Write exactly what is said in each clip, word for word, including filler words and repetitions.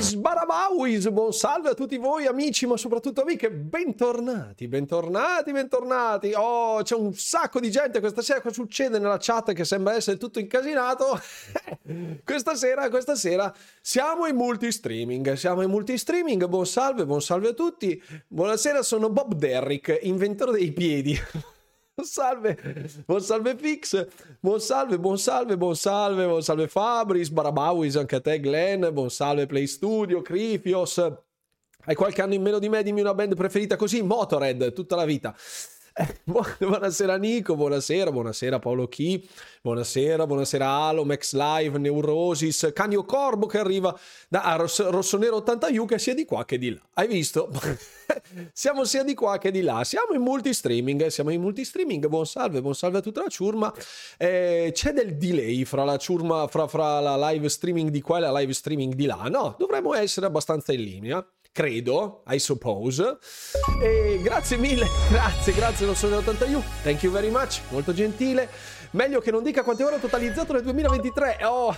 Boys, Barabauis, buon salve a tutti voi amici, ma soprattutto amiche, bentornati, bentornati, bentornati. Oh, c'è un sacco di gente questa sera, cosa succede nella chat che sembra essere tutto incasinato? questa sera, questa sera siamo in multistreaming, siamo in multistreaming, buon salve, buon salve a tutti. Buonasera, sono Bob Derrick, inventore dei piedi. Buon salve, buon salve Fix, buon salve, buon salve, buon salve, buon salve Fabris, Barabauis, anche a te Glenn, buon salve Play Studio, Crifios, hai qualche anno in meno di me, dimmi una band preferita così, Motorhead, tutta la vita. Buonasera Nico, buonasera, buonasera Paolo Chi, buonasera, buonasera Alo, Max Live, Neurosis, Canio Corbo che arriva da Rossonero ottanta U che sia di qua che di là, hai visto? Siamo sia di qua che di là, siamo in multistreaming, siamo in multistreaming, buon salve, buon salve a tutta la ciurma. Eh, c'è del delay fra la ciurma, fra, fra la live streaming di qua e la live streaming di là, no? Dovremmo essere abbastanza in linea. Credo, I suppose. E grazie mille, grazie, grazie, non sono ottanta U. Thank you very much, molto gentile. Meglio che non dica quante ore ho totalizzato nel duemilaventitré. Oh.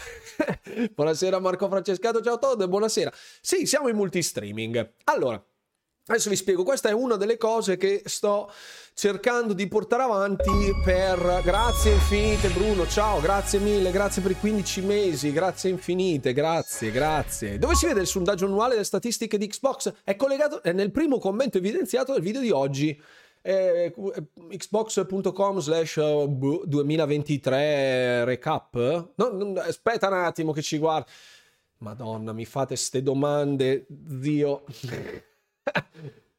Buonasera Marco Francescato, ciao Todd, buonasera. Sì, siamo in multistreaming. Allora, adesso vi spiego, questa è una delle cose che sto cercando di portare avanti per... Grazie infinite Bruno, ciao, grazie mille, grazie per i quindici mesi, grazie infinite, grazie, grazie. Dove si vede il sondaggio annuale delle statistiche di Xbox? È collegato, è nel primo commento evidenziato del video di oggi. Eh, xbox punto com slash duemilaventitré recap? No, no, aspetta un attimo che ci guardi. Madonna, mi fate ste domande, zio...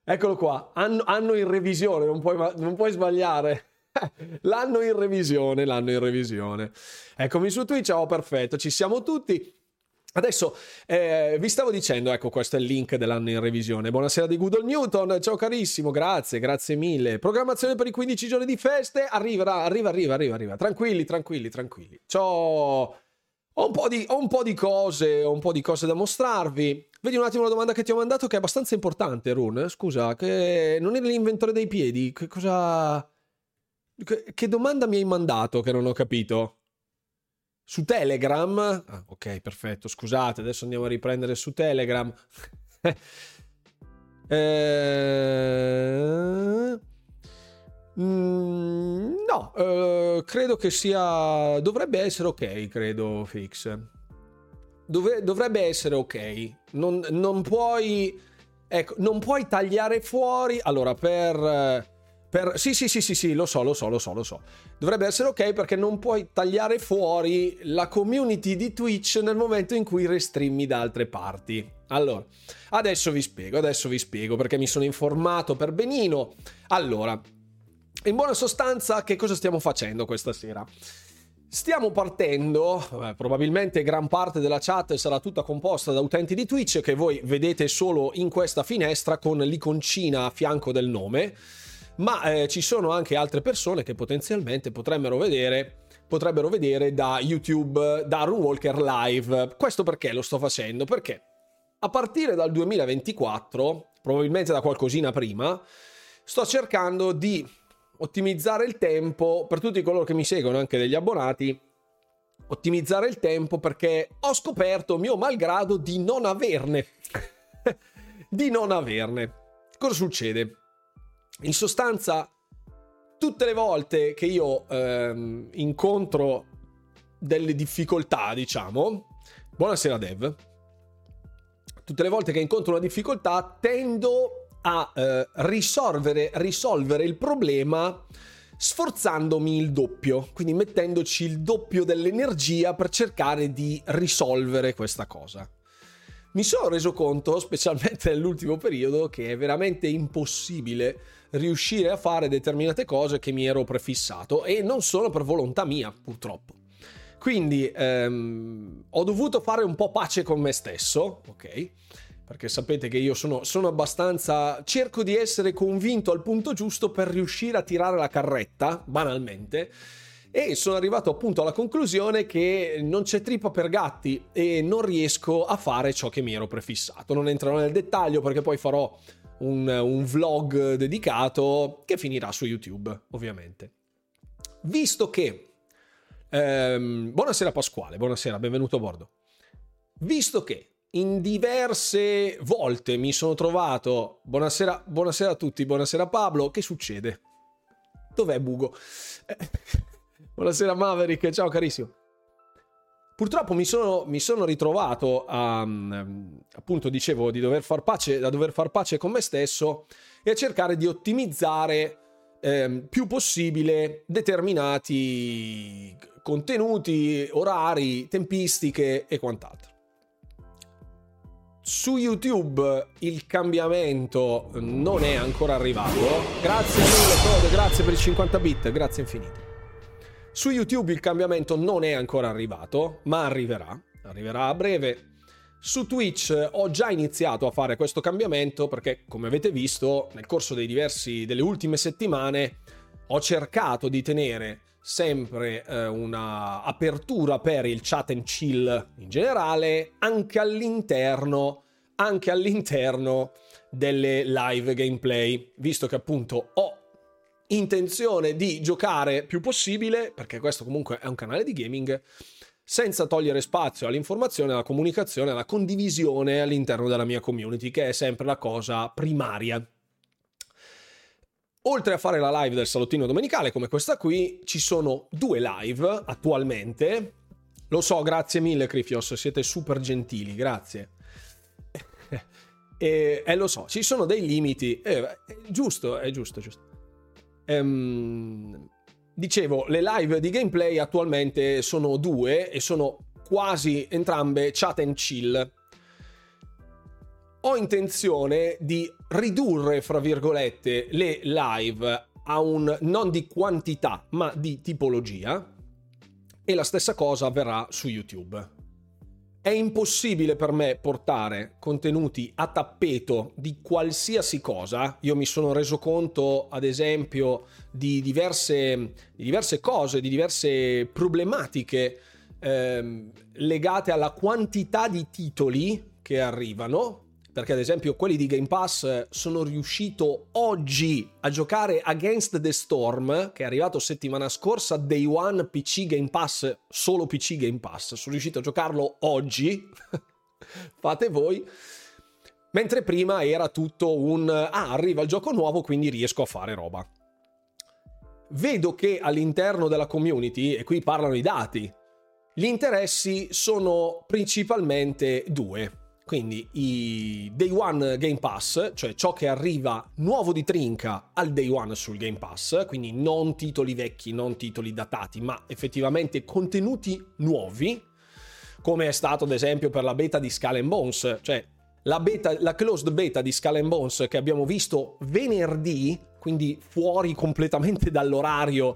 Eccolo qua, anno, anno in revisione, non puoi, non puoi sbagliare. L'anno in revisione, l'anno in revisione. Eccomi su Twitch, oh perfetto, ci siamo tutti. Adesso eh, vi stavo dicendo, ecco questo è il link dell'anno in revisione. Buonasera di Goodall Newton, ciao carissimo, grazie, grazie mille. Programmazione per i quindici giorni di feste, arriverà, arriva, arriva, arriva, arriva. Tranquilli, tranquilli, tranquilli. Ciao. Ho un po' di, ho un po' di cose, ho un po' di cose da mostrarvi. Vedi un attimo la domanda che ti ho mandato che è abbastanza importante, Rune. Scusa, che non eri l'inventore dei piedi. Che cosa... Che, che domanda mi hai mandato che non ho capito? Su Telegram? Ah, ok, perfetto. Scusate, adesso andiamo a riprendere su Telegram. eh... mm, no, eh, credo che sia... Dovrebbe essere ok, credo, Fix. Dove, dovrebbe essere ok, non, non puoi, ecco, non puoi tagliare fuori, allora per, per sì, sì sì sì sì lo so lo so lo so lo so dovrebbe essere ok perché non puoi tagliare fuori la community di Twitch nel momento in cui restrimmi da altre parti. Allora adesso vi spiego, adesso vi spiego perché mi sono informato per benino. Allora, in buona sostanza che cosa stiamo facendo questa sera? Stiamo partendo, eh, probabilmente gran parte della chat sarà tutta composta da utenti di Twitch che voi vedete solo in questa finestra con l'iconcina a fianco del nome, ma eh, ci sono anche altre persone che potenzialmente potrebbero vedere potrebbero vedere da YouTube, da Runewalker Live. Questo perché lo sto facendo? Perché a partire dal duemilaventiquattro, probabilmente da qualcosina prima, sto cercando di ottimizzare il tempo per tutti coloro che mi seguono, anche degli abbonati, ottimizzare il tempo perché ho scoperto, mio malgrado, di non averne. di non averne. Cosa succede? In sostanza, tutte le volte che io ehm, incontro delle difficoltà, diciamo, buonasera Dev, tutte le volte che incontro una difficoltà tendo a eh, risolvere, risolvere il problema sforzandomi il doppio, quindi mettendoci il doppio dell'energia per cercare di risolvere questa cosa. Mi sono reso conto, specialmente nell'ultimo periodo, che è veramente impossibile riuscire a fare determinate cose che mi ero prefissato e non solo per volontà mia, purtroppo. Quindi ehm, ho dovuto fare un po' pace con me stesso, ok? Perché sapete che io sono, sono abbastanza... cerco di essere convinto al punto giusto per riuscire a tirare la carretta, banalmente, e sono arrivato appunto alla conclusione che non c'è trippa per gatti e non riesco a fare ciò che mi ero prefissato. Non entrerò nel dettaglio perché poi farò un, un vlog dedicato che finirà su YouTube, ovviamente. Visto che... Ehm, buonasera Pasquale, buonasera, benvenuto a bordo. Visto che in diverse volte mi sono trovato, buonasera, buonasera a tutti, buonasera Pablo, che succede? Dov'è Bugo? Buonasera Maverick, ciao carissimo. Purtroppo mi sono, mi sono ritrovato a, appunto dicevo, di dover far pace, da dover far pace con me stesso e a cercare di ottimizzare eh, più possibile determinati contenuti, orari, tempistiche e quant'altro. Su YouTube il cambiamento non è ancora arrivato. Grazie a mille code, grazie per i cinquanta bit, grazie infinite. Su YouTube il cambiamento non è ancora arrivato, ma arriverà, arriverà a breve. Su Twitch ho già iniziato a fare questo cambiamento perché, come avete visto, nel corso dei diversi, delle ultime settimane ho cercato di tenere sempre eh, una apertura per il chat and chill in generale, anche all'interno, anche all'interno delle live gameplay, visto che appunto ho intenzione di giocare più possibile, perché questo comunque è un canale di gaming, senza togliere spazio all'informazione, alla comunicazione, alla condivisione all'interno della mia community, che è sempre la cosa primaria. Oltre a fare la live del salottino domenicale come questa qui, ci sono due live attualmente. Lo so, grazie mille Crifios, siete super gentili, grazie. E, e lo so, ci sono dei limiti, eh, è giusto, è giusto, è giusto. Um, dicevo, le live di gameplay attualmente sono due e sono quasi entrambe chat and chill. Ho intenzione di ridurre, fra virgolette, le live a un non di quantità ma di tipologia, e la stessa cosa avverrà su YouTube. È impossibile per me portare contenuti a tappeto di qualsiasi cosa. Io mi sono reso conto, ad esempio, di diverse, di diverse cose, di diverse problematiche eh, legate alla quantità di titoli che arrivano, perché ad esempio quelli di Game Pass sono riuscito oggi a giocare Against the Storm, che è arrivato settimana scorsa, Day One P C Game Pass, solo P C Game Pass, sono riuscito a giocarlo oggi, fate voi, mentre prima era tutto un ah, arriva il gioco nuovo quindi riesco a fare roba. Vedo che all'interno della community, e qui parlano i dati, gli interessi sono principalmente due. Quindi i Day One Game Pass, cioè ciò che arriva nuovo di trinca al Day One sul Game Pass, quindi non titoli vecchi, non titoli datati, ma effettivamente contenuti nuovi, come è stato ad esempio per la beta di Skull and Bones, cioè la beta, la closed beta di Skull and Bones che abbiamo visto venerdì, quindi fuori completamente dall'orario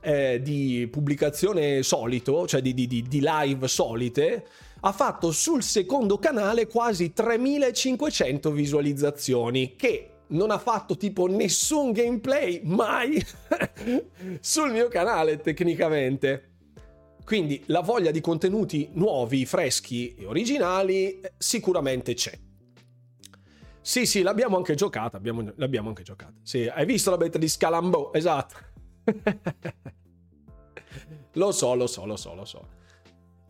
eh, di pubblicazione solito, cioè di, di, di, di live solite, ha fatto sul secondo canale quasi tremilacinquecento visualizzazioni, che non ha fatto tipo nessun gameplay mai sul mio canale tecnicamente. Quindi la voglia di contenuti nuovi, freschi e originali sicuramente c'è. Sì, sì, l'abbiamo anche giocata, abbiamo, l'abbiamo anche giocata. Sì, hai visto la beta di Skull and Bones? Esatto. Lo so, lo so, lo so, lo so.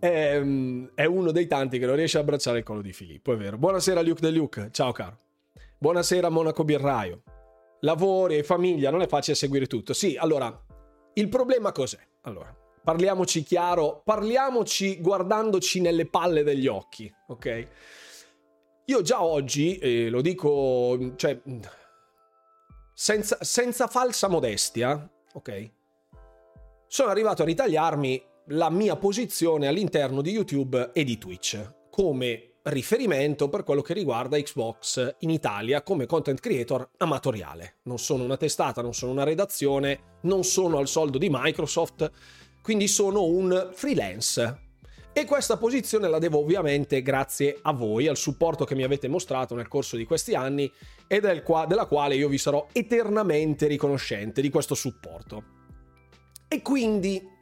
È uno dei tanti che non riesce a abbracciare il collo di Filippo, è vero. Buonasera Luke De Luke, ciao caro. Buonasera Monaco Birraio. Lavori e famiglia, non è facile seguire tutto. Sì, allora, il problema cos'è? Allora, parliamoci chiaro, parliamoci guardandoci nelle palle degli occhi, ok? Io già oggi, eh, lo dico, cioè, senza, senza falsa modestia, ok? Sono arrivato a ritagliarmi la mia posizione all'interno di YouTube e di Twitch come riferimento per quello che riguarda Xbox in Italia come content creator amatoriale. Non sono una testata, non sono una redazione, non sono al soldo di Microsoft, quindi sono un freelance. E questa posizione la devo ovviamente grazie a voi, al supporto che mi avete mostrato nel corso di questi anni e del qua, della quale io vi sarò eternamente riconoscente, di questo supporto. E quindi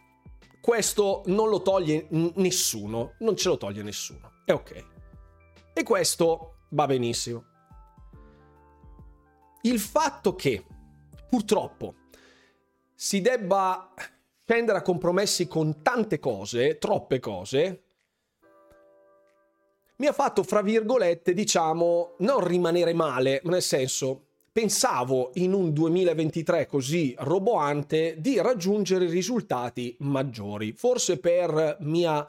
questo non lo toglie nessuno, non ce lo toglie nessuno, è ok. E questo va benissimo. Il fatto che, purtroppo, si debba scendere a compromessi con tante cose, troppe cose, mi ha fatto, fra virgolette, diciamo, non rimanere male, nel senso, pensavo in un duemilaventitré così roboante di raggiungere risultati maggiori, forse per mia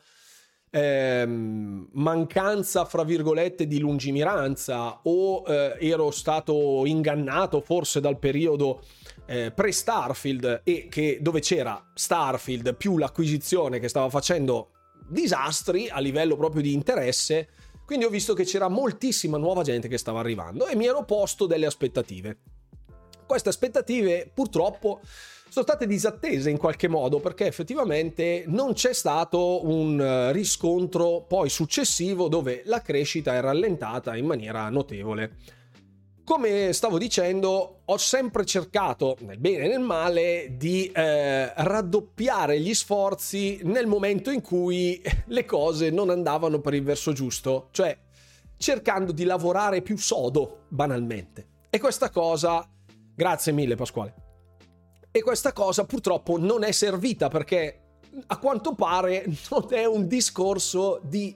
eh, mancanza, fra virgolette, di lungimiranza, o eh, ero stato ingannato forse dal periodo eh, pre-Starfield, e che, dove c'era Starfield più l'acquisizione che stava facendo disastri a livello proprio di interesse, quindi ho visto che c'era moltissima nuova gente che stava arrivando e mi ero posto delle aspettative. Queste aspettative purtroppo sono state disattese in qualche modo, perché effettivamente non c'è stato un riscontro poi successivo dove la crescita è rallentata in maniera notevole. Come stavo dicendo, ho sempre cercato, nel bene e nel male, di eh, raddoppiare gli sforzi nel momento in cui le cose non andavano per il verso giusto, cioè cercando di lavorare più sodo, banalmente. E questa cosa, grazie mille Pasquale, e questa cosa purtroppo non è servita, perché a quanto pare non è un discorso di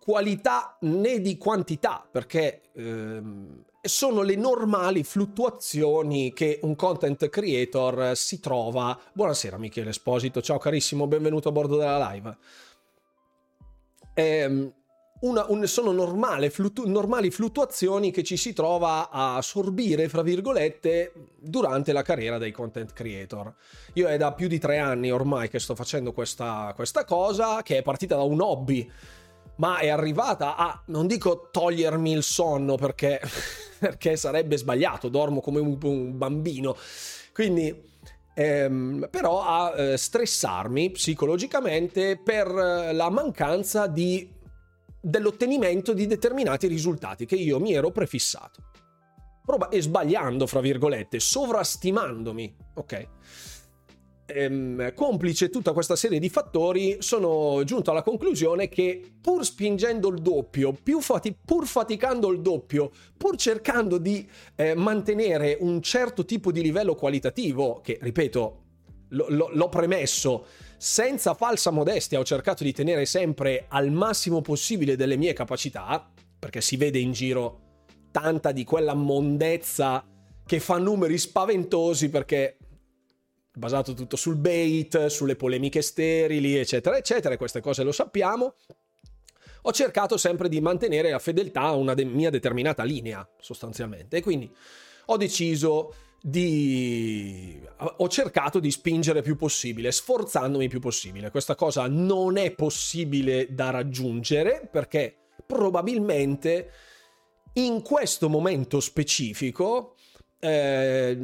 qualità né di quantità, perché ehm, sono le normali fluttuazioni che un content creator si trova. Buonasera Michele Esposito, ciao carissimo, benvenuto a bordo della live. Ehm, una, un, sono normale, fluttu- normali fluttuazioni che ci si trova a sorbire, fra virgolette, durante la carriera dei content creator. Io è da più di tre anni ormai che sto facendo questa, questa cosa, che è partita da un hobby, ma è arrivata a, non dico togliermi il sonno, perché, perché sarebbe sbagliato, dormo come un, un bambino, quindi ehm, però a eh, stressarmi psicologicamente per eh, la mancanza di, dell'ottenimento di determinati risultati che io mi ero prefissato, Proba- e sbagliando, fra virgolette, sovrastimandomi, ok? Ehm, complice tutta questa serie di fattori, sono giunto alla conclusione che pur spingendo il doppio, più fati- pur faticando il doppio, pur cercando di eh, mantenere un certo tipo di livello qualitativo, che ripeto, lo, lo, l'ho premesso, senza falsa modestia ho cercato di tenere sempre al massimo possibile delle mie capacità, perché si vede in giro tanta di quella mondezza che fa numeri spaventosi, perché basato tutto sul bait, sulle polemiche sterili, eccetera, eccetera, queste cose lo sappiamo. Ho cercato sempre di mantenere la fedeltà a una de- mia determinata linea, sostanzialmente, e quindi ho deciso di... ho cercato di spingere più possibile, sforzandomi più possibile. Questa cosa non è possibile da raggiungere, perché probabilmente in questo momento specifico eh,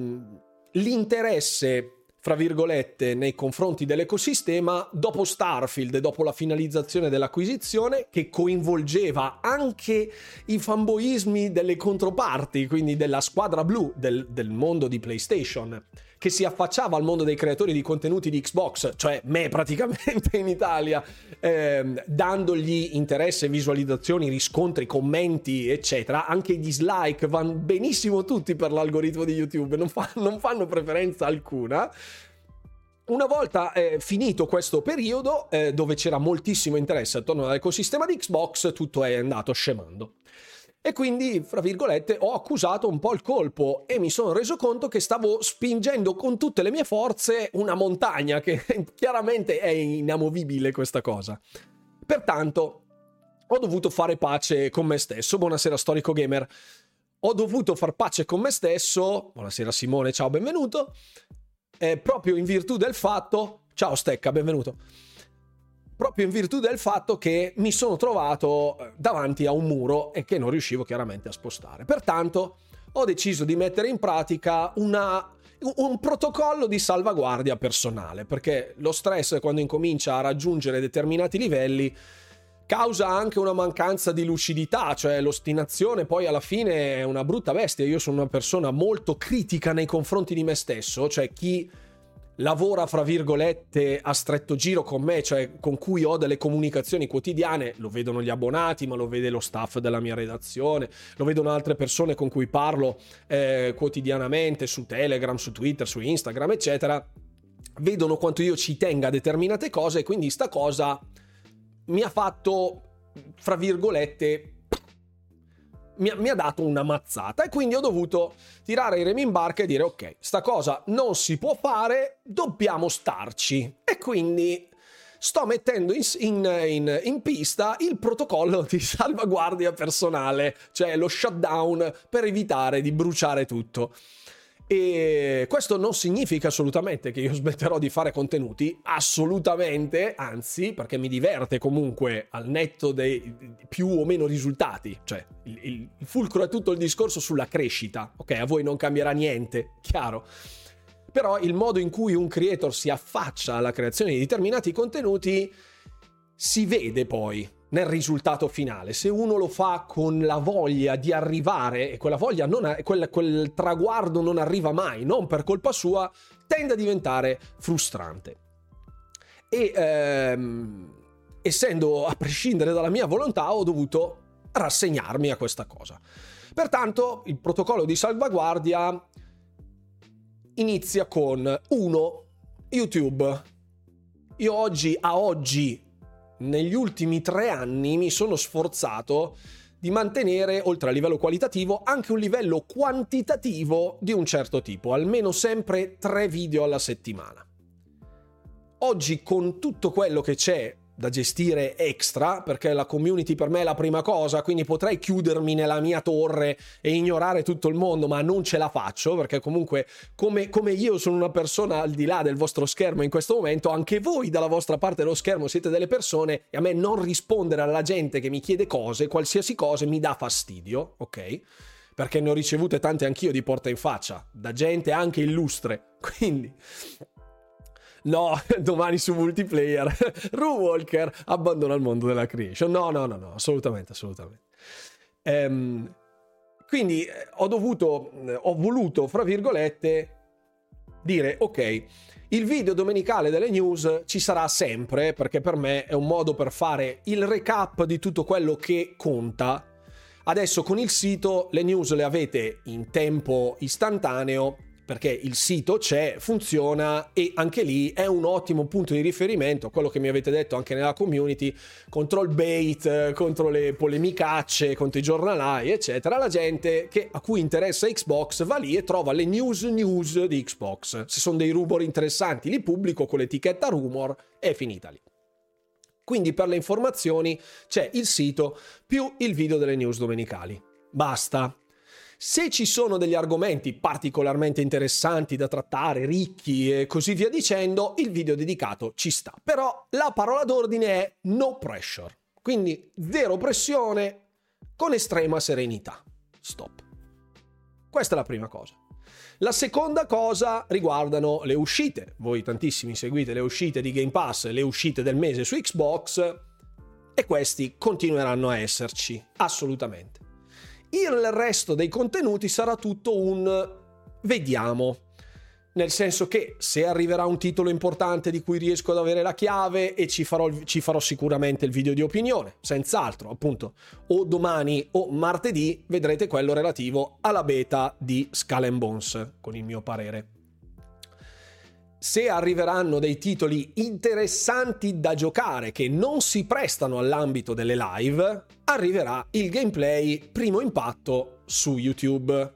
l'interesse, fra virgolette, nei confronti dell'ecosistema, dopo Starfield, dopo la finalizzazione dell'acquisizione, che coinvolgeva anche i fanboismi delle controparti, quindi della squadra blu del, del mondo di PlayStation, che si affacciava al mondo dei creatori di contenuti di Xbox, cioè me praticamente in Italia, ehm, dandogli interesse, visualizzazioni, riscontri, commenti, eccetera. Anche i dislike vanno benissimo tutti per l'algoritmo di YouTube, non, fa, non fanno preferenza alcuna. Una volta eh, finito questo periodo, eh, dove c'era moltissimo interesse attorno all'ecosistema di Xbox, tutto è andato scemando. E quindi, fra virgolette, ho accusato un po' il colpo e mi sono reso conto che stavo spingendo con tutte le mie forze una montagna, che chiaramente è inamovibile questa cosa. Pertanto ho dovuto fare pace con me stesso. Buonasera Storico Gamer. Ho dovuto far pace con me stesso. Buonasera Simone, ciao, benvenuto. Eh, proprio in virtù del fatto... Ciao Stecca, benvenuto. Proprio in virtù del fatto che mi sono trovato davanti a un muro e che non riuscivo chiaramente a spostare. Pertanto ho deciso di mettere in pratica una, un protocollo di salvaguardia personale, perché lo stress, quando incomincia a raggiungere determinati livelli, causa anche una mancanza di lucidità, cioè l'ostinazione poi alla fine è una brutta bestia. Io sono una persona molto critica nei confronti di me stesso, cioè chi... lavora, fra virgolette, a stretto giro con me, cioè con cui ho delle comunicazioni quotidiane, lo vedono gli abbonati, ma lo vede lo staff della mia redazione, lo vedono altre persone con cui parlo eh, quotidianamente su Telegram, su Twitter, su Instagram, eccetera. Vedono quanto io ci tenga a determinate cose, e quindi sta cosa mi ha fatto fra virgolette, mi, mi ha dato una mazzata, e quindi ho dovuto tirare i remi in barca e dire ok, sta cosa non si può fare, dobbiamo starci. E quindi sto mettendo in, in, in, in pista il protocollo di salvaguardia personale, cioè lo shutdown, per evitare di bruciare tutto. E questo non significa assolutamente che io smetterò di fare contenuti, assolutamente, anzi, perché mi diverte comunque al netto dei più o meno risultati. Cioè il, il fulcro è tutto il discorso sulla crescita, ok? A voi non cambierà niente, chiaro, però il modo in cui un creator si affaccia alla creazione di determinati contenuti si vede poi nel risultato finale. Se uno lo fa con la voglia di arrivare, e quella voglia non ha, quel, quel traguardo non arriva mai, non per colpa sua, tende a diventare frustrante. E ehm, essendo a prescindere dalla mia volontà, ho dovuto rassegnarmi a questa cosa. Pertanto il protocollo di salvaguardia inizia con uno YouTube. Io oggi a oggi negli ultimi tre anni mi sono sforzato di mantenere, oltre a livello qualitativo, anche un livello quantitativo di un certo tipo, almeno sempre tre video alla settimana. Oggi, con tutto quello che c'è da gestire extra, perché la community per me è la prima cosa, quindi potrei chiudermi nella mia torre e ignorare tutto il mondo, ma non ce la faccio, perché comunque come, come io sono una persona al di là del vostro schermo in questo momento, anche voi dalla vostra parte dello schermo siete delle persone, e a me non rispondere alla gente che mi chiede cose, qualsiasi cosa, mi dà fastidio, ok? Perché ne ho ricevute tante anch'io di porta in faccia, da gente anche illustre, quindi... No, domani su multiplayer Runewalker abbandona il mondo della creation. No, no, no, no, assolutamente, assolutamente. Ehm, quindi ho dovuto, ho voluto, fra virgolette, dire ok, il video domenicale delle news ci sarà sempre, perché per me è un modo per fare il recap di tutto quello che conta. Adesso con il sito le news le avete in tempo istantaneo, perché il sito c'è, funziona, e anche lì è un ottimo punto di riferimento, quello che mi avete detto anche nella community, contro il bait, contro le polemicacce, contro i giornalai, eccetera. La gente che, a cui interessa Xbox, va lì e trova le news news di Xbox. Se sono dei rumor interessanti li pubblico con l'etichetta rumor, è finita lì. Quindi per le informazioni c'è il sito più il video delle news domenicali. Basta. Se ci sono degli argomenti particolarmente interessanti da trattare, ricchi e così via dicendo, il video dedicato ci sta. Però la parola d'ordine è no pressure, quindi zero pressione con estrema serenità. Stop. Questa è la prima cosa. La seconda cosa riguardano le uscite. Voi tantissimi seguite le uscite di Game Pass, le uscite del mese su Xbox, e questi continueranno a esserci, assolutamente. Il resto dei contenuti sarà tutto un vediamo, nel senso che se arriverà un titolo importante di cui riesco ad avere la chiave, e ci farò, ci farò sicuramente il video di opinione, senz'altro, appunto, o domani o martedì vedrete quello relativo alla beta di Skull and Bones, con il mio parere. Se arriveranno dei titoli interessanti da giocare che non si prestano all'ambito delle live, arriverà il gameplay primo impatto su YouTube.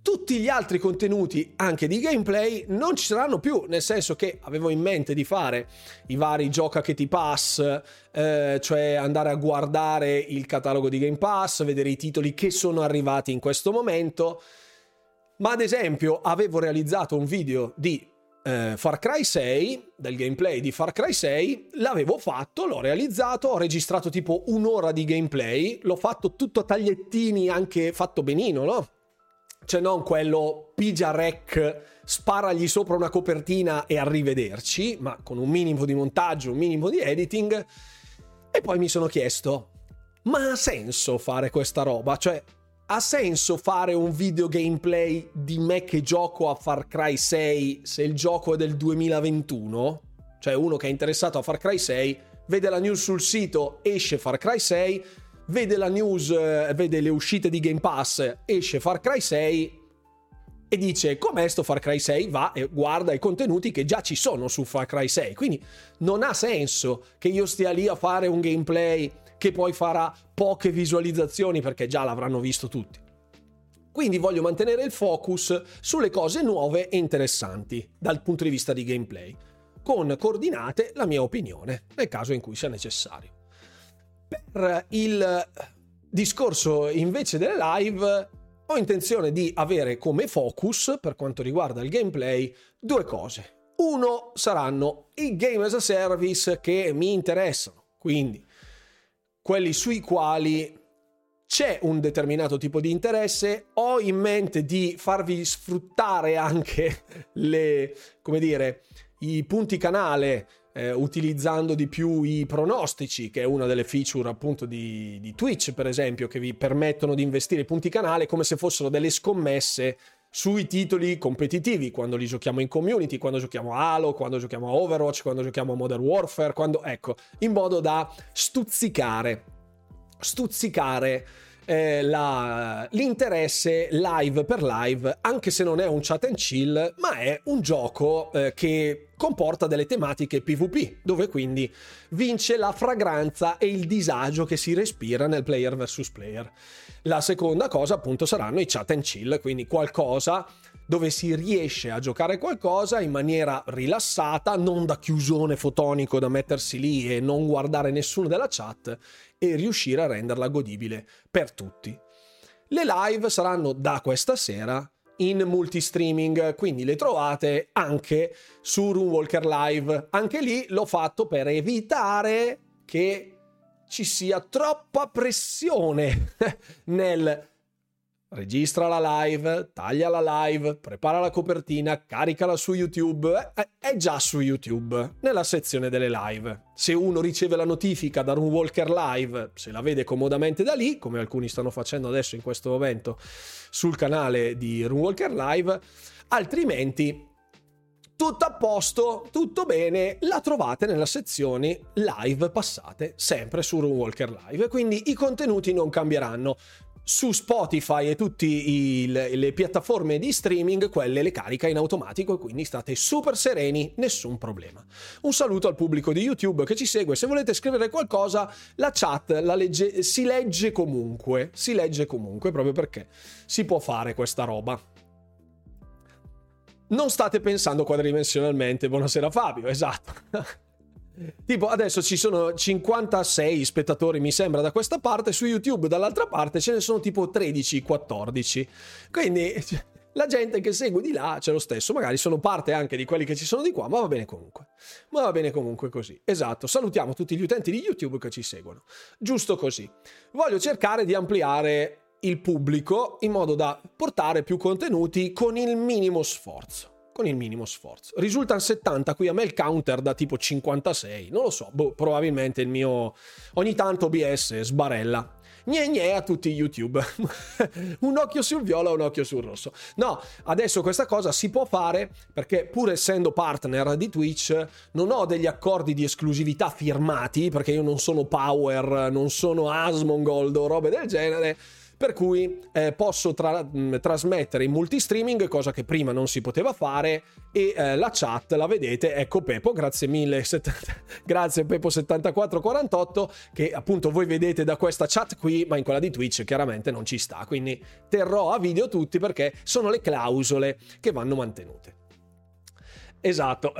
Tutti gli altri contenuti, anche di gameplay, non ci saranno più, nel senso che avevo in mente di fare i vari gioca che ti pass, eh, cioè andare a guardare il catalogo di Game Pass, vedere i titoli che sono arrivati in questo momento. Ma ad esempio avevo realizzato un video di Far Cry sei, del gameplay di Far Cry sei, l'avevo fatto, l'ho realizzato, ho registrato tipo un'ora di gameplay, l'ho fatto tutto a tagliettini, anche fatto benino, no? Cioè non quello pigia rec, sparagli sopra una copertina e arrivederci, ma con un minimo di montaggio, un minimo di editing. E poi mi sono chiesto, ma ha senso fare questa roba? Cioè... ha senso fare un video gameplay di me che gioco a Far Cry sei se il gioco è del duemilaventuno? Cioè uno che è interessato a Far Cry sei vede la news sul sito, esce Far Cry sei, vede la news, vede le uscite di Game Pass, esce Far Cry sei, e dice com'è sto Far Cry sei, va e guarda i contenuti che già ci sono su Far Cry sei, quindi non ha senso che io stia lì a fare un gameplay che poi farà poche visualizzazioni perché già l'avranno visto tutti. Quindi voglio mantenere il focus sulle cose nuove e interessanti dal punto di vista di gameplay, con coordinate la mia opinione nel caso in cui sia necessario. Per il discorso invece delle live ho intenzione di avere come focus, per quanto riguarda il gameplay, due cose. Uno saranno i game as a service che mi interessano, quindi quelli sui quali c'è un determinato tipo di interesse. Ho in mente di farvi sfruttare anche le, come dire, i punti canale, eh, utilizzando di più i pronostici, che è una delle feature appunto di, di Twitch, per esempio, che vi permettono di investire i punti canale come se fossero delle scommesse sui titoli competitivi, quando li giochiamo in community, quando giochiamo a Halo, quando giochiamo a Overwatch, quando giochiamo a Modern Warfare, quando, ecco, in modo da stuzzicare stuzzicare eh, la, l'interesse live per live, anche se non è un chat and chill, ma è un gioco eh, che comporta delle tematiche PvP, dove quindi vince la fragranza e il disagio che si respira nel player versus player. La seconda cosa appunto saranno i chat and chill, quindi qualcosa dove si riesce a giocare qualcosa in maniera rilassata, non da chiusone fotonico da mettersi lì e non guardare nessuno della chat, e riuscire a renderla godibile per tutti. Le live saranno da questa sera in multistreaming, quindi le trovate anche su Runewalker Live. Anche lì l'ho fatto per evitare che ci sia troppa pressione nel registra la live, taglia la live, prepara la copertina, caricala su YouTube. È già su YouTube, nella sezione delle live. Se uno riceve la notifica da Runewalker Live, se la vede comodamente da lì, come alcuni stanno facendo adesso in questo momento sul canale di Runewalker Live, altrimenti tutto a posto, tutto bene, la trovate nella sezione live passate, sempre su Runewalker Live. Quindi i contenuti non cambieranno. Su Spotify e tutte le piattaforme di streaming, quelle le carica in automatico, e quindi state super sereni, nessun problema. Un saluto al pubblico di YouTube che ci segue. Se volete scrivere qualcosa, la chat la legge, si legge comunque, si legge comunque, proprio perché si può fare questa roba. Non state pensando quadridimensionalmente, buonasera Fabio, esatto. Tipo adesso ci sono cinquantasei spettatori mi sembra da questa parte, su YouTube dall'altra parte ce ne sono tipo tredici quattordici, quindi la gente che segue di là c'è lo stesso, magari sono parte anche di quelli che ci sono di qua, ma va bene comunque, ma va bene comunque così, esatto. Salutiamo tutti gli utenti di YouTube che ci seguono, giusto così. Voglio cercare di ampliare il pubblico in modo da portare più contenuti con il minimo sforzo. Con il minimo sforzo. Risultano settanta qui, a me il counter da tipo cinquantasei, non lo so, boh, probabilmente il mio ogni tanto O B S sbarella gne gne a tutti YouTube un occhio sul viola, un occhio sul rosso. No, adesso questa cosa si può fare perché, pur essendo partner di Twitch, non ho degli accordi di esclusività firmati, perché io non sono Power, non sono Asmongold o robe del genere, per cui eh, posso tra- mh, trasmettere in multistreaming, cosa che prima non si poteva fare, e eh, la chat la vedete, ecco Pepo, grazie mille, grazie Pepo settantaquattro quarantotto, che appunto voi vedete da questa chat qui, ma in quella di Twitch chiaramente non ci sta, quindi terrò a video tutti perché sono le clausole che vanno mantenute. Esatto,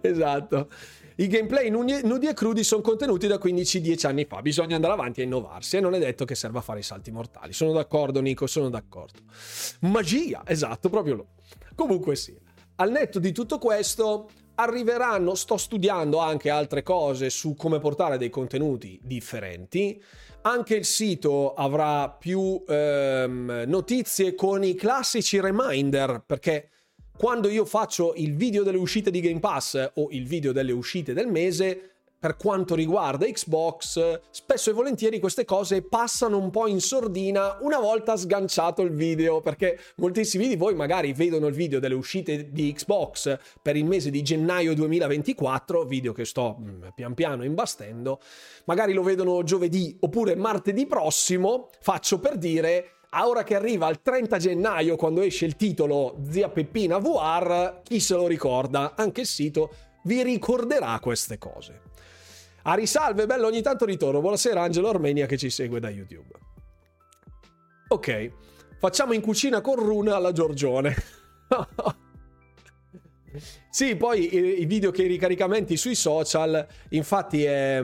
esatto. I gameplay nudi e crudi sono contenuti da quindici dieci anni fa, bisogna andare avanti e innovarsi, e non è detto che serva a fare i salti mortali. Sono d'accordo Nico, sono d'accordo. Magia, esatto, proprio lo. Comunque sì, al netto di tutto questo arriveranno, sto studiando anche altre cose su come portare dei contenuti differenti. Anche il sito avrà più ehm, notizie con i classici reminder, perché quando io faccio il video delle uscite di Game Pass o il video delle uscite del mese, per quanto riguarda Xbox, spesso e volentieri queste cose passano un po' in sordina una volta sganciato il video, perché moltissimi di voi magari vedono il video delle uscite di Xbox per il mese di gennaio duemilaventiquattro, video che sto mm, pian piano imbastendo, magari lo vedono giovedì oppure martedì prossimo, faccio per dire, a ora che arriva al trenta gennaio, quando esce il titolo Zia Peppina V R, chi se lo ricorda? Anche il sito vi ricorderà queste cose. A risalve, bello, ogni tanto ritorno. Buonasera Angelo Armenia che ci segue da YouTube. Ok, facciamo in cucina con Runa alla Giorgione. Sì, poi i video che i ricaricamenti sui social, infatti è,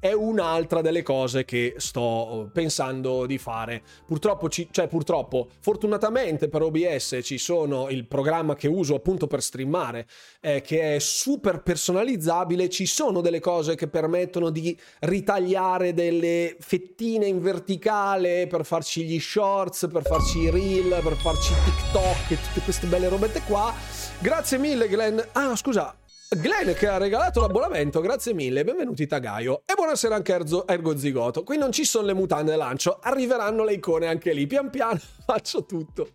è un'altra delle cose che sto pensando di fare. Purtroppo, ci, cioè purtroppo, fortunatamente per O B S ci sono il programma che uso appunto per streamare, eh, che è super personalizzabile. Ci sono delle cose che permettono di ritagliare delle fettine in verticale per farci gli shorts, per farci i reel, per farci TikTok e tutte queste belle robette qua. Grazie mille Glenn, ah scusa, Glenn che ha regalato l'abbonamento, grazie mille, benvenuti Tagaio, e buonasera anche Erzo, Ergo Zigoto. Qui non ci sono le mutande lancio, arriveranno le icone anche lì, pian piano faccio tutto.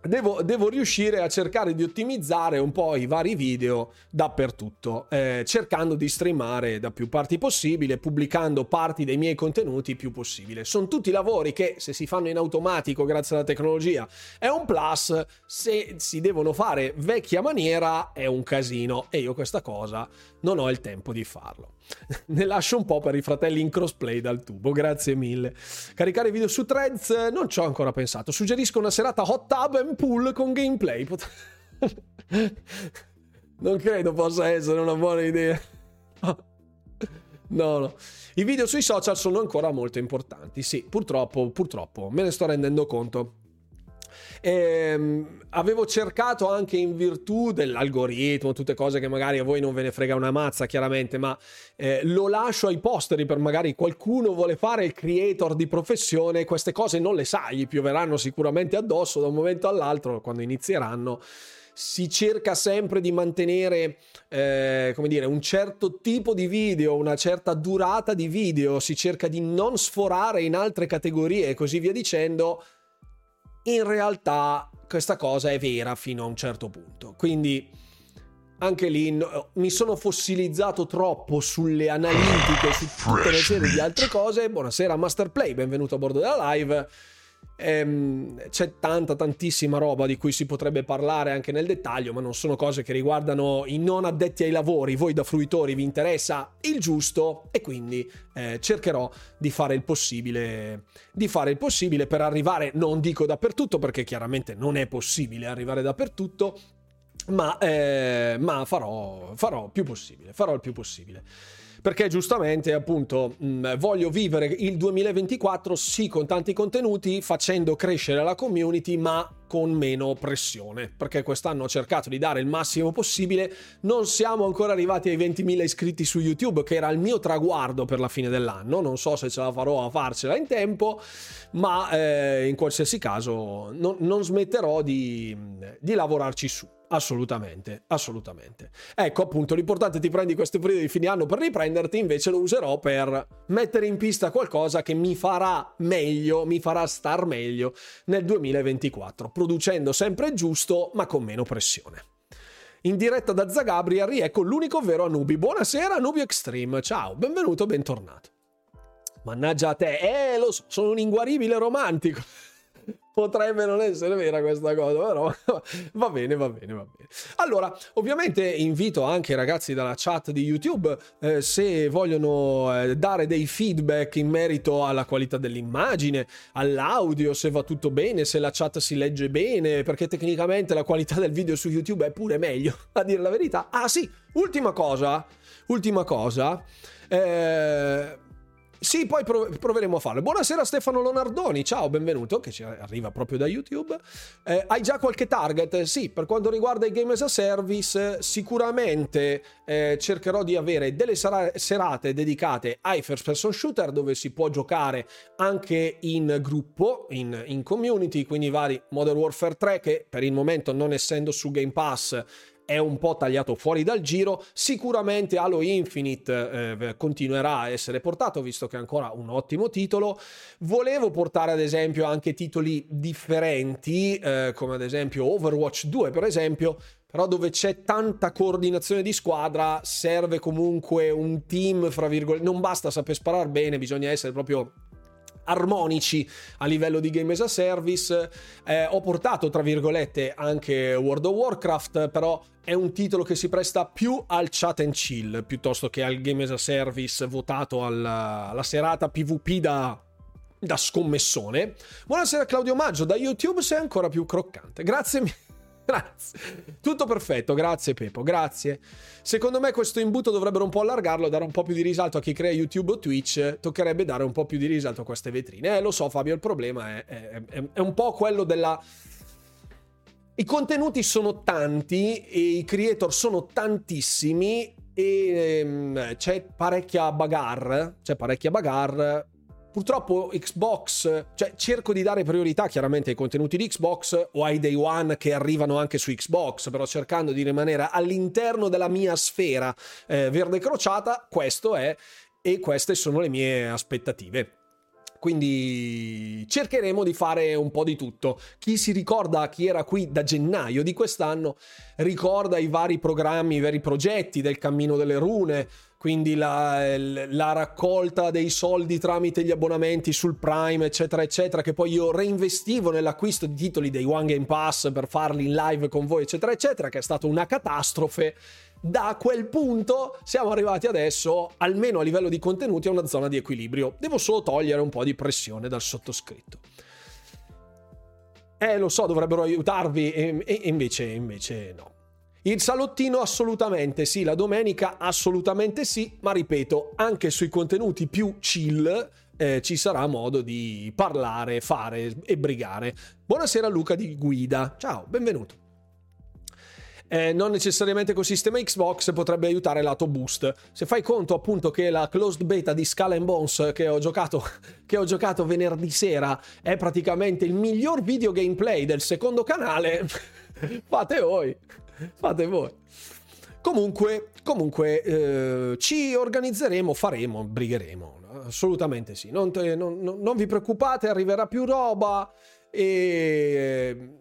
Devo, devo riuscire a cercare di ottimizzare un po' i vari video dappertutto, eh, cercando di streamare da più parti possibile, pubblicando parti dei miei contenuti più possibile. Sono tutti lavori che, se si fanno in automatico grazie alla tecnologia, è un plus, se si devono fare vecchia maniera è un casino, e io questa cosa non ho il tempo di farlo. Ne lascio un po' per i fratelli in crossplay dal tubo, grazie mille. Caricare video su Threads non ci ho ancora pensato, suggerisco una serata hot tub and pool con gameplay. Pot- non credo possa essere una buona idea. No, no, i video sui social sono ancora molto importanti, sì, purtroppo, purtroppo me ne sto rendendo conto. E avevo cercato anche, in virtù dell'algoritmo, tutte cose che magari a voi non ve ne frega una mazza chiaramente, ma eh, lo lascio ai posteri per magari qualcuno vuole fare il creator di professione. Queste cose non le sai, gli pioveranno sicuramente addosso da un momento all'altro quando inizieranno. Si cerca sempre di mantenere eh, come dire, un certo tipo di video, una certa durata di video, si cerca di non sforare in altre categorie e così via dicendo. In realtà questa cosa è vera fino a un certo punto, quindi anche lì no, mi sono fossilizzato troppo sulle analitiche, su tutte le serie di altre cose. Buonasera Masterplay, benvenuto a bordo della live. Ehm, c'è tanta tantissima roba di cui si potrebbe parlare anche nel dettaglio, ma non sono cose che riguardano i non addetti ai lavori. Voi da fruitori vi interessa il giusto, e quindi eh, cercherò di fare il possibile di fare il possibile per arrivare, non dico dappertutto perché chiaramente non è possibile arrivare dappertutto, ma, eh, ma farò farò più possibile farò il più possibile. Perché giustamente, appunto, mh, voglio vivere il duemilaventiquattro sì con tanti contenuti, facendo crescere la community, ma con meno pressione, perché quest'anno ho cercato di dare il massimo possibile. Non siamo ancora arrivati ai ventimila iscritti su YouTube, che era il mio traguardo per la fine dell'anno. Non so se ce la farò a farcela in tempo, ma eh, in qualsiasi caso no, non smetterò di, di lavorarci su. Assolutamente, assolutamente. Ecco appunto, l'importante è ti prendi questo periodo di fine anno per riprenderti, invece lo userò per mettere in pista qualcosa che mi farà meglio, mi farà star meglio nel duemilaventiquattro, producendo sempre giusto ma con meno pressione. In diretta da Zagabria, riecco l'unico vero Anubi. Buonasera Anubi Extreme, ciao, benvenuto, bentornato. Mannaggia a te, eh lo so, sono un inguaribile romantico. Potrebbe non essere vera questa cosa, però va bene, va bene, va bene. Allora, ovviamente invito anche i ragazzi dalla chat di YouTube, eh, se vogliono eh, dare dei feedback in merito alla qualità dell'immagine, all'audio, se va tutto bene, se la chat si legge bene, perché tecnicamente la qualità del video su YouTube è pure meglio, a dire la verità. Ah sì, ultima cosa, ultima cosa, eh... Sì, poi proveremo a farlo. Buonasera Stefano Lonardoni, ciao, benvenuto, che ci arriva proprio da YouTube. Eh, hai già qualche target? Sì, per quanto riguarda i Game as a Service sicuramente eh, cercherò di avere delle serate dedicate ai first person shooter, dove si può giocare anche in gruppo, in, in community, quindi vari Modern Warfare tre, che per il momento, non essendo su Game Pass, è un po' tagliato fuori dal giro. Sicuramente Halo Infinite eh, continuerà a essere portato, visto che è ancora un ottimo titolo. Volevo portare ad esempio anche titoli differenti, eh, come ad esempio Overwatch due per esempio, però dove c'è tanta coordinazione di squadra serve comunque un team, fra virgolette, non basta saper sparare bene, bisogna essere proprio armonici a livello di game as a service. Eh, ho portato tra virgolette anche World of Warcraft, però è un titolo che si presta più al chat and chill piuttosto che al game as a service votato alla, alla serata PvP da, da scommessone. Buonasera Claudio Maggio, da YouTube sei ancora più croccante. Grazie mille. Grazie, tutto perfetto, grazie Pepo, grazie. Secondo me questo imbuto dovrebbero un po' allargarlo, dare un po' più di risalto a chi crea YouTube o Twitch, toccherebbe dare un po' più di risalto a queste vetrine. Eh, lo so Fabio, il problema è, è, è, è un po' quello della... I contenuti sono tanti e i creator sono tantissimi e ehm, c'è parecchia bagarre, c'è parecchia bagarre. Purtroppo Xbox, cioè cerco di dare priorità chiaramente ai contenuti di Xbox o ai day one che arrivano anche su Xbox, però cercando di rimanere all'interno della mia sfera eh, verde crociata. Questo è, e queste sono le mie aspettative. Quindi cercheremo di fare un po' di tutto. Chi si ricorda, chi era qui da gennaio di quest'anno, ricorda i vari programmi, i vari progetti del Cammino delle Rune, quindi la, la raccolta dei soldi tramite gli abbonamenti sul Prime, eccetera, eccetera, che poi io reinvestivo nell'acquisto di titoli dei One Game Pass per farli in live con voi, eccetera, eccetera, che è stata una catastrofe. Da quel punto siamo arrivati adesso, almeno a livello di contenuti, a una zona di equilibrio. Devo solo togliere un po' di pressione dal sottoscritto. Eh, lo so, dovrebbero aiutarvi e, e invece, invece no. Il salottino assolutamente sì, la domenica assolutamente sì, ma ripeto, anche sui contenuti più chill eh, ci sarà modo di parlare, fare e brigare. Buonasera Luca di Guida, ciao, benvenuto. Eh, non necessariamente col sistema Xbox potrebbe aiutare lato boost, se fai conto appunto che la closed beta di Skull and Bones che ho giocato che ho giocato venerdì sera è praticamente il miglior video gameplay del secondo canale. fate voi fate voi comunque comunque eh, ci organizzeremo, faremo, brigheremo, assolutamente sì, non, te, non, non vi preoccupate, arriverà più roba e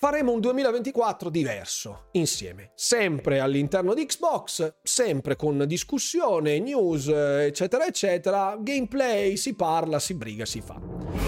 faremo un duemilaventiquattro diverso, insieme, sempre all'interno di Xbox, sempre con discussione, news, eccetera, eccetera, gameplay, si parla, si briga, si fa.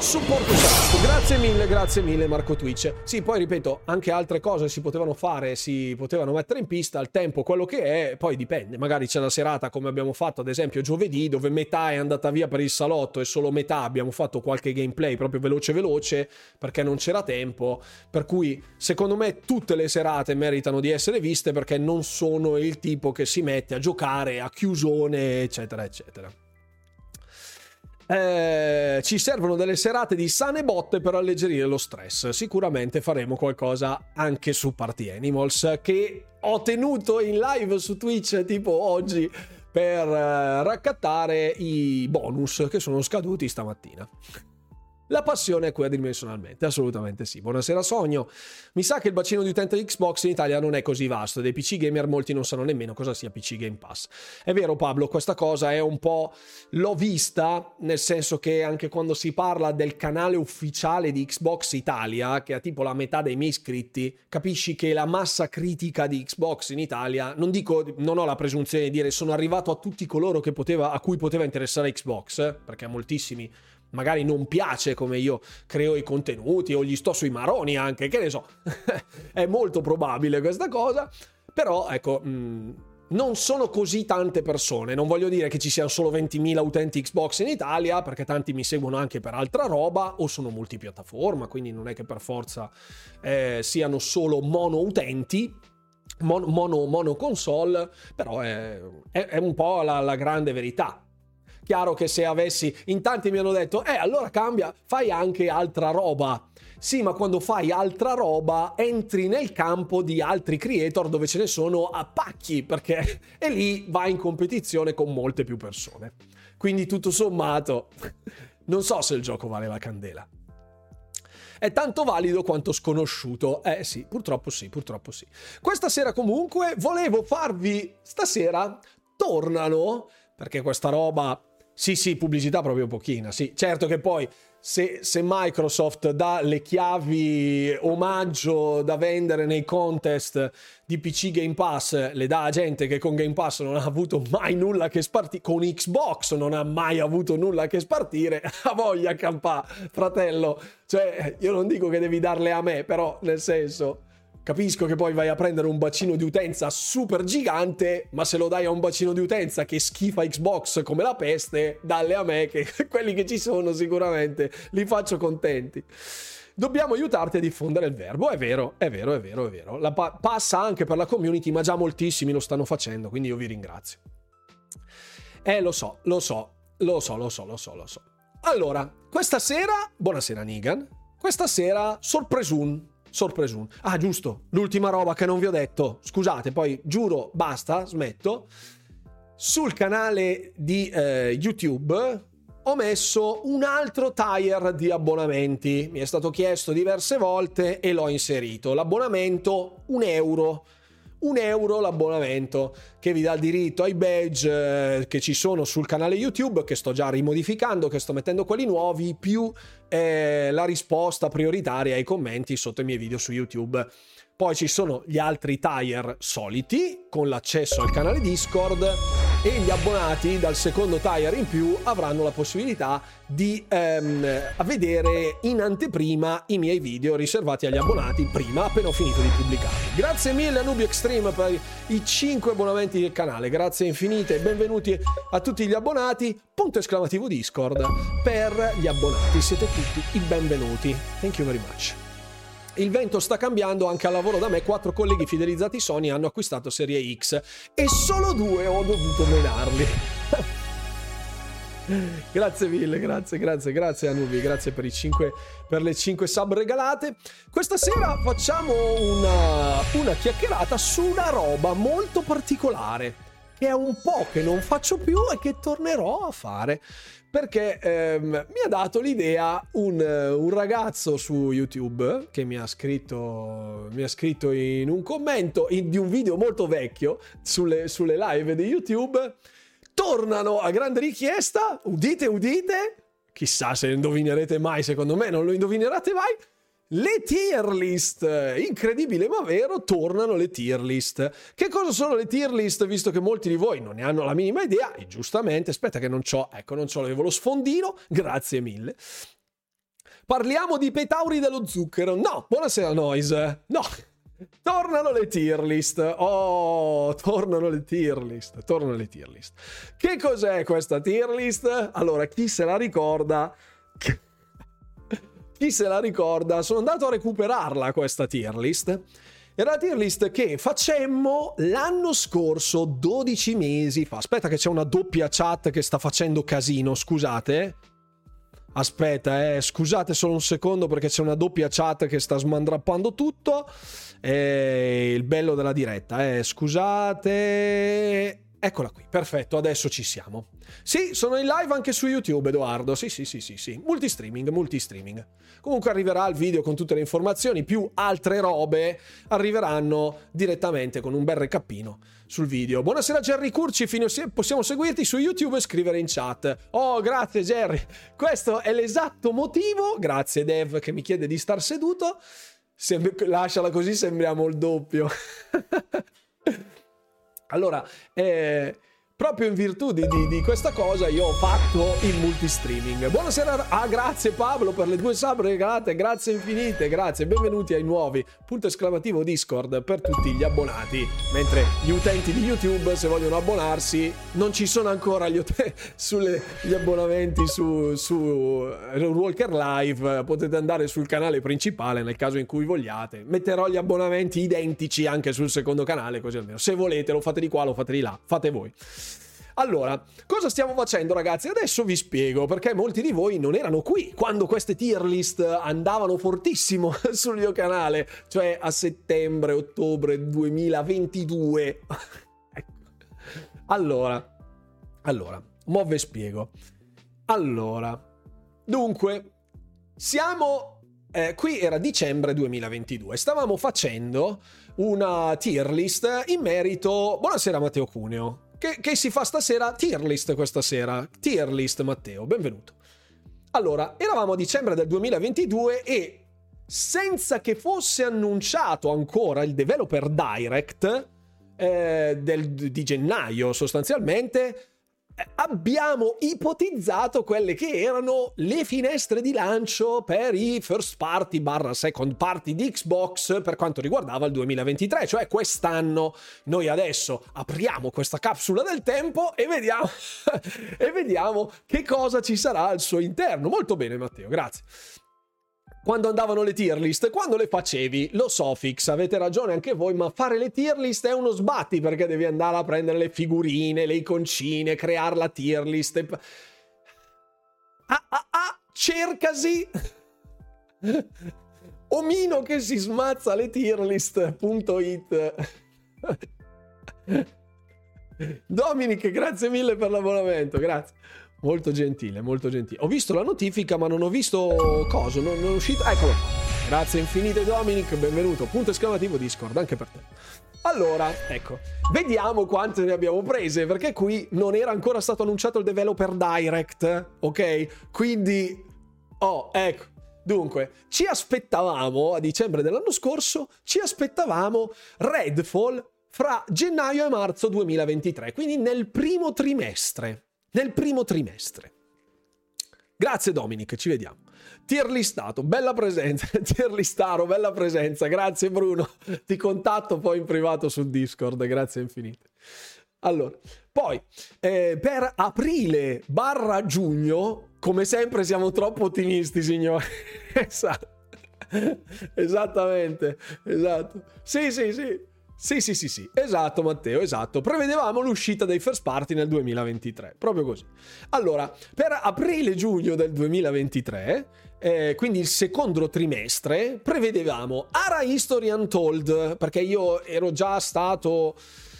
Supporto sacco, grazie mille, grazie mille Marco Twitch. Sì, poi ripeto, anche altre cose si potevano fare, si potevano mettere in pista, al tempo quello che è, poi dipende, magari c'è la serata come abbiamo fatto ad esempio giovedì, dove metà è andata via per il salotto e solo metà abbiamo fatto qualche gameplay proprio veloce veloce perché non c'era tempo, per cui secondo me tutte le serate meritano di essere viste perché non sono il tipo che si mette a giocare a chiusone eccetera eccetera. Eh, ci servono delle serate di sane botte per alleggerire lo stress. Sicuramente faremo qualcosa anche su Party Animals, che ho tenuto in live su Twitch tipo oggi per eh, raccattare i bonus che sono scaduti stamattina. La passione è quadridimensionalmente, assolutamente sì. Buonasera Sogno. Mi sa che il bacino di utente di Xbox in Italia non è così vasto, dei P C gamer molti non sanno nemmeno cosa sia P C Game Pass. È vero Pablo, questa cosa è un po'... l'ho vista, nel senso che anche quando si parla del canale ufficiale di Xbox Italia, che ha tipo la metà dei miei iscritti, capisci che la massa critica di Xbox in Italia, non dico, non ho la presunzione di dire sono arrivato a tutti coloro che poteva, a cui poteva interessare Xbox, perché a moltissimi magari non piace come io creo i contenuti o gli sto sui maroni anche, che ne so. È molto probabile questa cosa, però ecco, mh, non sono così tante persone, non voglio dire che ci siano solo ventimila utenti Xbox in Italia, perché tanti mi seguono anche per altra roba o sono multipiattaforma, quindi non è che per forza eh, siano solo mono utenti, mon, mono, mono console, però è, è, è un po' la, la grande verità. Chiaro che se avessi, in tanti mi hanno detto eh allora cambia, fai anche altra roba. Sì, ma quando fai altra roba entri nel campo di altri creator dove ce ne sono a pacchi, perché e lì vai in competizione con molte più persone, quindi tutto sommato non so se il gioco vale la candela, è tanto valido quanto sconosciuto. Eh sì, purtroppo sì, purtroppo sì. Questa sera comunque volevo farvi, stasera tornano, perché questa roba... Sì, sì, pubblicità proprio pochina, sì. Certo che poi Se, se Microsoft dà le chiavi omaggio da vendere nei contest di P C Game Pass, le dà a gente che con Game Pass non ha avuto mai nulla che spartire, con Xbox non ha mai avuto nulla che spartire, ha voglia campà, fratello. Cioè, io non dico che devi darle a me, però nel senso, capisco che poi vai a prendere un bacino di utenza super gigante, ma se lo dai a un bacino di utenza che schifa Xbox come la peste, dalle a me, che quelli che ci sono sicuramente li faccio contenti. Dobbiamo aiutarti a diffondere il verbo, è vero, è vero, è vero, è vero. La pa- passa anche per la community, ma già moltissimi lo stanno facendo, quindi io vi ringrazio. Eh, lo so, lo so, lo so, lo so, lo so, lo so. Allora, questa sera, buonasera Nigan, questa sera sorpresun. Sorpresun. Ah, giusto, l'ultima roba che non vi ho detto, scusate, poi giuro, basta, smetto. Sul canale di eh, YouTube ho messo un altro tier di abbonamenti, mi è stato chiesto diverse volte e l'ho inserito. L'abbonamento un euro, un euro l'abbonamento, che vi dà il diritto ai badge eh, che ci sono sul canale YouTube, che sto già rimodificando, che sto mettendo quelli nuovi, più eh, la risposta prioritaria ai commenti sotto i miei video su YouTube. Poi ci sono gli altri tier soliti con l'accesso al canale Discord, e gli abbonati dal secondo tier in più avranno la possibilità di ehm, vedere in anteprima i miei video riservati agli abbonati prima, appena ho finito di pubblicarli. Grazie mille a Nubio Extreme per i cinque abbonamenti del canale, grazie infinite e benvenuti a tutti gli abbonati, punto esclamativo Discord per gli abbonati, siete tutti i benvenuti, thank you very much. Il vento sta cambiando anche al lavoro da me, quattro colleghi fidelizzati Sony hanno acquistato Serie X e solo due ho dovuto menarli. Grazie mille, grazie, grazie, grazie Anubi, grazie per, i cinque, per le cinque sub regalate. Questa sera facciamo una, una chiacchierata su una roba molto particolare, che è un po' che non faccio più e che tornerò a fare, perché ehm, mi ha dato l'idea un, un ragazzo su YouTube che mi ha scritto, mi ha scritto in un commento in, di un video molto vecchio sulle, sulle live di YouTube. Tornano a grande richiesta, udite, udite, chissà se indovinerete mai, secondo me non lo indovinerete mai, le tier list, incredibile ma vero, tornano le tier list. Che cosa sono le tier list, visto che molti di voi non ne hanno la minima idea, e giustamente, aspetta che non c'ho, ecco non c'ho, avevo lo sfondino, grazie mille. Parliamo di petauri dello zucchero, no, buonasera Noise, no, tornano le tier list, oh, tornano le tier list, tornano le tier list. Che cos'è questa tier list? Allora, chi se la ricorda... Chi se la ricorda? Sono andato a recuperarla questa tier list. Era la tier list che facemmo l'anno scorso, dodici mesi fa. Aspetta che c'è una doppia chat che sta facendo casino, scusate. Aspetta, eh, scusate solo un secondo perché c'è una doppia chat che sta smandrappando tutto. Eh, il bello della diretta, eh, scusate... Eccola qui, perfetto, adesso ci siamo. Sì, sono in live anche su YouTube, Edoardo. Sì, sì, sì, sì, sì. Multistreaming, multistreaming. Comunque arriverà il video con tutte le informazioni, più altre robe arriveranno direttamente con un bel recappino sul video. Buonasera Jerry Curci, possiamo seguirti su YouTube e scrivere in chat. Oh, grazie Jerry. Questo è l'esatto motivo. Grazie Dev che mi chiede di star seduto. Sem- lasciala così, sembriamo il doppio. Allora, eh, proprio in virtù di, di, di questa cosa io ho fatto il multistreaming. Buonasera, ah grazie Pablo per le due sub regalate, grazie infinite, grazie, benvenuti ai nuovi, punto esclamativo Discord per tutti gli abbonati, mentre gli utenti di YouTube se vogliono abbonarsi non ci sono ancora gli, ut- sulle, gli abbonamenti su, su Runewalker Live, potete andare sul canale principale nel caso in cui vogliate, metterò gli abbonamenti identici anche sul secondo canale, così almeno se volete lo fate di qua, lo fate di là, fate voi. Allora, cosa stiamo facendo ragazzi? Adesso vi spiego, perché molti di voi non erano qui quando queste tier list andavano fortissimo sul mio canale, cioè a settembre, ottobre duemilaventidue. Allora, allora, mo ve spiego. Allora, dunque, siamo... Eh, qui era dicembre duemilaventidue, stavamo facendo una tier list in merito... Buonasera Matteo Cuneo. Che, che si fa stasera? Tier list questa sera. Tier list Matteo, benvenuto. Allora, eravamo a dicembre del duemilaventidue e senza che fosse annunciato ancora il Developer Direct eh, del, di gennaio sostanzialmente, abbiamo ipotizzato quelle che erano le finestre di lancio per i first party barra second party di Xbox per quanto riguardava il duemilaventitré, cioè quest'anno. Noi adesso apriamo questa capsula del tempo e vediamo e vediamo che cosa ci sarà al suo interno. Molto bene, Matteo, grazie. Quando andavano le tier list? Quando le facevi? Lo so, Fix, avete ragione anche voi, ma fare le tier list è uno sbatti, perché devi andare a prendere le figurine, le iconcine, creare la tier list e... ah ah ah, cercasi omino che si smazza le tier list.it. Dominic, grazie mille per l'abbonamento, grazie. Molto gentile, molto gentile. Ho visto la notifica, ma non ho visto cosa, non, non è uscito. Eccolo. Grazie infinite, Dominic, benvenuto. Punto esclamativo Discord, anche per te. Allora, ecco, vediamo quante ne abbiamo prese, perché qui non era ancora stato annunciato il Developer Direct, ok? Quindi, oh, ecco. Dunque, ci aspettavamo, a dicembre dell'anno scorso, ci aspettavamo Redfall fra gennaio e marzo duemilaventitré, quindi nel primo trimestre. Nel primo trimestre. Grazie Dominic, ci vediamo. Tier listato, bella presenza. Tier listaro, bella presenza. Grazie Bruno. Ti contatto poi in privato su Discord. Grazie infinite. Allora, poi eh, per aprile barra giugno, come sempre siamo troppo ottimisti, signori. Esatto. Esattamente. Esatto. Sì, sì, sì. Sì, sì, sì, sì, esatto Matteo, esatto. Prevedevamo l'uscita dei first party nel duemilaventitré, proprio così. Allora, per aprile-giugno del duemilaventitré, eh, quindi il secondo trimestre, prevedevamo Ara History Untold, perché io ero già stato,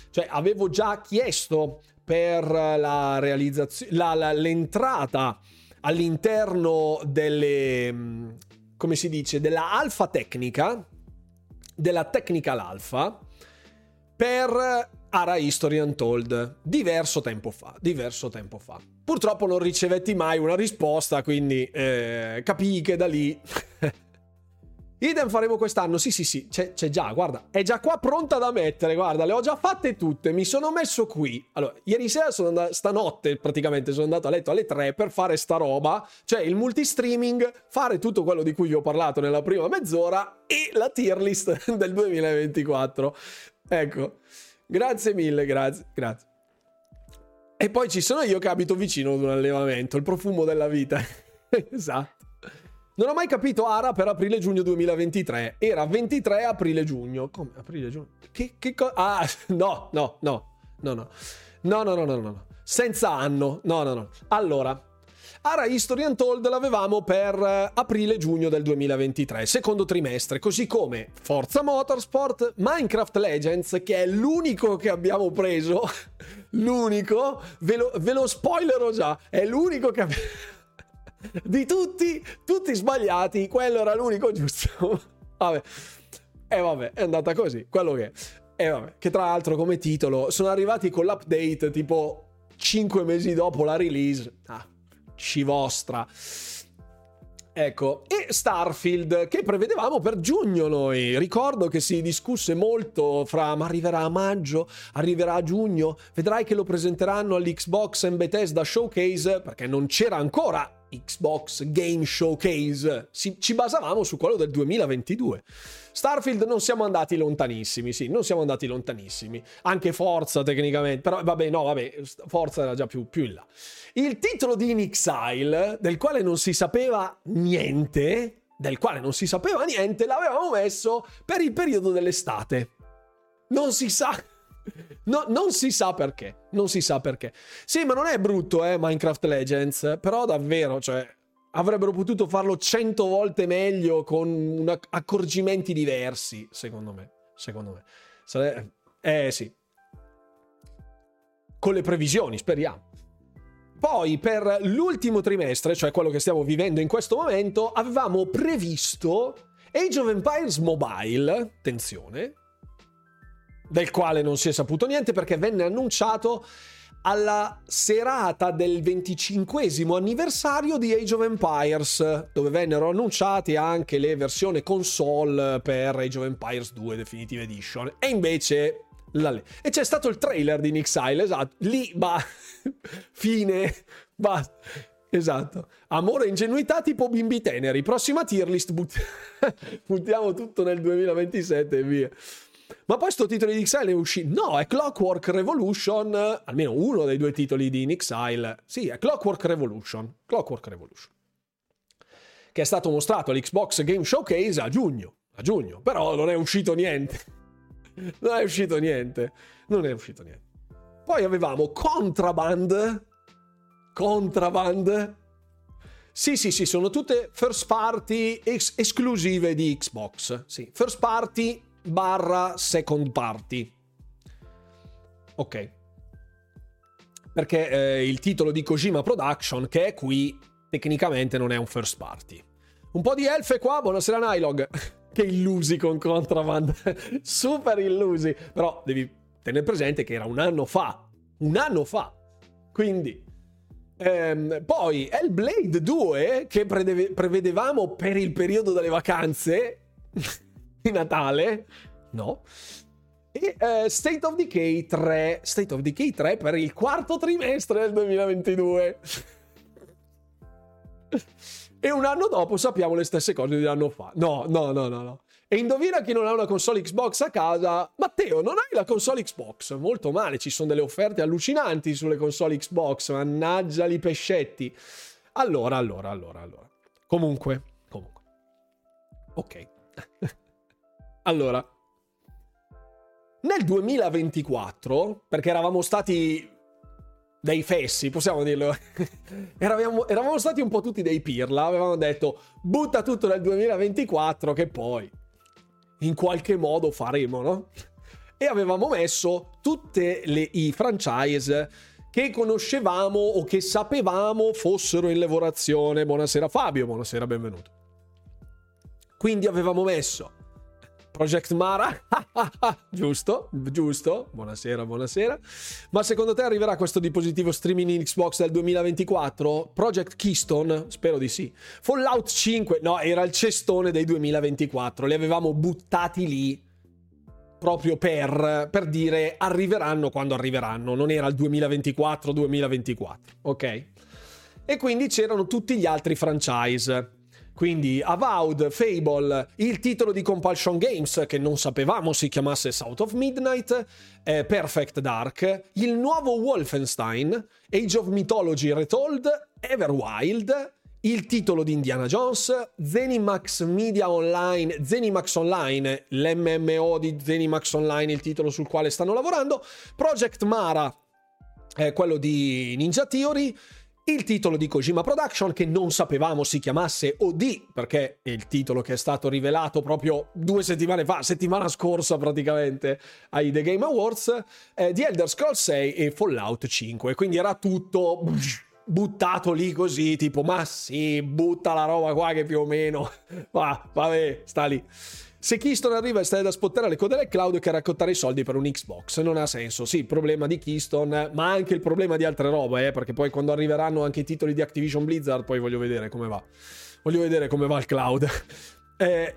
cioè avevo già chiesto per la realizzazione, la, la, l'entrata all'interno delle, come si dice, della alfa tecnica, della technical alfa, per Ara History Untold diverso tempo fa, diverso tempo fa. Purtroppo non ricevetti mai una risposta, quindi eh, capii che da lì idem faremo quest'anno. Sì, sì, sì, c'è, c'è già, guarda, è già qua pronta da mettere, guarda, le ho già fatte tutte, mi sono messo qui. Allora, ieri sera sono andato, stanotte praticamente sono andato a letto alle tre per fare sta roba, cioè il multistreaming, fare tutto quello di cui vi ho parlato nella prima mezz'ora e la tier list del duemilaventiquattro. Ecco, grazie mille, grazie, grazie. E poi ci sono io che abito vicino ad un allevamento, il profumo della vita. Esatto. Non ho mai capito Ara per aprile-giugno duemilaventitré. Era ventitré aprile-giugno. Come? Aprile-giugno? Che, che cosa? Ah, no, no, no, no, no. No, no, no, no, no. Senza anno. No, no, no. Allora, Ara History Untold l'avevamo per aprile-giugno del duemilaventitré, secondo trimestre, così come Forza Motorsport, Minecraft Legends, che è l'unico che abbiamo preso, l'unico, ve lo, ve lo spoilerò già, è l'unico che abbiamo... di tutti, tutti sbagliati, quello era l'unico giusto. Vabbè, e eh, vabbè, è andata così, quello che... E eh, vabbè, che tra l'altro come titolo sono arrivati con l'update tipo cinque mesi dopo la release. Ah. Vostra, ecco. E Starfield, che prevedevamo per giugno noi, ricordo che si discusse molto fra ma arriverà a maggio, arriverà a giugno, vedrai che lo presenteranno all'Xbox and Bethesda Showcase, perché non c'era ancora Xbox Game Showcase, si, ci basavamo su quello del duemilaventidue. Starfield non siamo andati lontanissimi, sì, non siamo andati lontanissimi, anche Forza tecnicamente, però vabbè, no, vabbè, Forza era già più, più in là. Il titolo di In Exile, del quale non si sapeva niente, del quale non si sapeva niente, l'avevamo messo per il periodo dell'estate. Non si sa, no, non si sa perché, non si sa perché. Sì, ma non è brutto, eh, Minecraft Legends, però davvero, cioè... avrebbero potuto farlo cento volte meglio con una, accorgimenti diversi, secondo me. Secondo me. Sare- eh sì. Con le previsioni, speriamo. Poi per l'ultimo trimestre, cioè quello che stiamo vivendo in questo momento, avevamo previsto Age of Empires Mobile, attenzione, del quale non si è saputo niente perché venne annunciato alla serata del venticinquesimo anniversario di Age of Empires, dove vennero annunciate anche le versioni console per Age of Empires due Definitive Edition, e invece la... e c'è stato il trailer di Nick Isle, esatto, lì, bah, fine, basta, esatto, amore e ingenuità tipo bimbi teneri, prossima tier list, but... buttiamo tutto nel duemilaventisette e via. Ma poi sto titolo di Xile è uscito, no, è Clockwork Revolution, almeno uno dei due titoli di Xile, sì, è Clockwork Revolution, Clockwork Revolution, che è stato mostrato all'Xbox Game Showcase a giugno, a giugno, però non è uscito niente, non è uscito niente, non è uscito niente. Poi avevamo Contraband, Contraband, sì, sì, sì, sono tutte first party ex- esclusive di Xbox, sì, first party barra second party, ok, perché eh, il titolo di Kojima Production che è qui tecnicamente non è un first party. Un po' di elfe qua, buonasera Nylog. Che illusi con Contraband. Super illusi, però devi tenere presente che era un anno fa, un anno fa, quindi ehm, poi Hellblade due che prede- prevedevamo per il periodo delle vacanze di Natale, no, e eh, State of Decay tre, State of Decay tre per il quarto trimestre del duemilaventidue. E un anno dopo sappiamo le stesse cose di un anno fa. No, no, no, no, no. E indovina chi non ha una console Xbox a casa. Matteo, non hai la console Xbox? Molto male, ci sono delle offerte allucinanti sulle console Xbox, mannaggia li pescetti. Allora, allora, allora, allora. Comunque, comunque. Ok. Allora, nel duemilaventiquattro, perché eravamo stati dei fessi, possiamo dirlo, eravamo, eravamo stati un po' tutti dei pirla, avevamo detto butta tutto nel duemilaventiquattro che poi in qualche modo faremo, no? E avevamo messo tutte le i franchise che conoscevamo o che sapevamo fossero in lavorazione. Buonasera Fabio, buonasera, benvenuto. Quindi avevamo messo Project Mara, giusto, giusto, buonasera, buonasera. Ma secondo te arriverà questo dispositivo streaming in Xbox del duemilaventiquattro? Project Keystone? Spero di sì. Fallout cinque? No, era il cestone dei duemilaventiquattro, li avevamo buttati lì proprio per, per dire arriveranno quando arriveranno, non era il duemilaventiquattro duemilaventiquattro, ok? E quindi c'erano tutti gli altri franchise. Quindi Avowed, Fable, il titolo di Compulsion Games che non sapevamo si chiamasse South of Midnight, eh, Perfect Dark, il nuovo Wolfenstein, Age of Mythology Retold, Everwild, il titolo di Indiana Jones, Zenimax Media Online, Zenimax Online, l'emme emme o di Zenimax Online, il titolo sul quale stanno lavorando, Project Mara, eh, quello di Ninja Theory, il titolo di Kojima Production che non sapevamo si chiamasse O D, perché è il titolo che è stato rivelato proprio due settimane fa, settimana scorsa praticamente, ai The Game Awards, eh, di Elder Scrolls sei e Fallout cinque. Quindi era tutto buttato lì così, tipo ma sì, butta la roba qua che più o meno, va, vabbè, sta lì. Se Keystone arriva e stai da spottare le code del cloud che raccontare i soldi per un Xbox, non ha senso. Sì, il problema di Keystone, ma anche il problema di altre robe, eh, perché poi quando arriveranno anche i titoli di Activision Blizzard, poi voglio vedere come va. Voglio vedere come va il cloud. Eh,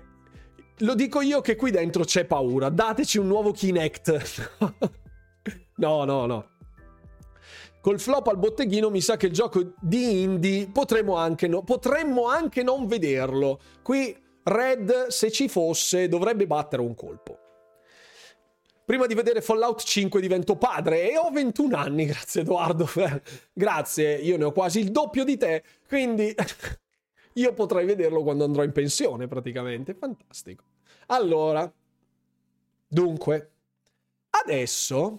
lo dico io che qui dentro c'è paura. Dateci un nuovo Kinect. No, no, no. Col flop al botteghino mi sa che il gioco di indie potremmo anche, no, potremmo anche non vederlo. Qui... Red, se ci fosse, dovrebbe battere un colpo. Prima di vedere Fallout cinque divento padre e ho ventuno anni, grazie Edoardo. Grazie, io ne ho quasi il doppio di te, quindi io potrei vederlo quando andrò in pensione praticamente, fantastico. Allora, dunque, adesso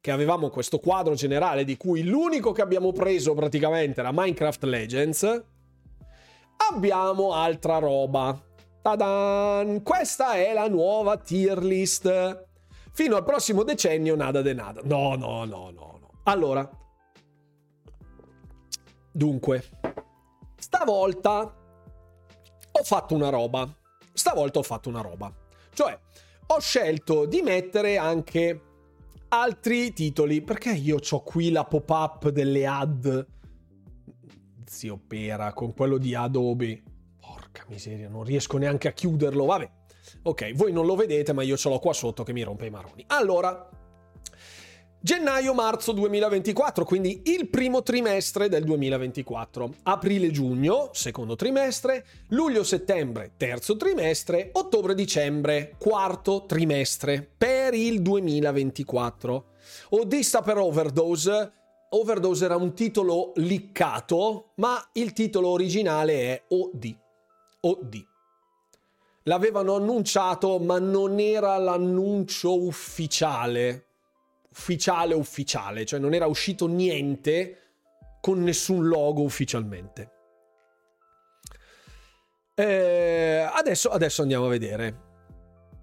che avevamo questo quadro generale di cui l'unico che abbiamo preso praticamente era Minecraft Legends, abbiamo altra roba. Tadan! Questa è la nuova tier list. Fino al prossimo decennio nada de nada. No, no, no, no, no. Allora. Dunque. Stavolta ho fatto una roba. Stavolta ho fatto una roba. Cioè, ho scelto di mettere anche altri titoli. Perché io c'ho qui la pop-up delle ad? Si opera con quello di Adobe. Porca miseria, non riesco neanche a chiuderlo. Vabbè, ok, voi non lo vedete, ma io ce l'ho qua sotto che mi rompe i maroni. Allora, gennaio-marzo duemilaventiquattro, quindi il primo trimestre del duemilaventiquattro. Aprile-giugno, secondo trimestre. Luglio-settembre, terzo trimestre. Ottobre-dicembre, quarto trimestre per il duemilaventiquattro. O D sta per Overdose. Overdose era un titolo liccato, ma il titolo originale è O D. O D. L'avevano annunciato, ma non era l'annuncio ufficiale. Ufficiale, ufficiale. Cioè non era uscito niente con nessun logo ufficialmente. E adesso, adesso andiamo a vedere.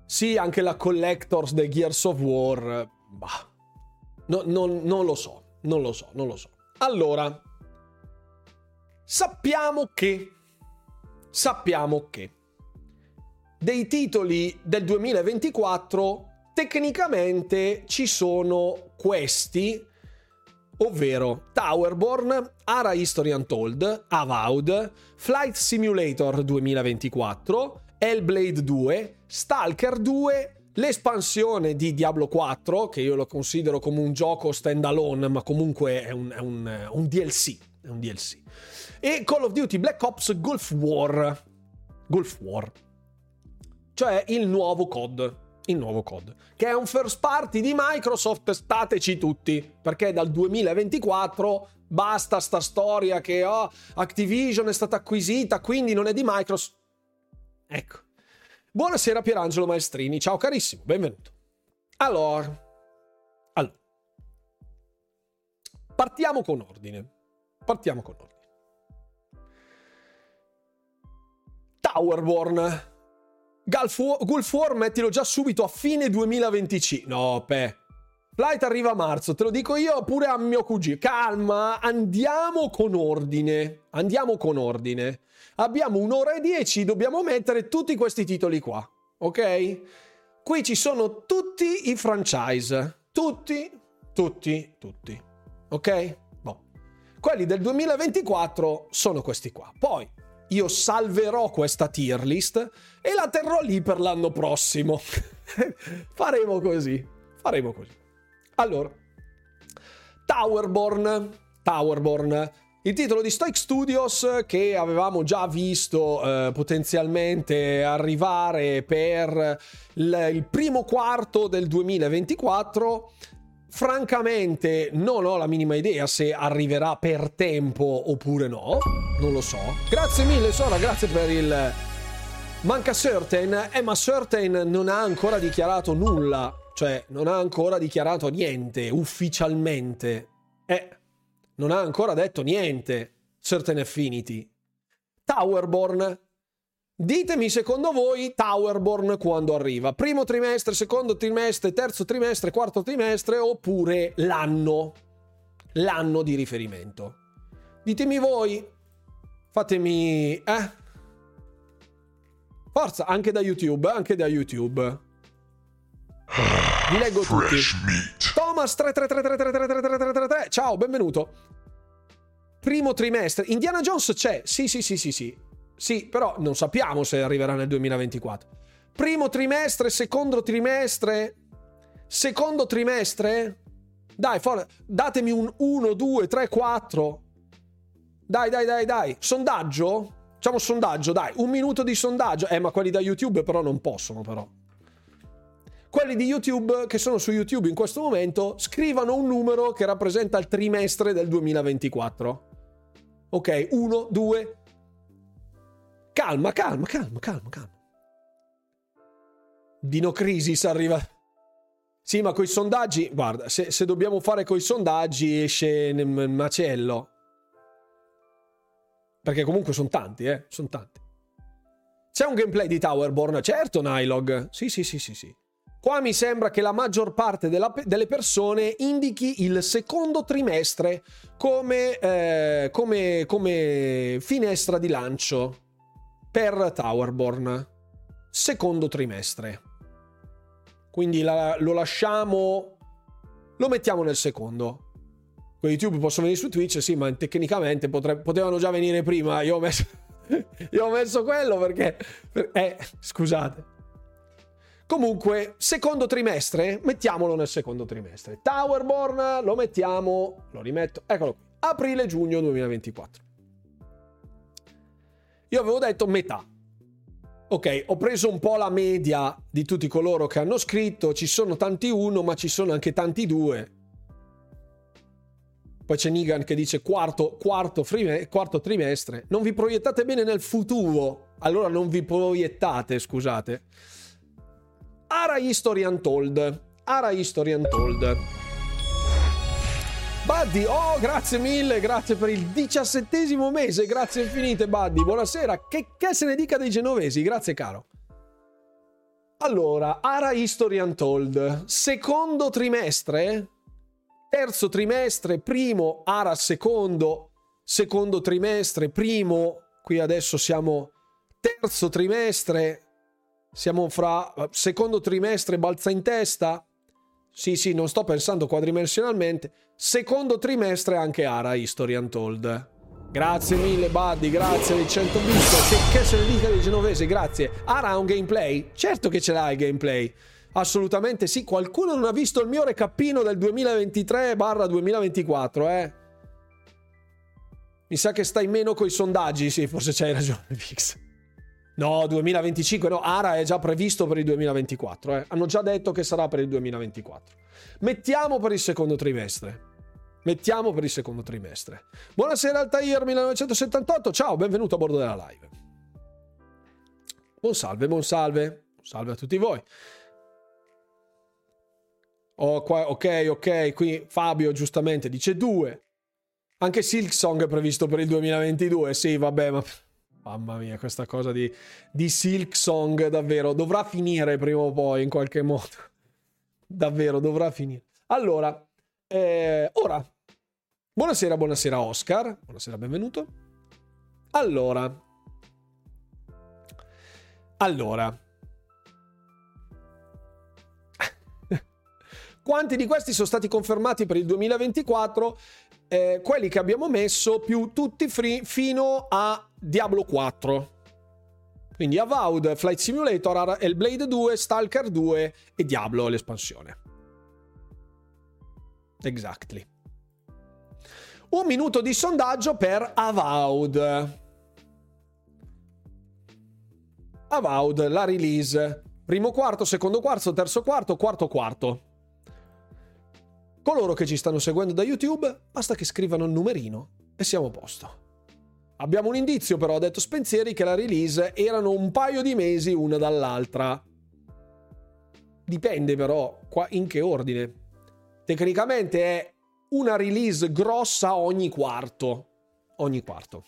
Sì, anche la Collectors dei Gears of War. Bah. No, non, non lo so. Non lo so, non lo so. Allora, sappiamo che sappiamo che dei titoli del duemilaventiquattro tecnicamente ci sono questi, ovvero Towerborn, Ara History Untold, Avowed, Flight Simulator duemilaventiquattro, Hellblade due, Stalker due, l'espansione di Diablo quattro, che io lo considero come un gioco stand alone, ma comunque è un, è un, un D L C, è un D L C. E Call of Duty Black Ops Gulf War. Gulf War. Cioè il nuovo C O D, il nuovo C O D, che è un first party di Microsoft, stateci tutti, perché dal duemilaventiquattro basta sta storia che oh, Activision è stata acquisita, quindi non è di Microsoft. Ecco. Buonasera Pierangelo Maestrini, ciao carissimo, benvenuto. Allora, allora, partiamo con ordine, partiamo con ordine. Towerborn, Gulf War mettilo già subito a fine duemilaventicinque, no pe, Flight arriva a marzo, te lo dico io pure a mio cugino, calma, andiamo con ordine, andiamo con ordine. Abbiamo un'ora e dieci, dobbiamo mettere tutti questi titoli qua, ok? Qui ci sono tutti i franchise, tutti, tutti, tutti, ok? No. Quelli del duemilaventiquattro sono questi qua. Poi io salverò questa tier list e la terrò lì per l'anno prossimo. Faremo così, faremo così. Allora, Towerborn, Towerborn. Il titolo di Stoic Studios che avevamo già visto eh, potenzialmente arrivare per l- il primo quarto del duemilaventiquattro, francamente non ho la minima idea se arriverà per tempo oppure no, non lo so. Grazie mille Sora, grazie per il... Manca Certain, eh ma Certain non ha ancora dichiarato nulla, cioè non ha ancora dichiarato niente ufficialmente, eh... Non ha ancora detto niente, Certain Affinity. Towerborn. Ditemi secondo voi Towerborn quando arriva. Primo trimestre, secondo trimestre, terzo trimestre, quarto trimestre oppure l'anno. L'anno di riferimento. Ditemi voi. Fatemi... Eh? Forza, anche da YouTube, anche da YouTube. Vi leggo tutti. Thomas tre tre tre tre tre tre tre tre tre tre tre. Ciao, benvenuto. Primo trimestre. Indiana Jones c'è. Sì, sì, sì, sì, sì. Sì, però non sappiamo se arriverà nel duemilaventiquattro. Primo trimestre, secondo trimestre. Secondo trimestre? Dai, for- datemi un uno, due, tre, quattro. Dai, dai, dai, dai. Sondaggio? Facciamo sondaggio, dai. Un minuto di sondaggio. Eh, ma quelli da YouTube però non possono, però. Quelli di YouTube che sono su YouTube in questo momento scrivano un numero che rappresenta il trimestre del duemilaventiquattro. Ok, uno, due. Calma, calma, calma, calma, calma. Dino Crisis arriva. Sì, ma coi sondaggi, guarda, se, se dobbiamo fare coi sondaggi esce nel macello. Perché comunque sono tanti, eh, sono tanti. C'è un gameplay di Towerborn, certo, Nylog. Sì, sì, sì, sì, sì. Qua mi sembra che la maggior parte della, delle persone indichi il secondo trimestre come, eh, come, come finestra di lancio per Towerborn. Secondo trimestre. Quindi la, lo lasciamo lo mettiamo nel secondo. Con YouTube posso venire su Twitch, sì, ma tecnicamente potre- potevano già venire prima. Io ho messo, io ho messo quello perché... Per- eh, scusate. Comunque, secondo trimestre, mettiamolo nel secondo trimestre. Towerborn lo mettiamo, lo rimetto, eccolo qui. Aprile-giugno duemilaventiquattro. Io avevo detto metà. Ok, ho preso un po' la media di tutti coloro che hanno scritto, ci sono tanti uno, ma ci sono anche tanti due. Poi c'è Nigan che dice quarto, quarto, frime, quarto trimestre. Non vi proiettate bene nel futuro. Allora non vi proiettate, scusate. Ara History Untold. Ara History Untold. Buddy, oh, grazie mille, grazie per il diciassettesimo mese, grazie infinite, Buddy. Buonasera, che, che se ne dica dei genovesi, grazie caro. Allora, Ara History Untold. Secondo trimestre... Terzo trimestre, primo, Ara secondo, secondo trimestre, primo, qui adesso siamo terzo trimestre, siamo fra secondo trimestre balza in testa, sì sì non sto pensando quadrimensionalmente, secondo trimestre anche Ara History Untold. Grazie mille Buddy, grazie dei cento visto, che, che se ne dica dei genovesi, grazie. Ara ha un gameplay? Certo che ce l'ha il gameplay. Assolutamente sì, qualcuno non ha visto il mio recappino del duemilaventitré barra duemilaventiquattro, eh? Mi sa che stai meno coi sondaggi, sì, forse c'hai ragione, Vix. No, duemilaventicinque, no, Ara è già previsto per il duemilaventiquattro, eh? Hanno già detto che sarà per il duemilaventiquattro. Mettiamo per il secondo trimestre. Mettiamo per il secondo trimestre. Buonasera Altair millenovecentosettantotto, ciao, benvenuto a bordo della live. Buon salve, buon salve, buon salve a tutti voi. Oh, qua, ok, ok, qui Fabio giustamente dice due. Anche Silksong è previsto per il duemilaventidue. Sì, vabbè, ma mamma mia, questa cosa di, di Silksong davvero dovrà finire prima o poi in qualche modo. Davvero dovrà finire. Allora, eh, ora buonasera, buonasera Oscar, buonasera, benvenuto. Allora, allora. Quanti di questi sono stati confermati per il duemilaventiquattro? Eh, quelli che abbiamo messo più tutti free fino a Diablo quattro. Quindi Avowed, Flight Simulator, Hellblade due, Stalker due e Diablo l'espansione. Exactly. Un minuto di sondaggio per Avowed. Avowed, la release. Primo quarto, secondo quarto, terzo quarto, quarto quarto. Coloro che ci stanno seguendo da YouTube, basta che scrivano il numerino e siamo a posto. Abbiamo un indizio però, ha detto Spensieri, che la release erano un paio di mesi una dall'altra. Dipende però qua in che ordine. Tecnicamente è una release grossa ogni quarto. Ogni quarto.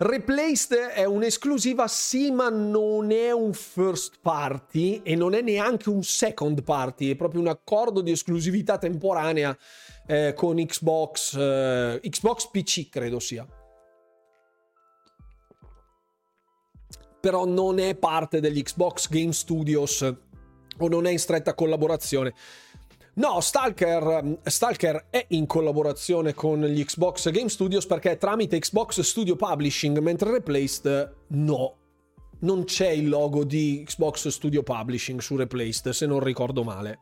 Replaced è un'esclusiva, sì, ma non è un first party e non è neanche un second party, è proprio un accordo di esclusività temporanea eh, con Xbox, eh, Xbox P C credo sia. Però non è parte degli Xbox Game Studios o non è in stretta collaborazione. No, Stalker, Stalker è in collaborazione con gli Xbox Game Studios perché è tramite Xbox Studio Publishing, mentre Replaced no, non c'è il logo di Xbox Studio Publishing su Replaced, se non ricordo male.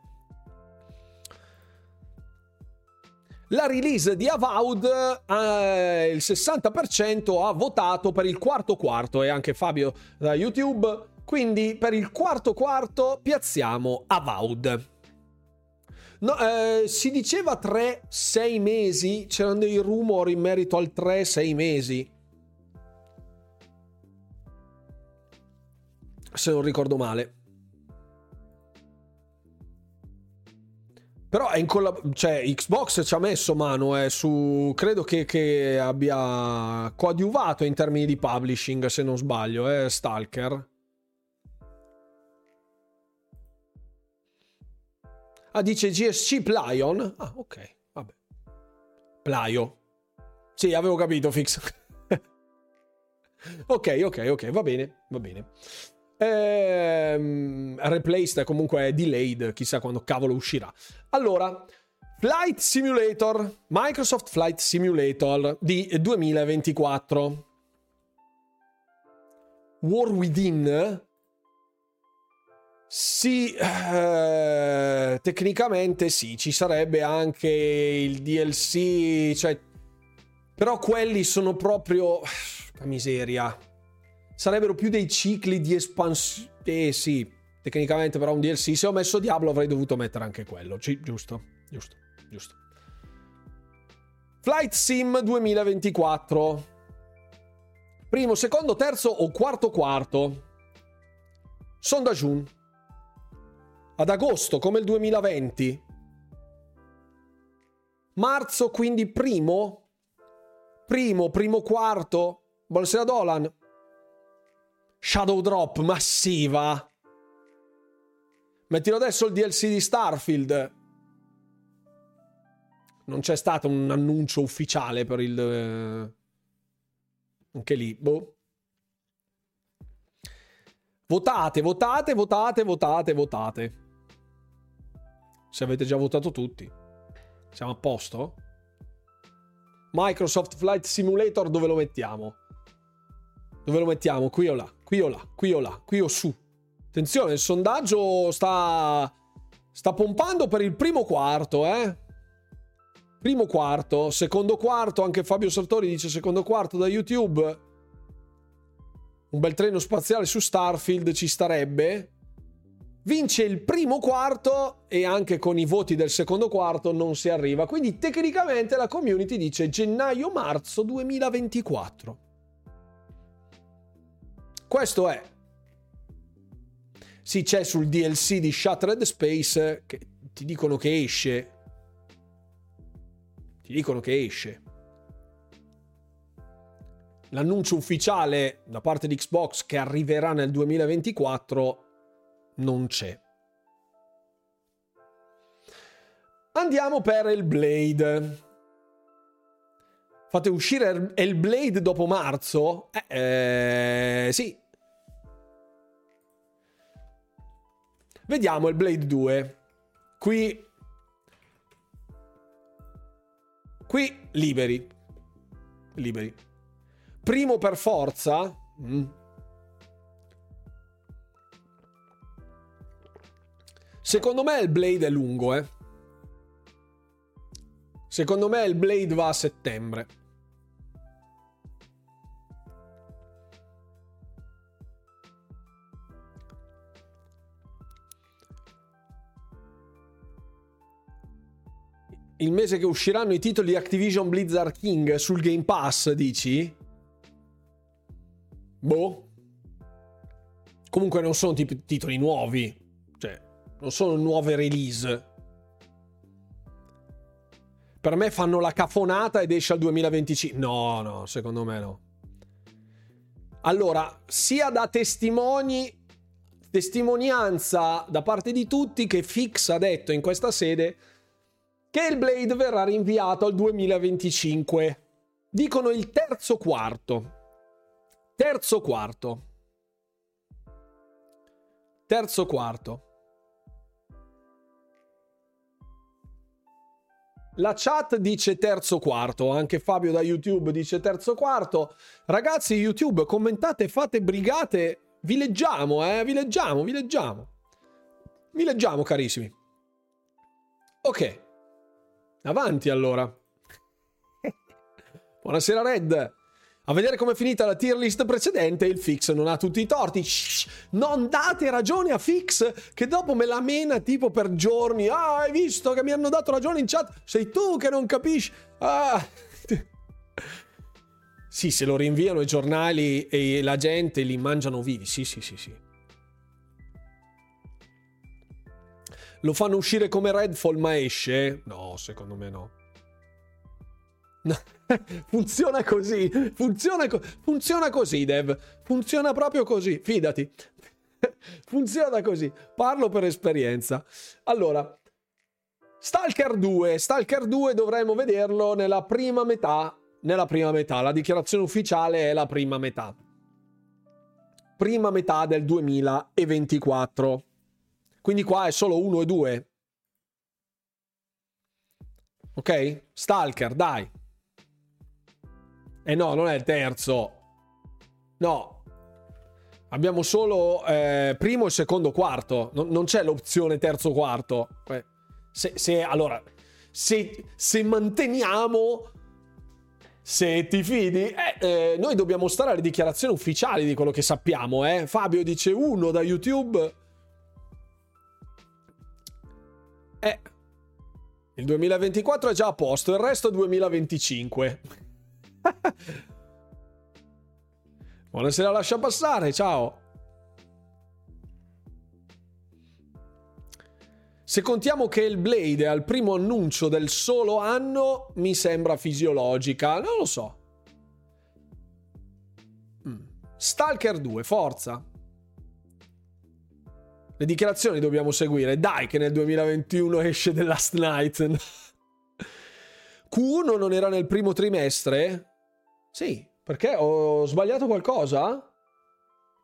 La release di Avowed, eh, il sessanta per cento ha votato per il quarto quarto e anche Fabio da YouTube, quindi per il quarto quarto piazziamo Avowed. No, eh, si diceva tre sei mesi, c'erano dei rumori in merito al tre sei mesi se non ricordo male, però è in collab- cioè Xbox ci ha messo mano eh, su, credo che, che abbia coadiuvato in termini di publishing se non sbaglio eh, Stalker. Ah, dice G S C Playon. Ah, ok, vabbè. Playo. Sì, avevo capito, Fix. ok, ok, ok, va bene, va bene. ehm, replaced, comunque è delayed, chissà quando cavolo uscirà. Allora, Flight Simulator, Microsoft Flight Simulator di duemilaventiquattro, War Within. Sì, eh, tecnicamente sì, ci sarebbe anche il D L C, cioè, però quelli sono proprio la miseria, sarebbero più dei cicli di espansione. Eh sì, tecnicamente, però un D L C, se ho messo Diablo avrei dovuto mettere anche quello, cioè, giusto, giusto, giusto. Flight Sim duemilaventiquattro, primo, secondo, terzo o quarto quarto? Sono da giù. Ad agosto, come il duemilaventi. Marzo, quindi primo. Primo, primo quarto. Buonasera Dolan. Shadow Drop, massiva. Mettilo adesso il D L C di Starfield. Non c'è stato un annuncio ufficiale per il... Eh... Anche lì, boh. Votate, votate, votate, votate, votate. Se avete già votato tutti. Siamo a posto? Microsoft Flight Simulator dove lo mettiamo? Dove lo mettiamo? Qui o là, qui o là, qui o là, qui o su. Attenzione, il sondaggio sta sta pompando per il primo quarto, eh? Primo quarto, secondo quarto, anche Fabio Sartori dice secondo quarto da YouTube. Un bel treno spaziale su Starfield ci starebbe. Vince il primo quarto e anche con i voti del secondo quarto non si arriva. Quindi tecnicamente la community dice gennaio-marzo duemilaventiquattro. Questo è. Sì, c'è sul D L C di Shattered Space che ti dicono che esce. Ti dicono che esce. L'annuncio ufficiale da parte di Xbox che arriverà nel duemilaventiquattro non c'è. Andiamo per Hellblade. Fate uscire Hellblade dopo marzo? Eh, eh, sì. Vediamo Hellblade due. Qui Qui liberi. Liberi. Primo per forza? Mm. Secondo me il Blade è lungo, eh. Secondo me il Blade va a settembre. Il mese che usciranno i titoli Activision Blizzard King sul Game Pass, dici? Boh, comunque non sono t- titoli nuovi, cioè non sono nuove release. Per me fanno la cafonata ed esce al duemilaventicinque. No, no, secondo me no. Allora, sia da testimoni, testimonianza da parte di tutti che Fix ha detto in questa sede che il Blade verrà rinviato al duemilaventicinque. Dicono il terzo quarto. Terzo quarto. Terzo quarto. La chat dice terzo quarto, anche Fabio da YouTube dice terzo quarto. Ragazzi, YouTube, commentate, fate brigate, vi leggiamo, eh, vi leggiamo, vi leggiamo. Vi leggiamo, carissimi. Ok. Avanti allora. Buonasera Red. A vedere come è finita la tier list precedente, il Fix non ha tutti i torti. Shh, non date ragione a Fix che dopo me la mena tipo per giorni. Ah, hai visto che mi hanno dato ragione in chat? Sei tu che non capisci. Ah. Sì, se lo rinviano i giornali e la gente li mangiano vivi. Sì, sì, sì, sì. Lo fanno uscire come Redfall ma esce? No, secondo me no. No. Funziona così, funziona, co- funziona così, Dev. Funziona proprio così, fidati. Funziona così. Parlo per esperienza. Allora, Stalker due. Stalker due dovremmo vederlo nella prima metà. Nella prima metà. La dichiarazione ufficiale è la prima metà. prima metà del duemilaventiquattro. Quindi qua è solo uno e due. Ok? Stalker, dai. E eh no, non è il terzo. No. Abbiamo solo eh, primo e secondo quarto. Non, non c'è l'opzione terzo quarto. Se, se allora, se, se manteniamo... Se ti fidi, eh, eh, noi dobbiamo stare alle dichiarazioni ufficiali di quello che sappiamo, eh. Fabio dice uno da YouTube. Eh, il duemilaventiquattro è già a posto, il resto è duemilaventicinque. Buonasera, lascia passare, ciao. Se contiamo che Hellblade è al primo annuncio del solo anno, mi sembra fisiologica. Non lo so. Stalker due, forza. Le dichiarazioni dobbiamo seguire. Dai che nel duemilaventuno esce The Last Night. Q uno non era nel primo trimestre? Sì, perché ho sbagliato qualcosa?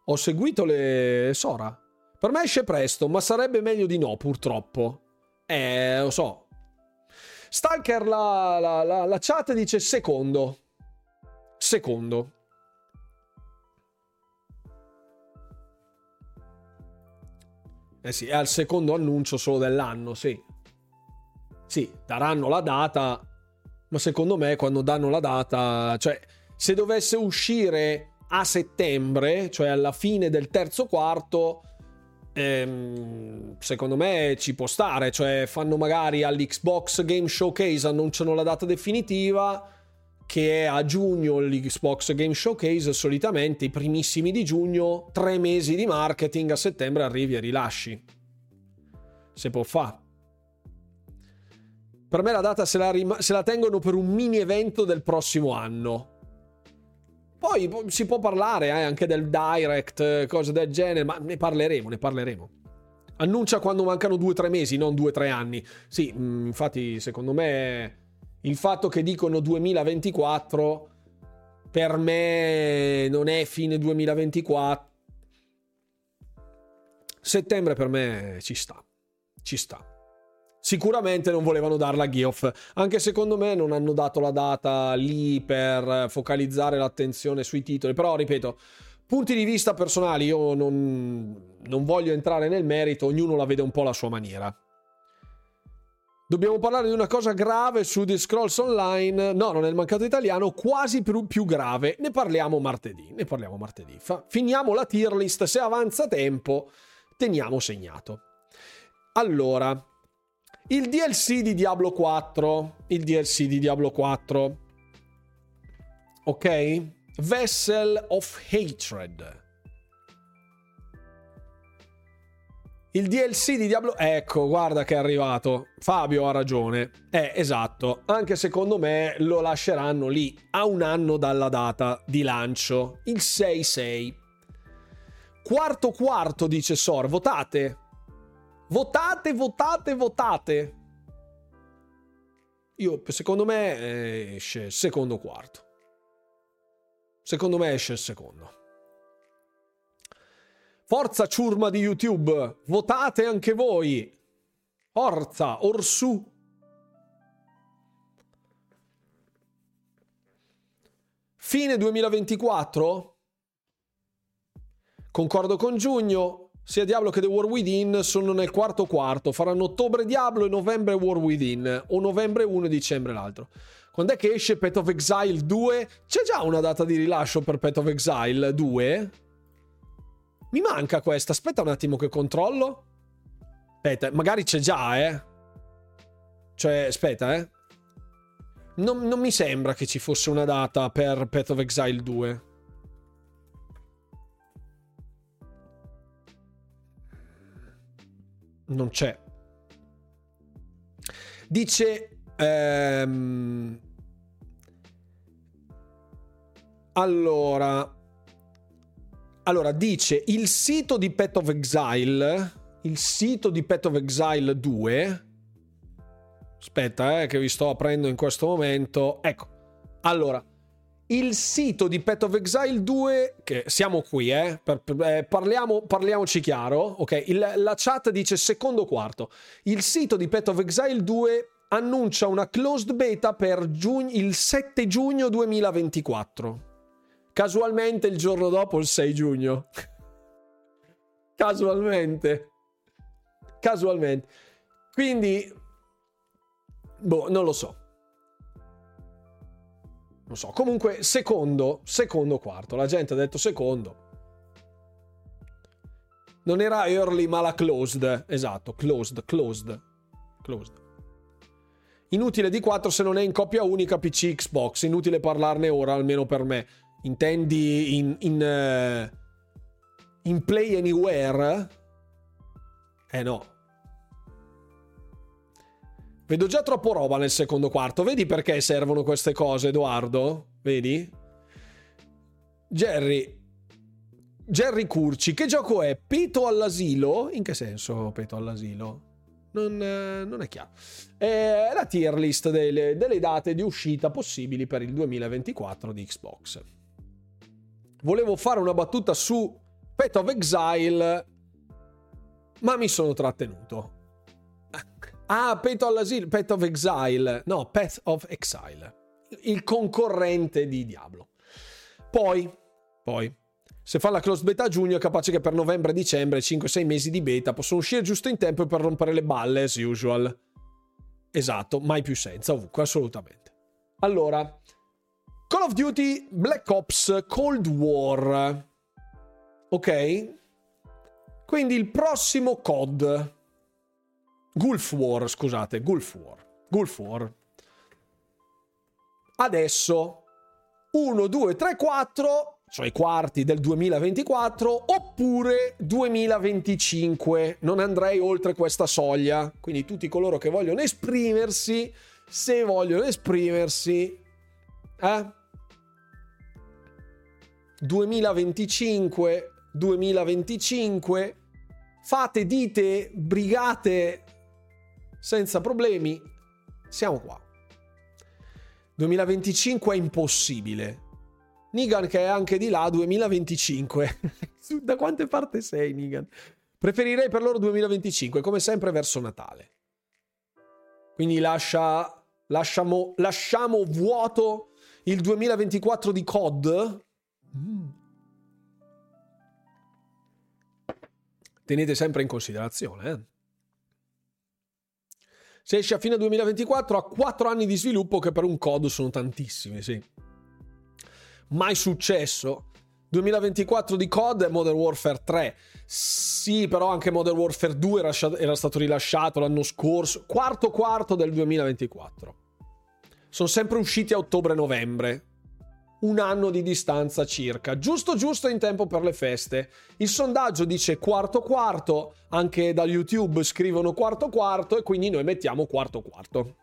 Ho seguito le Sora. Per me esce presto, ma sarebbe meglio di no, purtroppo. Eh, lo so. Stalker, la, la, la, la chat dice secondo. Secondo. Eh sì, è al secondo annuncio solo dell'anno, sì. Sì, daranno la data, ma secondo me quando danno la data... Cioè, se dovesse uscire a settembre, cioè alla fine del terzo quarto... secondo me ci può stare, cioè fanno magari all'Xbox Game Showcase, annunciano la data definitiva che è a giugno. L'Xbox Game Showcase solitamente i primissimi di giugno, tre mesi di marketing, a settembre arrivi e rilasci. Se può fa. Per me la data se la, rim- se la tengono per un mini evento del prossimo anno. Poi si può parlare eh, anche del direct, cose del genere, ma ne parleremo, ne parleremo. Annuncia quando mancano due o tre mesi, non due o tre anni. Sì, infatti, secondo me, il fatto che dicono duemilaventiquattro, per me non è fine duemilaventiquattro. Settembre per me ci sta, ci sta. Sicuramente non volevano darla a Geoff, anche secondo me non hanno dato la data lì per focalizzare l'attenzione sui titoli, però ripeto, punti di vista personali, io non, non voglio entrare nel merito, ognuno la vede un po' alla sua maniera. Dobbiamo parlare di una cosa grave su The Scrolls Online, no, non è il mancato italiano, quasi più, più grave, ne parliamo martedì, ne parliamo martedì. Fa, finiamo la tier list, se avanza tempo teniamo segnato. Allora... Il D L C di Diablo quattro, il D L C di Diablo quattro, ok? Vessel of Hatred. Il D L C di Diablo... Ecco, guarda che è arrivato. Fabio ha ragione. Eh, esatto. Anche secondo me lo lasceranno lì a un anno dalla data di lancio. Il sei sei. Quarto quarto, dice Sor. Votate. Votate, votate, votate. Io, secondo me, esce il secondo quarto. Secondo me esce il secondo. Forza ciurma di YouTube. Votate anche voi. Forza, orsù. Fine duemilaventiquattro? Concordo con Giugno. Sia Diablo che The War Within sono nel quarto quarto, faranno ottobre Diablo e novembre War Within, o novembre uno e dicembre l'altro. Quando è che esce Path of Exile due? C'è già una data di rilascio per Path of Exile due? Mi manca questa, aspetta un attimo che controllo. Aspetta, magari c'è già, eh. Cioè, aspetta, eh. Non, non mi sembra che ci fosse una data per Path of Exile due. Non c'è. Dice ehm, allora allora dice il sito di Path of Exile, il sito di Path of Exile due, aspetta eh, che vi sto aprendo in questo momento, ecco, allora il sito di Path of Exile due, che siamo qui, eh, per, eh parliamo, parliamoci chiaro, ok? Il, la chat dice secondo quarto. Il sito di Path of Exile due annuncia una closed beta per giugno, il sette giugno duemilaventiquattro. Casualmente il giorno dopo il sei giugno. Casualmente. Casualmente. Quindi boh, non lo so. Non so, comunque secondo, secondo quarto, la gente ha detto secondo. Non era early ma la closed, esatto, closed, closed, closed. Inutile di quattro se non è in coppia unica P C Xbox, inutile parlarne ora almeno per me. Intendi in in, uh, in Play Anywhere? Eh no. Vedo già troppo roba nel secondo quarto. Vedi perché servono queste cose, Edoardo? Vedi? Jerry. Jerry Curci. Che gioco è? Peto all'asilo? In che senso peto all'asilo? Non, non è chiaro. È la tier list delle, delle date di uscita possibili per il duemilaventiquattro di Xbox. Volevo fare una battuta su Path of Exile, ma mi sono trattenuto. Ah, Path all'asilo, Path of Exile. No, Path of Exile. Il concorrente di Diablo. Poi, poi, se fa la closed beta a giugno, è capace che per novembre, dicembre, cinque sei mesi di beta possono uscire giusto in tempo per rompere le balle, as usual. Esatto, mai più senza, ovunque, assolutamente. Allora, Call of Duty Black Ops Cold War. Ok? Quindi il prossimo C O D. Gulf War, scusate, Gulf War. Gulf War. Adesso uno, due, tre, quattro, cioè i quarti del duemilaventiquattro oppure duemilaventicinque. Non andrei oltre questa soglia, quindi tutti coloro che vogliono esprimersi, se vogliono esprimersi, eh? duemilaventicinque, duemilaventicinque, fate, dite, brigate senza problemi, siamo qua. duemilaventicinque è impossibile. Nigan che è anche di là, duemilaventicinque. Da quante parte sei, Nigan? Preferirei per loro duemilaventicinque, come sempre verso Natale. Quindi lascia, lasciamo, lasciamo vuoto il duemilaventiquattro di C O D. Mm. Tenete sempre in considerazione, eh. Se esce a fine duemilaventiquattro ha quattro anni di sviluppo, che per un C O D sono tantissimi, sì. Mai successo. duemilaventiquattro di C O D è Modern Warfare tre. Sì, però anche Modern Warfare due era, era stato rilasciato l'anno scorso. Quarto quarto del duemilaventiquattro. Sono sempre usciti a ottobre-novembre. Un anno di distanza circa. Giusto giusto in tempo per le feste. Il sondaggio dice quarto quarto. Anche da YouTube scrivono quarto quarto e quindi noi mettiamo quarto quarto.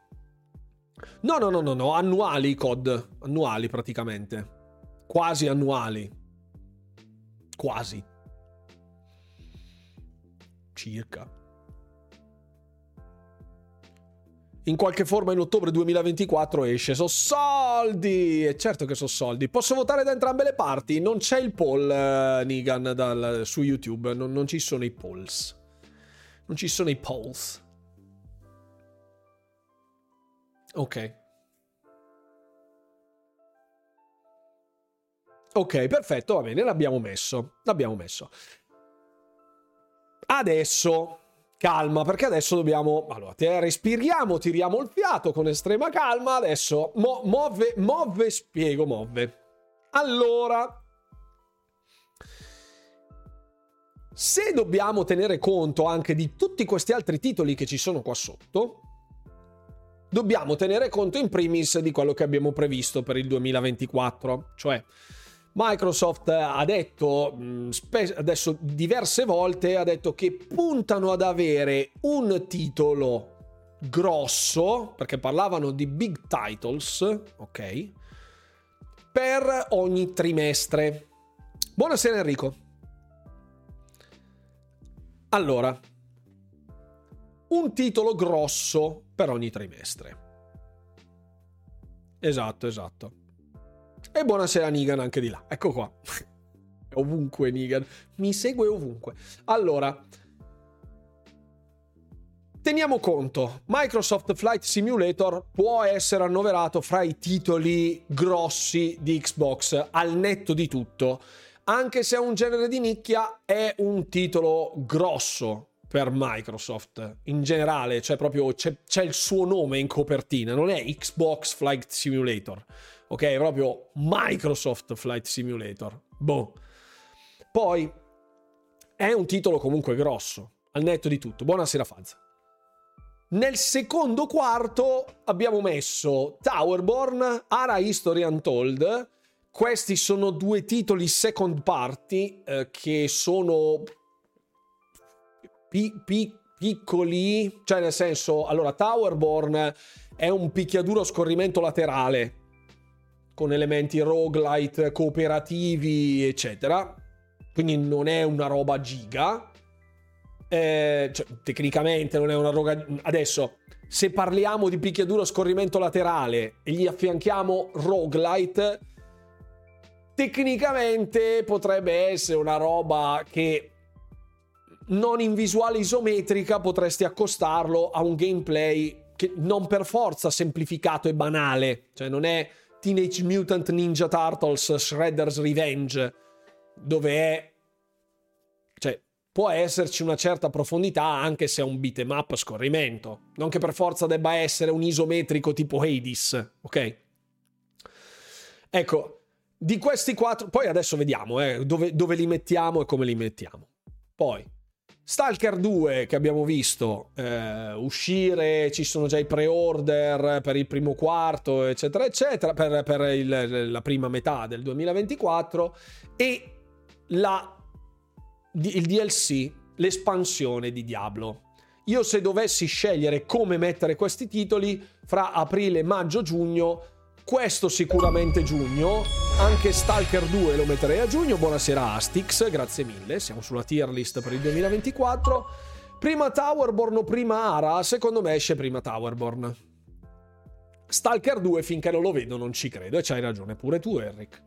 No, no, no, no, no. Annuali C O D. Annuali praticamente. Quasi annuali. Quasi. Circa. In qualche forma in ottobre duemilaventiquattro esce. So soldi! E certo che so soldi. Posso votare da entrambe le parti? Non c'è il poll, eh, Nigan, dal, su YouTube. Non, non ci sono i polls. Non ci sono i polls. Ok. Ok, perfetto, va bene. L'abbiamo messo. L'abbiamo messo. Adesso... calma, perché adesso dobbiamo... Allora, te respiriamo, tiriamo il fiato con estrema calma. Adesso, mo, move, move, spiego, move. Allora, se dobbiamo tenere conto anche di tutti questi altri titoli che ci sono qua sotto, dobbiamo tenere conto in primis di quello che abbiamo previsto per il duemilaventiquattro, cioè... Microsoft ha detto adesso diverse volte, ha detto che puntano ad avere un titolo grosso, perché parlavano di big titles, ok, per ogni trimestre. Buonasera Enrico. Allora, un titolo grosso per ogni trimestre. Esatto, esatto. E buonasera Nigan anche di là. Ecco qua. Ovunque Nigan. Mi segue ovunque. Allora, teniamo conto, Microsoft Flight Simulator può essere annoverato fra i titoli grossi di Xbox, al netto di tutto. Anche se è un genere di nicchia, è un titolo grosso per Microsoft in generale, cioè proprio c'è, c'è il suo nome in copertina, non è Xbox Flight Simulator, ok? È proprio Microsoft Flight Simulator. Boh. Poi è un titolo comunque grosso, al netto di tutto. Buonasera Fazza. Nel secondo quarto abbiamo messo Towerborn, Ara History Untold. Questi sono due titoli second party eh, che sono pi- pi- piccoli, cioè nel senso, allora Towerborn è un picchiaduro scorrimento laterale con elementi roguelite, cooperativi, eccetera. Quindi non è una roba giga. Eh, cioè, tecnicamente non è una roga. Adesso, se parliamo di picchiaduro scorrimento laterale e gli affianchiamo roguelite, tecnicamente potrebbe essere una roba che non in visuale isometrica potresti accostarlo a un gameplay che non per forza semplificato e banale, cioè non è Teenage Mutant Ninja Turtles Shredder's Revenge, dove è, cioè può esserci una certa profondità anche se è un beat'em up scorrimento, non che per forza debba essere un isometrico tipo Hades, ok? Ecco, di questi quattro, poi adesso vediamo eh, dove, dove li mettiamo e come li mettiamo. Poi Stalker due, che abbiamo visto eh, uscire, ci sono già i pre-order per il primo quarto, eccetera eccetera, per, per il, la prima metà del duemilaventiquattro, e la il D L C, l'espansione di Diablo. Io, se dovessi scegliere come mettere questi titoli fra aprile, maggio, giugno, questo sicuramente giugno, anche Stalker due lo metterei a giugno. Buonasera Astix, grazie mille, siamo sulla tier list per il duemilaventiquattro. Prima Towerborn o prima Ara? Secondo me esce prima Towerborn. Stalker due finché non lo vedo non ci credo, e c'hai ragione pure tu Eric.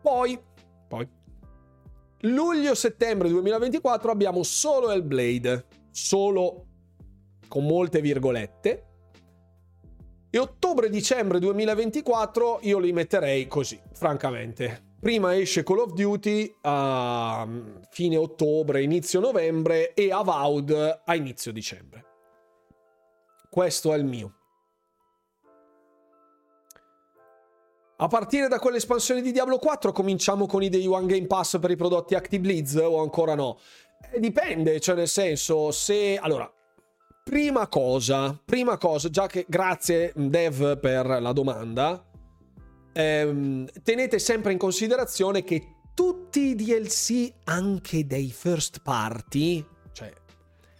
Poi, poi luglio-settembre duemilaventiquattro abbiamo solo Hellblade, solo con molte virgolette, e ottobre-dicembre duemilaventiquattro io li metterei così, francamente. Prima esce Call of Duty a fine ottobre, inizio novembre, e Avowed a inizio dicembre. Questo è il mio. A partire da quell'espansione di Diablo quattro cominciamo con i Day One Game Pass per i prodotti ActiBliz o ancora no? Eh, dipende, cioè nel senso, se... Allora, prima cosa, prima cosa, già che grazie Dev per la domanda, ehm, tenete sempre in considerazione che tutti i D L C, anche dei first party, cioè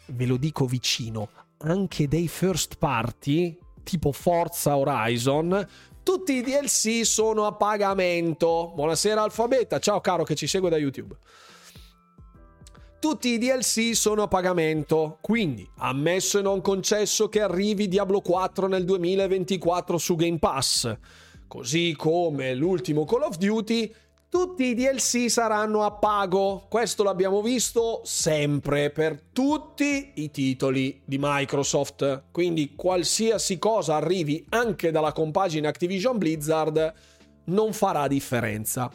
ve lo dico vicino, anche dei first party, tipo Forza Horizon... Tutti i D L C sono a pagamento. Buonasera Alfabeta, ciao caro che ci segue da YouTube. Tutti i D L C sono a pagamento, quindi ammesso e non concesso che arrivi Diablo quattro nel duemilaventiquattro su Game Pass, così come l'ultimo Call of Duty, tutti i D L C saranno a pago. Questo l'abbiamo visto sempre per tutti i titoli di Microsoft. Quindi qualsiasi cosa arrivi anche dalla compagine Activision Blizzard non farà differenza.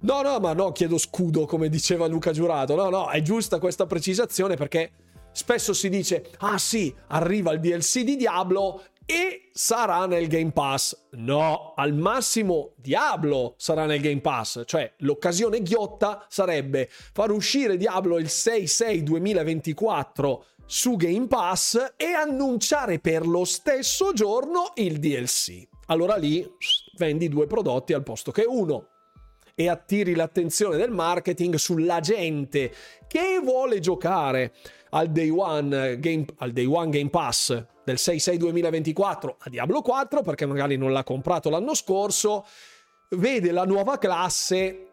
No, no, ma no, chiedo scudo, come diceva Luca Giurato. No, no, è giusta questa precisazione perché spesso si dice «Ah sì, arriva il D L C di Diablo», e sarà nel Game Pass. No, al massimo Diablo sarà nel Game Pass, cioè l'occasione ghiotta sarebbe far uscire Diablo il sei sei duemilaventiquattro su Game Pass e annunciare per lo stesso giorno il D L C. Allora lì vendi due prodotti al posto che uno e attiri l'attenzione del marketing sulla gente che vuole giocare al Day One Game, al Day One Game Pass del sei sei duemilaventiquattro a Diablo quattro, perché magari non l'ha comprato l'anno scorso, vede la nuova classe,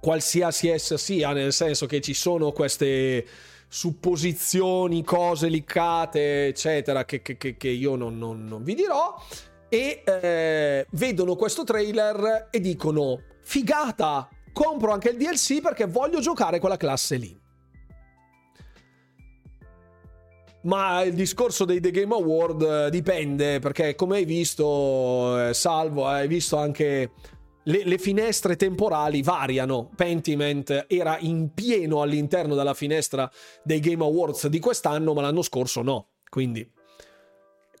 qualsiasi essa sia, nel senso che ci sono queste supposizioni, cose liccate, eccetera, che, che, che io non, non, non vi dirò, e eh, vedono questo trailer e dicono figata, compro anche il D L C perché voglio giocare quella classe lì. Ma il discorso dei The Game Award dipende, perché come hai visto, eh, Salvo, hai visto anche le, le finestre temporali variano. Pentiment era in pieno all'interno della finestra dei Game Awards di quest'anno, ma l'anno scorso no, quindi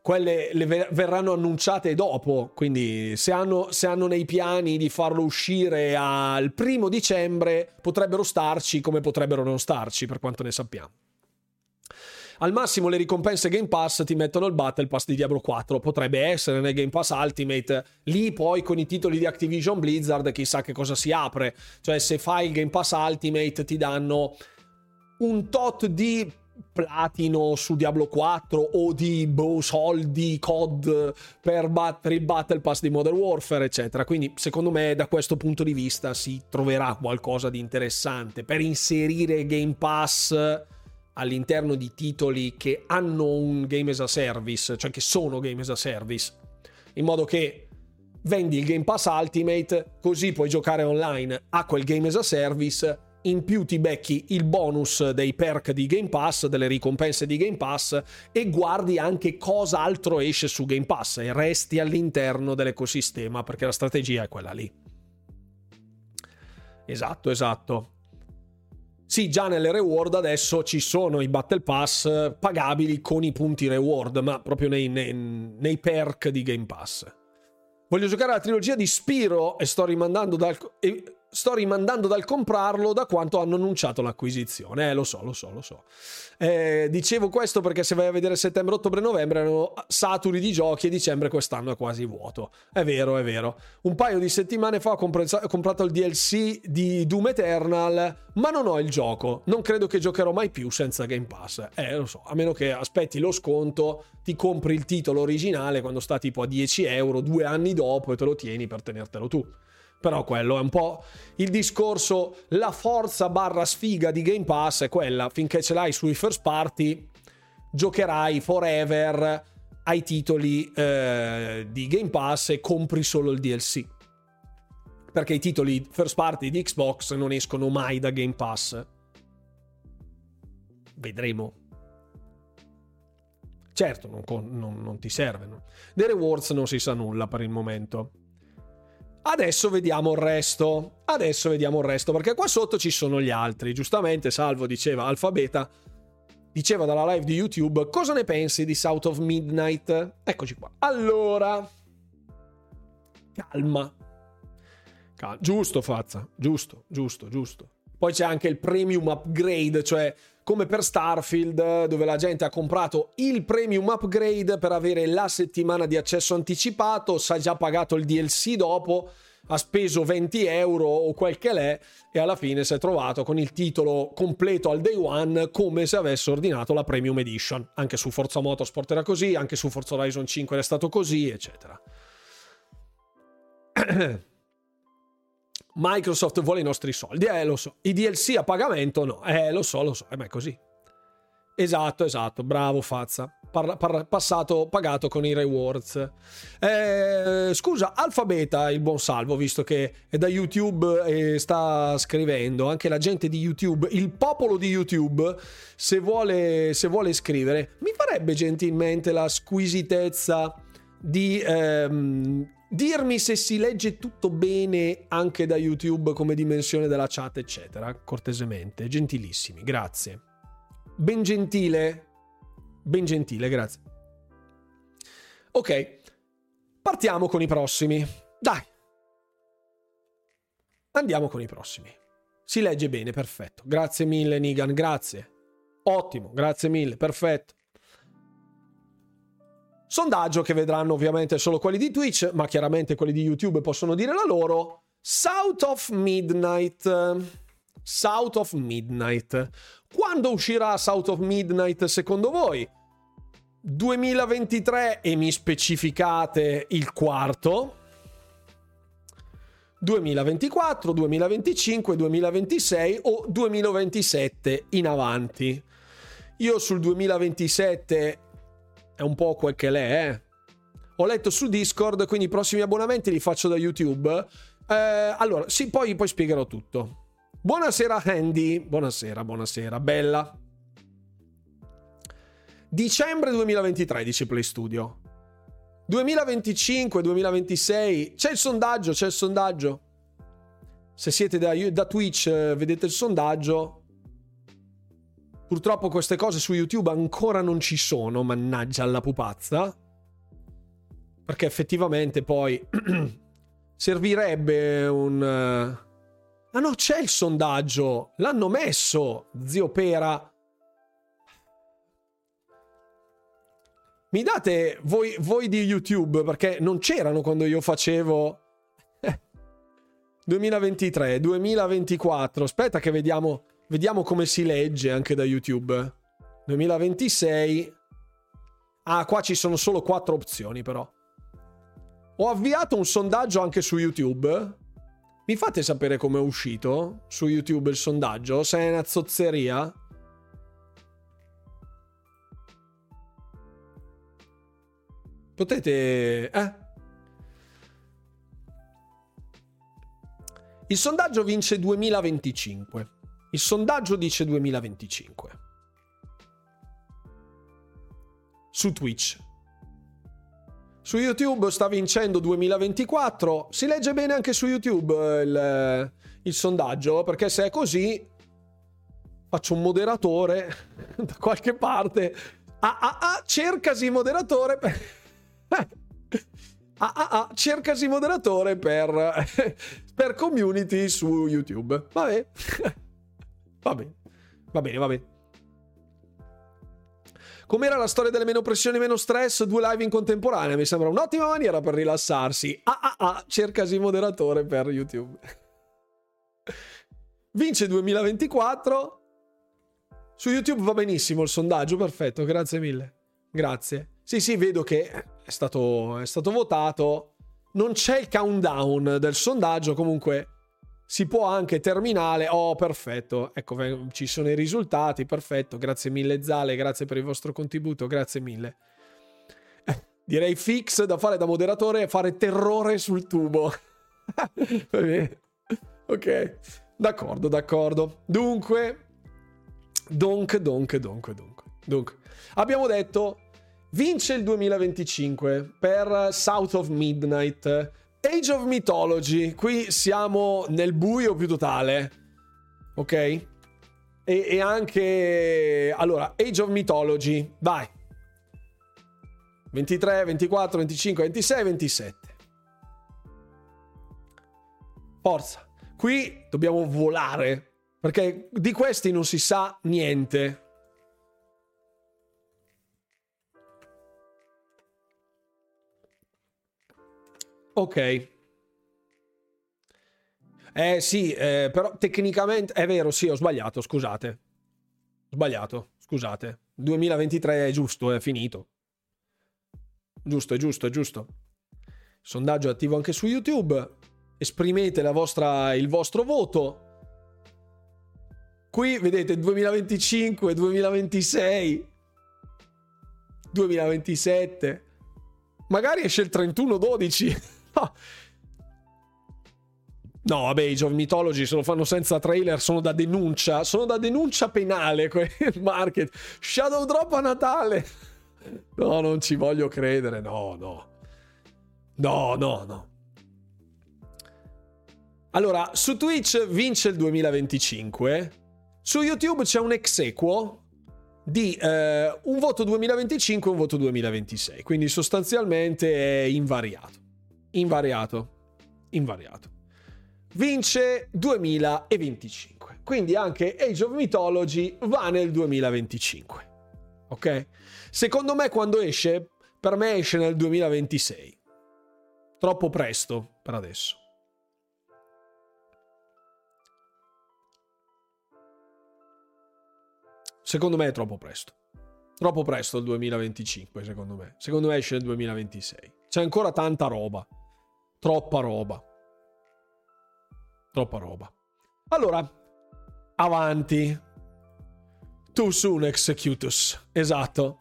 quelle le ver- verranno annunciate dopo, quindi se hanno, se hanno nei piani di farlo uscire al primo dicembre potrebbero starci come potrebbero non starci, per quanto ne sappiamo. Al massimo le ricompense Game Pass ti mettono il Battle Pass di Diablo quattro, potrebbe essere nel Game Pass Ultimate, lì poi con i titoli di Activision Blizzard chissà che cosa si apre, cioè se fai il Game Pass Ultimate ti danno un tot di platino su Diablo quattro o di boh, soldi, C O D per battere il Battle Pass di Modern Warfare eccetera, quindi secondo me da questo punto di vista si troverà qualcosa di interessante per inserire Game Pass all'interno di titoli che hanno un Game as a Service, cioè che sono Game as a Service, in modo che vendi il Game Pass Ultimate, così puoi giocare online a quel Game as a Service, in più ti becchi il bonus dei perk di Game Pass, delle ricompense di Game Pass, e guardi anche cosa altro esce su Game Pass e resti all'interno dell'ecosistema, perché la strategia è quella lì. Esatto, esatto. Sì, già nelle reward adesso ci sono i Battle Pass pagabili con i punti reward, ma proprio nei, nei, nei perk di Game Pass. Voglio giocare alla trilogia di Spiro e sto rimandando dal, e sto rimandando dal comprarlo da quanto hanno annunciato l'acquisizione. Eh, lo so, lo so, lo so. Eh, dicevo questo perché se vai a vedere settembre, ottobre, novembre erano saturi di giochi e dicembre quest'anno è quasi vuoto. È vero, è vero. Un paio di settimane fa ho comprato il D L C di Doom Eternal, ma non ho il gioco. Non credo che giocherò mai più senza Game Pass. Eh, lo so, a meno che aspetti lo sconto, ti compri il titolo originale quando sta tipo a dieci euro due anni dopo e te lo tieni per tenertelo tu. Però quello è un po' il discorso, la forza barra sfiga di Game Pass è quella, finché ce l'hai sui first party giocherai forever ai titoli eh, di Game Pass e compri solo il D L C, perché i titoli first party di Xbox non escono mai da Game Pass. Vedremo. Certo, non, non, non ti servono. The rewards non si sa nulla per il momento. Adesso vediamo il resto, adesso vediamo il resto, perché qua sotto ci sono gli altri. Giustamente Salvo diceva, Alfa Beta, diceva dalla live di YouTube, cosa ne pensi di South of Midnight? Eccoci qua. Allora, calma. Cal- giusto Fazza, giusto, giusto, giusto. Poi c'è anche il Premium Upgrade, cioè come per Starfield, dove la gente ha comprato il Premium Upgrade per avere la settimana di accesso anticipato, si è già pagato il D L C dopo, ha speso venti euro o quel che l'è e alla fine si è trovato con il titolo completo al day one come se avesse ordinato la Premium Edition. Anche su Forza Motorsport era così, anche su Forza Horizon cinque era stato così, eccetera. Microsoft vuole i nostri soldi, eh lo so, i D L C a pagamento no, eh lo so, lo so, eh, ma è così. Esatto, esatto, bravo Fazza, parla, parla, passato pagato con i rewards. Eh, scusa, Alfa Beta, il buon Salvo, visto che è da YouTube e sta scrivendo, anche la gente di YouTube, il popolo di YouTube, se vuole, se vuole scrivere, mi farebbe gentilmente la squisitezza di... Ehm, dirmi se si legge tutto bene anche da YouTube come dimensione della chat eccetera, cortesemente, gentilissimi, grazie, ben gentile, ben gentile, grazie. Ok, partiamo con i prossimi, dai, andiamo con i prossimi, si legge bene, perfetto, grazie mille Nigan, grazie, ottimo, grazie mille, perfetto. Sondaggio che vedranno ovviamente solo quelli di Twitch, ma chiaramente quelli di YouTube possono dire la loro. South of Midnight. South of Midnight. Quando uscirà South of Midnight secondo voi? duemilaventitré e mi specificate il quarto. duemilaventiquattro, duemilaventicinque, duemilaventisei o duemilaventisette in avanti. Io sul duemilaventisette... è un po' quel che l'è, eh. Ho letto su Discord, quindi i prossimi abbonamenti li faccio da YouTube. Eh, allora, sì, poi, poi spiegherò tutto. Buonasera Andy, buonasera, buonasera, bella. Dicembre duemilaventitré, dice Play Studio. duemilaventicinque, duemilaventisei, c'è il sondaggio, c'è il sondaggio. Se siete da, da Twitch vedete il sondaggio. Purtroppo queste cose su YouTube ancora non ci sono, mannaggia alla pupazza. Perché effettivamente poi servirebbe un... Ah no, c'è il sondaggio, l'hanno messo, zio Pera. Mi date voi, voi di YouTube, perché non c'erano quando io facevo. duemilaventitré, duemilaventiquattro, aspetta che vediamo, vediamo come si legge anche da YouTube. duemilaventisei. Ah, qua ci sono solo quattro opzioni però. Ho avviato un sondaggio anche su YouTube. Mi fate sapere come è uscito su YouTube il sondaggio? Se è una zozzeria? Potete... Eh? Il sondaggio vince duemilaventicinque. Il sondaggio dice duemilaventicinque. Su Twitch. Su YouTube sta vincendo duemilaventiquattro. Si legge bene anche su YouTube il, il sondaggio, perché se è così faccio un moderatore da qualche parte. Ah, ah, ah, cercasi moderatore per... ah, ah, ah, cercasi moderatore per, per community su YouTube. Vabbè. Va bene, va bene, va bene. Com'era la storia delle meno pressioni, meno stress, due live in contemporanea? Mi sembra un'ottima maniera per rilassarsi. Ah ah ah, cercasi moderatore per YouTube. Vince duemilaventiquattro. Su YouTube va benissimo il sondaggio, perfetto, grazie mille. Grazie. Sì, sì, vedo che è stato, è stato votato. Non c'è il countdown del sondaggio, comunque si può anche terminare. Oh, perfetto, ecco, ci sono i risultati, perfetto, grazie mille Zale, grazie per il vostro contributo, grazie mille. Eh, direi fix da fare da moderatore e fare terrore sul tubo. Va bene. Ok, d'accordo, d'accordo. Dunque, donk, donk, donk, donk, donk. Abbiamo detto, vince il duemilaventicinque per South of Midnight. Age of Mythology, qui siamo nel buio più totale, ok? E, e anche... Allora, Age of Mythology, vai! ventitré, ventiquattro, venticinque, ventisei, ventisette. Forza! Qui dobbiamo volare, perché di questi non si sa niente. Ok, eh sì, eh, però tecnicamente è vero, sì, ho sbagliato, scusate, ho sbagliato, scusate, duemilaventitré è giusto, è finito, giusto, è giusto, è giusto. Sondaggio attivo anche su YouTube, esprimete la vostra, il vostro voto. Qui vedete duemilaventicinque, duemilaventisei, duemilaventisette, magari esce il trentuno dodici. No, vabbè, i Age of Mythology se lo fanno senza trailer sono da denuncia, sono da denuncia penale quel market. Shadow Drop a Natale. No, non ci voglio credere, no, no. No, no, no. Allora, su Twitch vince il duemilaventicinque. Su YouTube c'è un ex equo di eh, un voto duemilaventicinque e un voto duemilaventisei, quindi sostanzialmente è invariato. Invariato, invariato. Vince duemilaventicinque. Quindi anche Age of Mythology va nel duemilaventicinque. Ok? Secondo me quando esce, per me esce nel duemilaventisei. Troppo presto per adesso. Secondo me è troppo presto. Troppo presto il duemilaventicinque, secondo me. Secondo me esce nel duemilaventisei. C'è ancora tanta roba. Troppa roba. Troppa roba. Allora, avanti. Too soon executus. Esatto.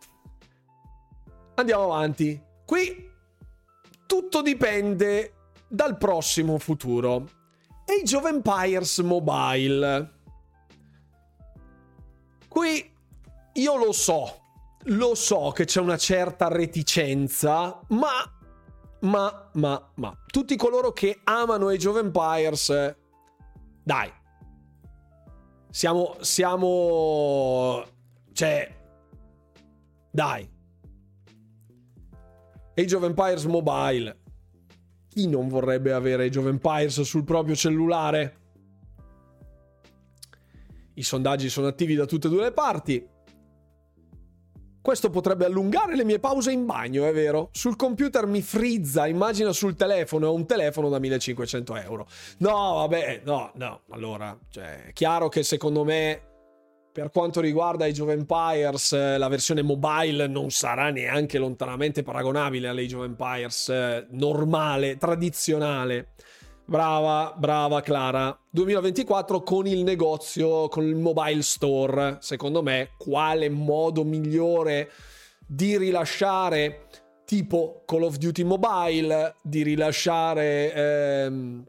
Andiamo avanti. Qui tutto dipende dal prossimo futuro. Age of Empires Mobile. Qui io lo so, lo so che c'è una certa reticenza, ma, ma, ma, ma, tutti coloro che amano Age of Empires, dai, siamo, siamo, cioè, dai, Age of Empires Mobile, chi non vorrebbe avere Age of Empires sul proprio cellulare? I sondaggi sono attivi da tutte e due le parti. Questo potrebbe allungare le mie pause in bagno, è vero? Sul computer mi frizza, immagina sul telefono, ho un telefono da millecinquecento euro. No, vabbè, no, no. Allora, cioè, è chiaro che secondo me, per quanto riguarda Age of Empires, la versione mobile non sarà neanche lontanamente paragonabile all'Age of Empires normale, tradizionale. Brava, brava Clara. duemilaventiquattro con il negozio, con il mobile store. Secondo me, quale modo migliore di rilasciare tipo Call of Duty Mobile, di rilasciare ehm,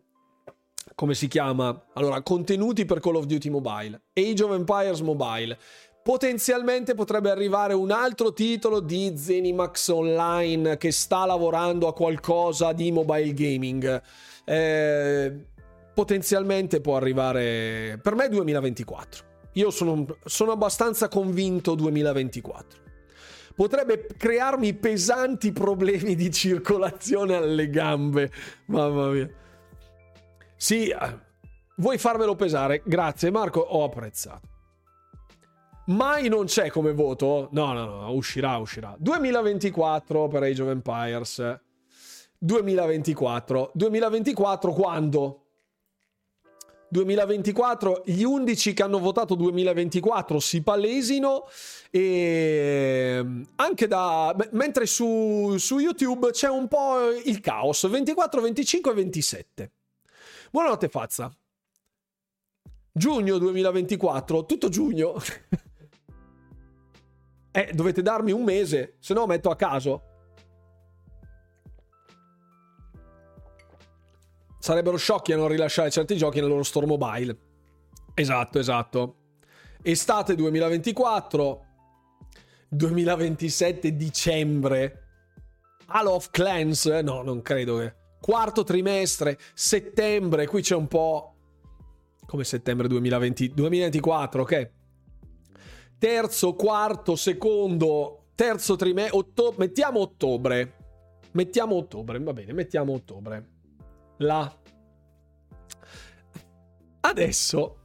come si chiama? Allora, contenuti per Call of Duty Mobile, Age of Empires Mobile. Potenzialmente potrebbe arrivare un altro titolo di Zenimax Online che sta lavorando a qualcosa di mobile gaming. Eh, potenzialmente può arrivare, per me duemilaventiquattro. Io sono, sono abbastanza convinto duemilaventiquattro. Potrebbe crearmi pesanti problemi di circolazione alle gambe. Mamma mia. Sì, vuoi farmelo pesare? Grazie Marco, ho apprezzato. Mai non c'è come voto? No, no, no, uscirà, uscirà. duemilaventiquattro per Age of Empires. duemilaventiquattro. duemilaventiquattro quando? duemilaventiquattro, gli undici che hanno votato duemilaventiquattro si palesino, e anche da... mentre su, su YouTube c'è un po' il caos. ventiquattro, venticinque e ventisette. Buonanotte Fazza. Giugno duemilaventiquattro, tutto giugno. Eh, dovete darmi un mese, se no metto a caso. Sarebbero sciocchi a non rilasciare certi giochi nel loro store mobile. Esatto, esatto. Estate duemilaventiquattro, duemilaventisette dicembre. Hall of Clans, no, non credo che. Quarto trimestre, settembre, qui c'è un po'. Come settembre duemilaventi, duemilaventiquattro, ok. Terzo, quarto, secondo, terzo trimestre, otto, mettiamo ottobre. Mettiamo ottobre, va bene, mettiamo ottobre. La. Adesso.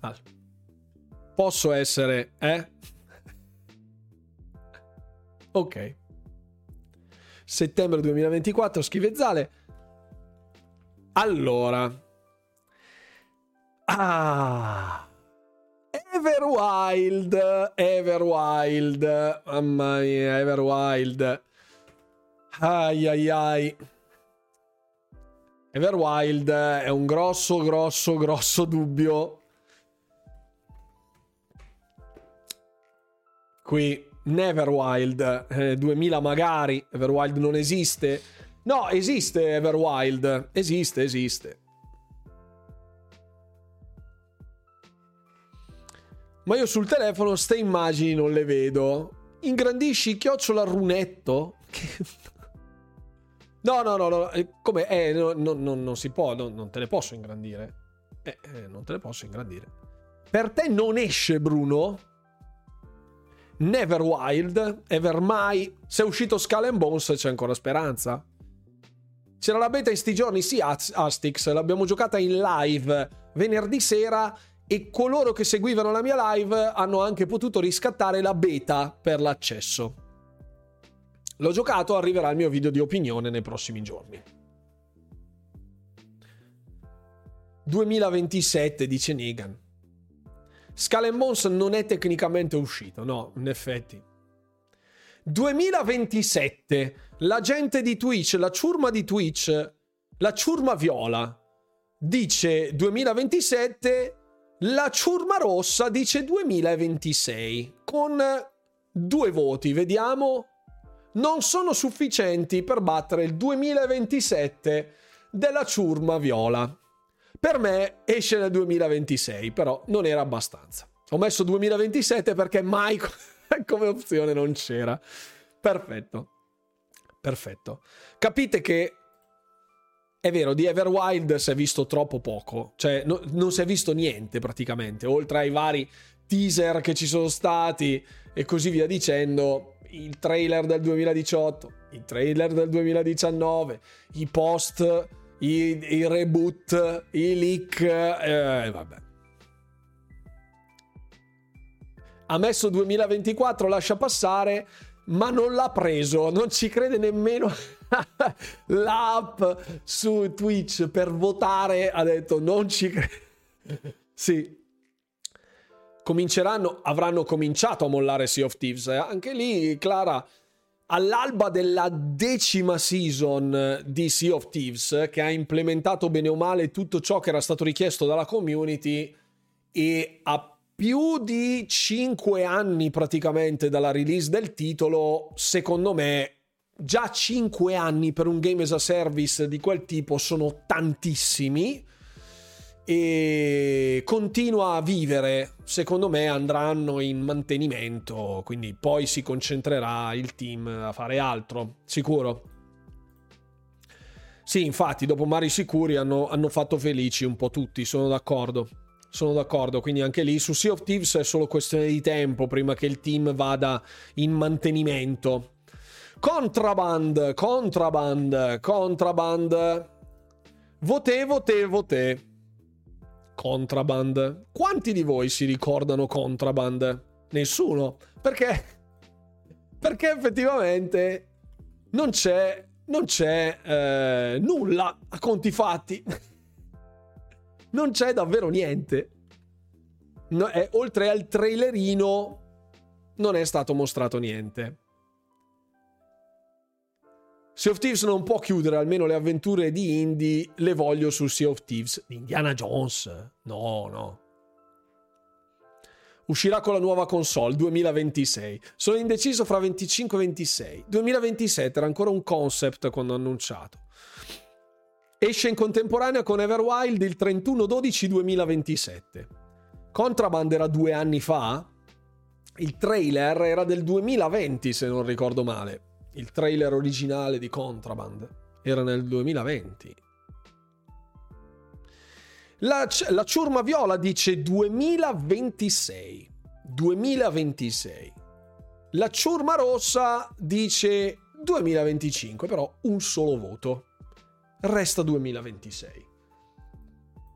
Ah, posso essere, eh? Ok. Settembre duemilaventiquattro, Schivezzale. Allora. Ah, Everwild, Everwild, mamma mia, Everwild, ai ai ai, Everwild è un grosso, grosso, grosso dubbio. Qui, Neverwild, eh, duemila magari, Everwild non esiste, no, esiste Everwild, esiste, esiste. Ma io sul telefono ste immagini non le vedo. Ingrandisci chiocciola runetto? No, no, no, no. Come? Eh, no, no, no, non si può, no, non te le posso ingrandire. Eh, eh, non te le posso ingrandire. Per te non esce, Bruno? Neverwild? Evermai? Se è uscito Skull and Bones c'è ancora speranza? C'era la beta in sti giorni? Sì, Astix, l'abbiamo giocata in live venerdì sera. E coloro che seguivano la mia live hanno anche potuto riscattare la beta per l'accesso. L'ho giocato, arriverà il mio video di opinione nei prossimi giorni. duemilaventisette, dice Negan. Skull and Bones non è tecnicamente uscito, no, in effetti. duemilaventisette, la gente di Twitch, la ciurma di Twitch, la ciurma viola, dice duemilaventisette... La ciurma rossa dice duemilaventisei con due voti, vediamo. non sono sufficienti per battere il duemilaventisette della ciurma viola. Per me esce nel duemilaventisei, però non era abbastanza. Ho messo duemilaventisette perché mai come opzione non c'era. Perfetto. Perfetto. Capite che è vero, di Everwild si è visto troppo poco, cioè no, non si è visto niente praticamente, oltre ai vari teaser che ci sono stati e così via dicendo, il trailer del duemiladiciotto, il trailer del duemiladiciannove, i post, i, i reboot, i leak, eh, vabbè. Ha messo duemilaventiquattro, lascia passare, ma non l'ha preso, non ci crede nemmeno l'app su Twitch per votare, ha detto non ci credo. Sì, cominceranno, avranno cominciato a mollare Sea of Thieves, eh? Anche lì Clara, all'alba della decima season di Sea of Thieves, che ha implementato bene o male tutto ciò che era stato richiesto dalla community, e ha più di cinque anni praticamente dalla release del titolo, secondo me già cinque anni per un game as a service di quel tipo sono tantissimi, e continua a vivere, secondo me andranno in mantenimento, quindi poi si concentrerà il team a fare altro, sicuro. Sì, infatti dopo Mari Sicuri hanno, hanno fatto felici un po' tutti, sono d'accordo. Sono d'accordo, quindi anche lì su Sea of Thieves è solo questione di tempo prima che il team vada in mantenimento. Contraband, Contraband, Contraband. Vote, vote, vote. Contraband. Quanti di voi si ricordano Contraband? Nessuno. Perché? Perché effettivamente non c'è, non c'è eh, nulla a conti fatti. Non c'è davvero niente. No, eh, oltre al trailerino non è stato mostrato niente. Sea of Thieves non può chiudere, almeno le avventure di Indy le voglio su Sea of Thieves. Indiana Jones? No, no. Uscirà con la nuova console duemilaventisei. Sono indeciso fra venticinque e ventisei. duemilaventisette era ancora un concept quando annunciato. Esce in contemporanea con Everwild il trentuno dodici duemilaventisette. Contraband era due anni fa. Il trailer era del duemilaventi, se non ricordo male. Il trailer originale di Contraband era nel duemilaventi. La, la ciurma viola dice duemilaventisei. duemilaventisei. La ciurma rossa dice duemilaventicinque, però un solo voto. Resta duemilaventisei.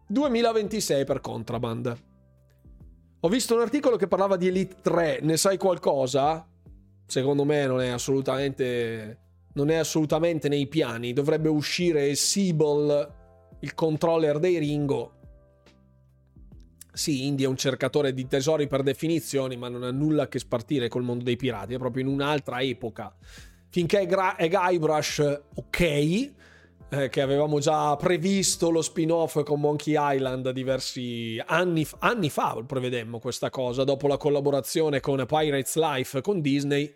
duemilaventisei per Contraband. Ho visto un articolo che parlava di Elite tre, ne sai qualcosa? Secondo me non è assolutamente non è assolutamente nei piani, dovrebbe uscire Seable, il controller dei Ringo. Sì, Indy è un cercatore di tesori per definizione, ma non ha nulla a che spartire col mondo dei pirati, è proprio in un'altra epoca. Finché è, Gra- è Guybrush, ok, che avevamo già previsto lo spin-off con Monkey Island diversi anni, anni fa, prevedemmo questa cosa, dopo la collaborazione con Pirates Life con Disney.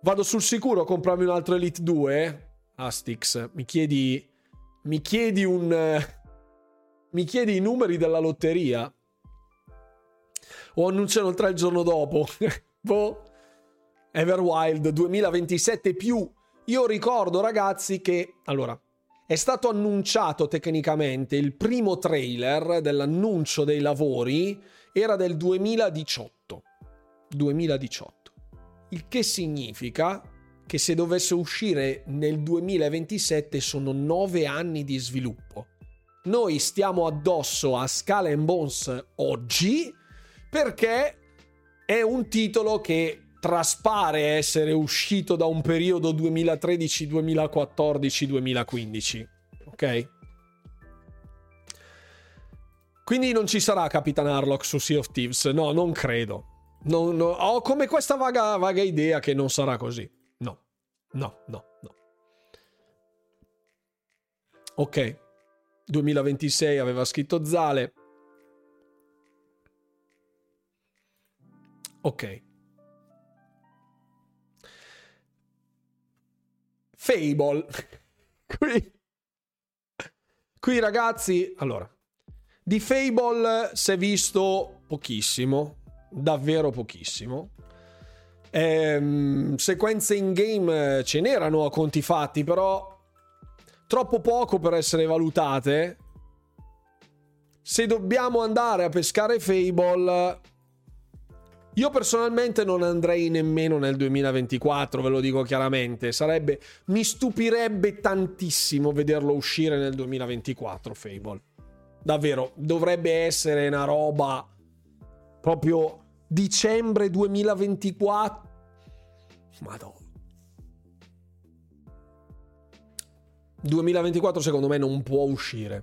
Vado sul sicuro a comprarmi un altro Elite due? Astix, mi chiedi mi chiedi un mi chiedi i numeri della lotteria? O annunciano tre il giorno dopo? Boh. Everwild duemilaventisette più. Io ricordo, ragazzi, che allora è stato annunciato tecnicamente il primo trailer dell'annuncio dei lavori, era del duemiladiciotto duemiladiciotto, il che significa che se dovesse uscire nel duemilaventisette sono nove anni di sviluppo. Noi stiamo addosso a Skull and Bones oggi perché è un titolo che traspare essere uscito da un periodo duemilatredici duemilaquattordici duemilaquindici, ok? Quindi non ci sarà Capitan Harlock su Sea of Thieves, no, non credo. Non, no, ho come questa vaga, vaga idea che non sarà così. No, no, no, no. Ok, duemilaventisei aveva scritto Zale. Ok. Fable. qui, qui ragazzi, allora, di Fable si è visto pochissimo, davvero pochissimo. Ehm, sequenze in game ce n'erano a conti fatti, però troppo poco per essere valutate. Se dobbiamo andare a pescare Fable, io personalmente non andrei nemmeno nel duemilaventiquattro, ve lo dico chiaramente. Sarebbe, mi stupirebbe tantissimo vederlo uscire nel duemilaventiquattro Fable. Davvero, dovrebbe essere una roba proprio dicembre duemilaventiquattro. Madonna. duemilaventiquattro secondo me non può uscire.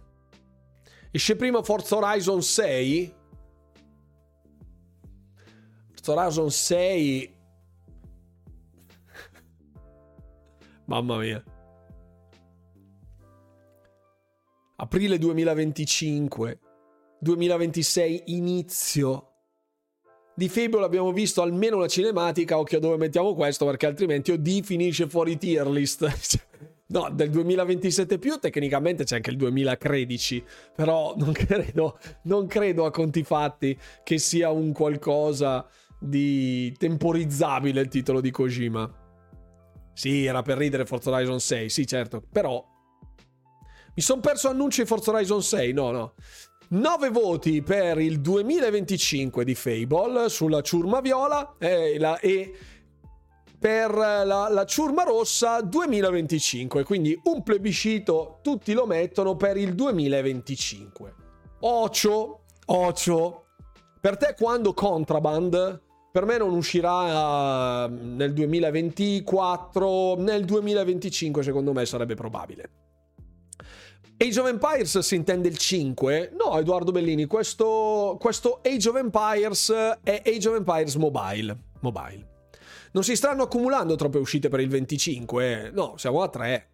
Esce prima Forza Horizon sei. Forza Horizon sei. Mamma mia. Aprile duemilaventicinque. duemilaventisei inizio. Di Fable abbiamo visto almeno una cinematica, occhio dove mettiamo questo perché altrimenti O D finisce fuori tier list. No, del duemilaventisette più, tecnicamente c'è anche il duemilatredici, però non credo, non credo a conti fatti che sia un qualcosa di temporizzabile il titolo di Kojima. Sì, era per ridere Forza Horizon sei, sì certo, però mi sono perso annunci di Forza Horizon sei, no no. nove voti per il duemilaventicinque di Fable sulla ciurma viola e, la, e per la, la ciurma rossa duemilaventicinque, quindi un plebiscito, tutti lo mettono per il duemilaventicinque. Ocio, ocio, per te quando Contraband? Per me non uscirà nel duemilaventiquattro, nel duemilaventicinque secondo me sarebbe probabile. Age of Empires si intende il cinque? No, Edoardo Bellini, questo, questo Age of Empires è Age of Empires Mobile. Mobile. Non si stanno accumulando troppe uscite per il venticinque? No, siamo a tre.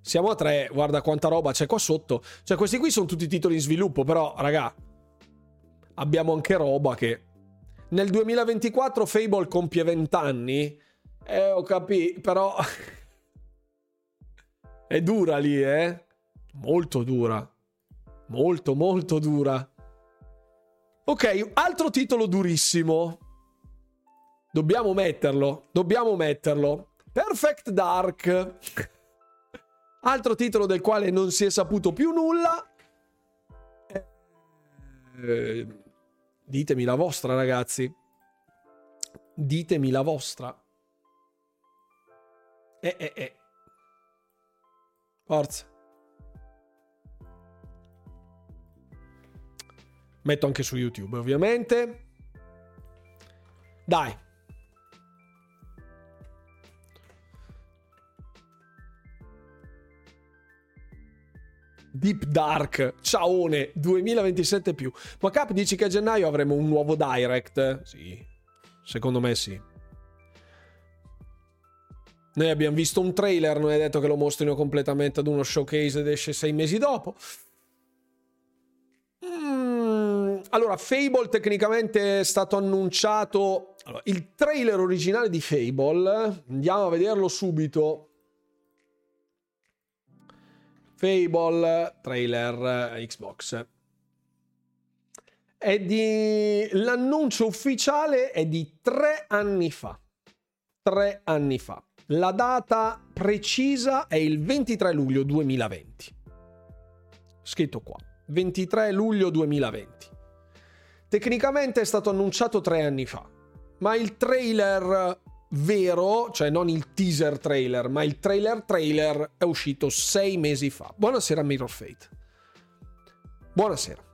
Siamo a tre, guarda quanta roba c'è qua sotto. Cioè, questi qui sono tutti titoli in sviluppo, però, raga, abbiamo anche roba che... Nel duemilaventiquattro Fable compie venti anni? Eh, ho capito, però... è dura lì, eh? Molto dura, molto molto dura. Ok, altro titolo durissimo, dobbiamo metterlo, dobbiamo metterlo, Perfect Dark. Altro titolo del quale non si è saputo più nulla. Eh, ditemi la vostra, ragazzi, ditemi la vostra. eh eh eh forza. Metto anche su YouTube, ovviamente. Dai. Deep Dark. Ciaone. duemilaventisette più. Ma Cap dici che a gennaio avremo un nuovo Direct? Sì. Secondo me sì. Noi abbiamo visto un trailer, non è detto che lo mostrino completamente ad uno showcase ed esce sei mesi dopo. Allora, Fable tecnicamente è stato annunciato... Allora, il trailer originale di Fable, andiamo a vederlo subito. Fable, trailer Xbox. È di... L'annuncio ufficiale è di tre anni fa. Tre anni fa. La data precisa è il ventitré luglio duemilaventi. Scritto qua. ventitré luglio duemilaventi. Tecnicamente è stato annunciato tre anni fa, ma il trailer vero, cioè non il teaser trailer, ma il trailer trailer è uscito sei mesi fa. Buonasera Mirror Fate. Buonasera.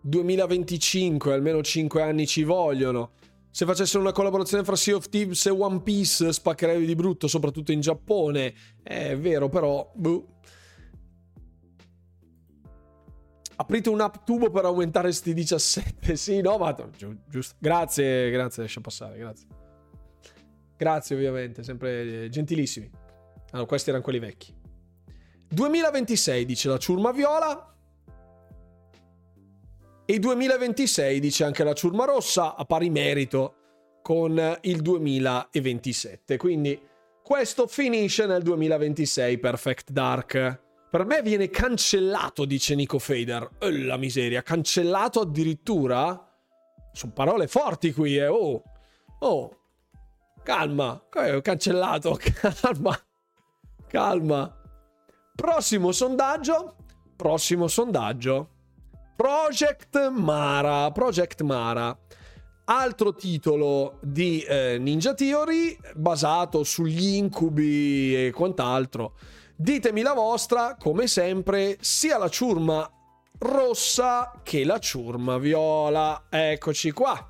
duemilaventicinque, almeno cinque anni ci vogliono. Se facessero una collaborazione fra Sea of Thieves e One Piece spaccherebbe di brutto, soprattutto in Giappone. È vero, però... Buh. Aprite un app tubo per aumentare sti diciassette. Sì, no, ma... Gi- giusto. Grazie, grazie, lascia passare, grazie. Grazie, ovviamente, sempre gentilissimi. Ah, no, questi erano quelli vecchi. duemilaventisei, dice la ciurma viola. E duemilaventisei dice anche la ciurma rossa, a pari merito. con il duemilaventisette. Quindi questo finisce nel duemilaventisei, Perfect Dark. Per me viene cancellato, dice Nico Fader. Oh, la miseria, cancellato addirittura? Sono parole forti qui, eh. Oh, oh, calma, cancellato, calma, calma. Prossimo sondaggio, prossimo sondaggio. Project Mara, Project Mara. Altro titolo di eh, Ninja Theory basato sugli incubi e quant'altro. Ditemi la vostra, come sempre, sia la ciurma rossa che la ciurma viola. Eccoci qua.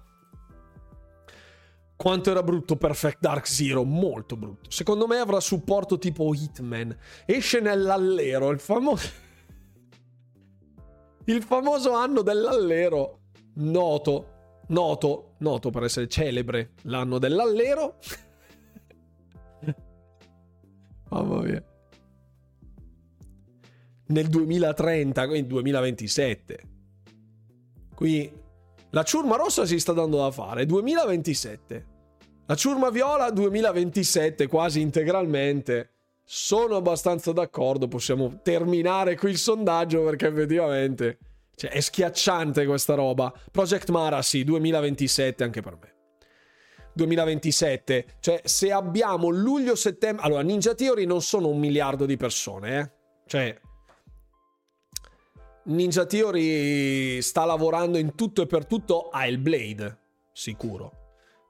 Quanto era brutto Perfect Dark Zero, molto brutto. Secondo me avrà supporto tipo Hitman. Esce nell'allero, il famoso il famoso anno dell'allero, noto, noto, noto per essere celebre, l'anno dell'allero. Mamma mia. Nel duemilatrenta, quindi duemilaventisette. Qui la ciurma rossa si sta dando da fare, duemilaventisette. La ciurma viola duemilaventisette, quasi integralmente. Sono abbastanza d'accordo, possiamo terminare qui il sondaggio perché effettivamente, cioè, è schiacciante questa roba. Project Mara, sì, duemilaventisette anche per me. duemilaventisette, cioè se abbiamo luglio-settembre... Allora, Ninja Theory non sono un miliardo di persone, eh. Cioè... Ninja Theory sta lavorando in tutto e per tutto a Hellblade, sicuro.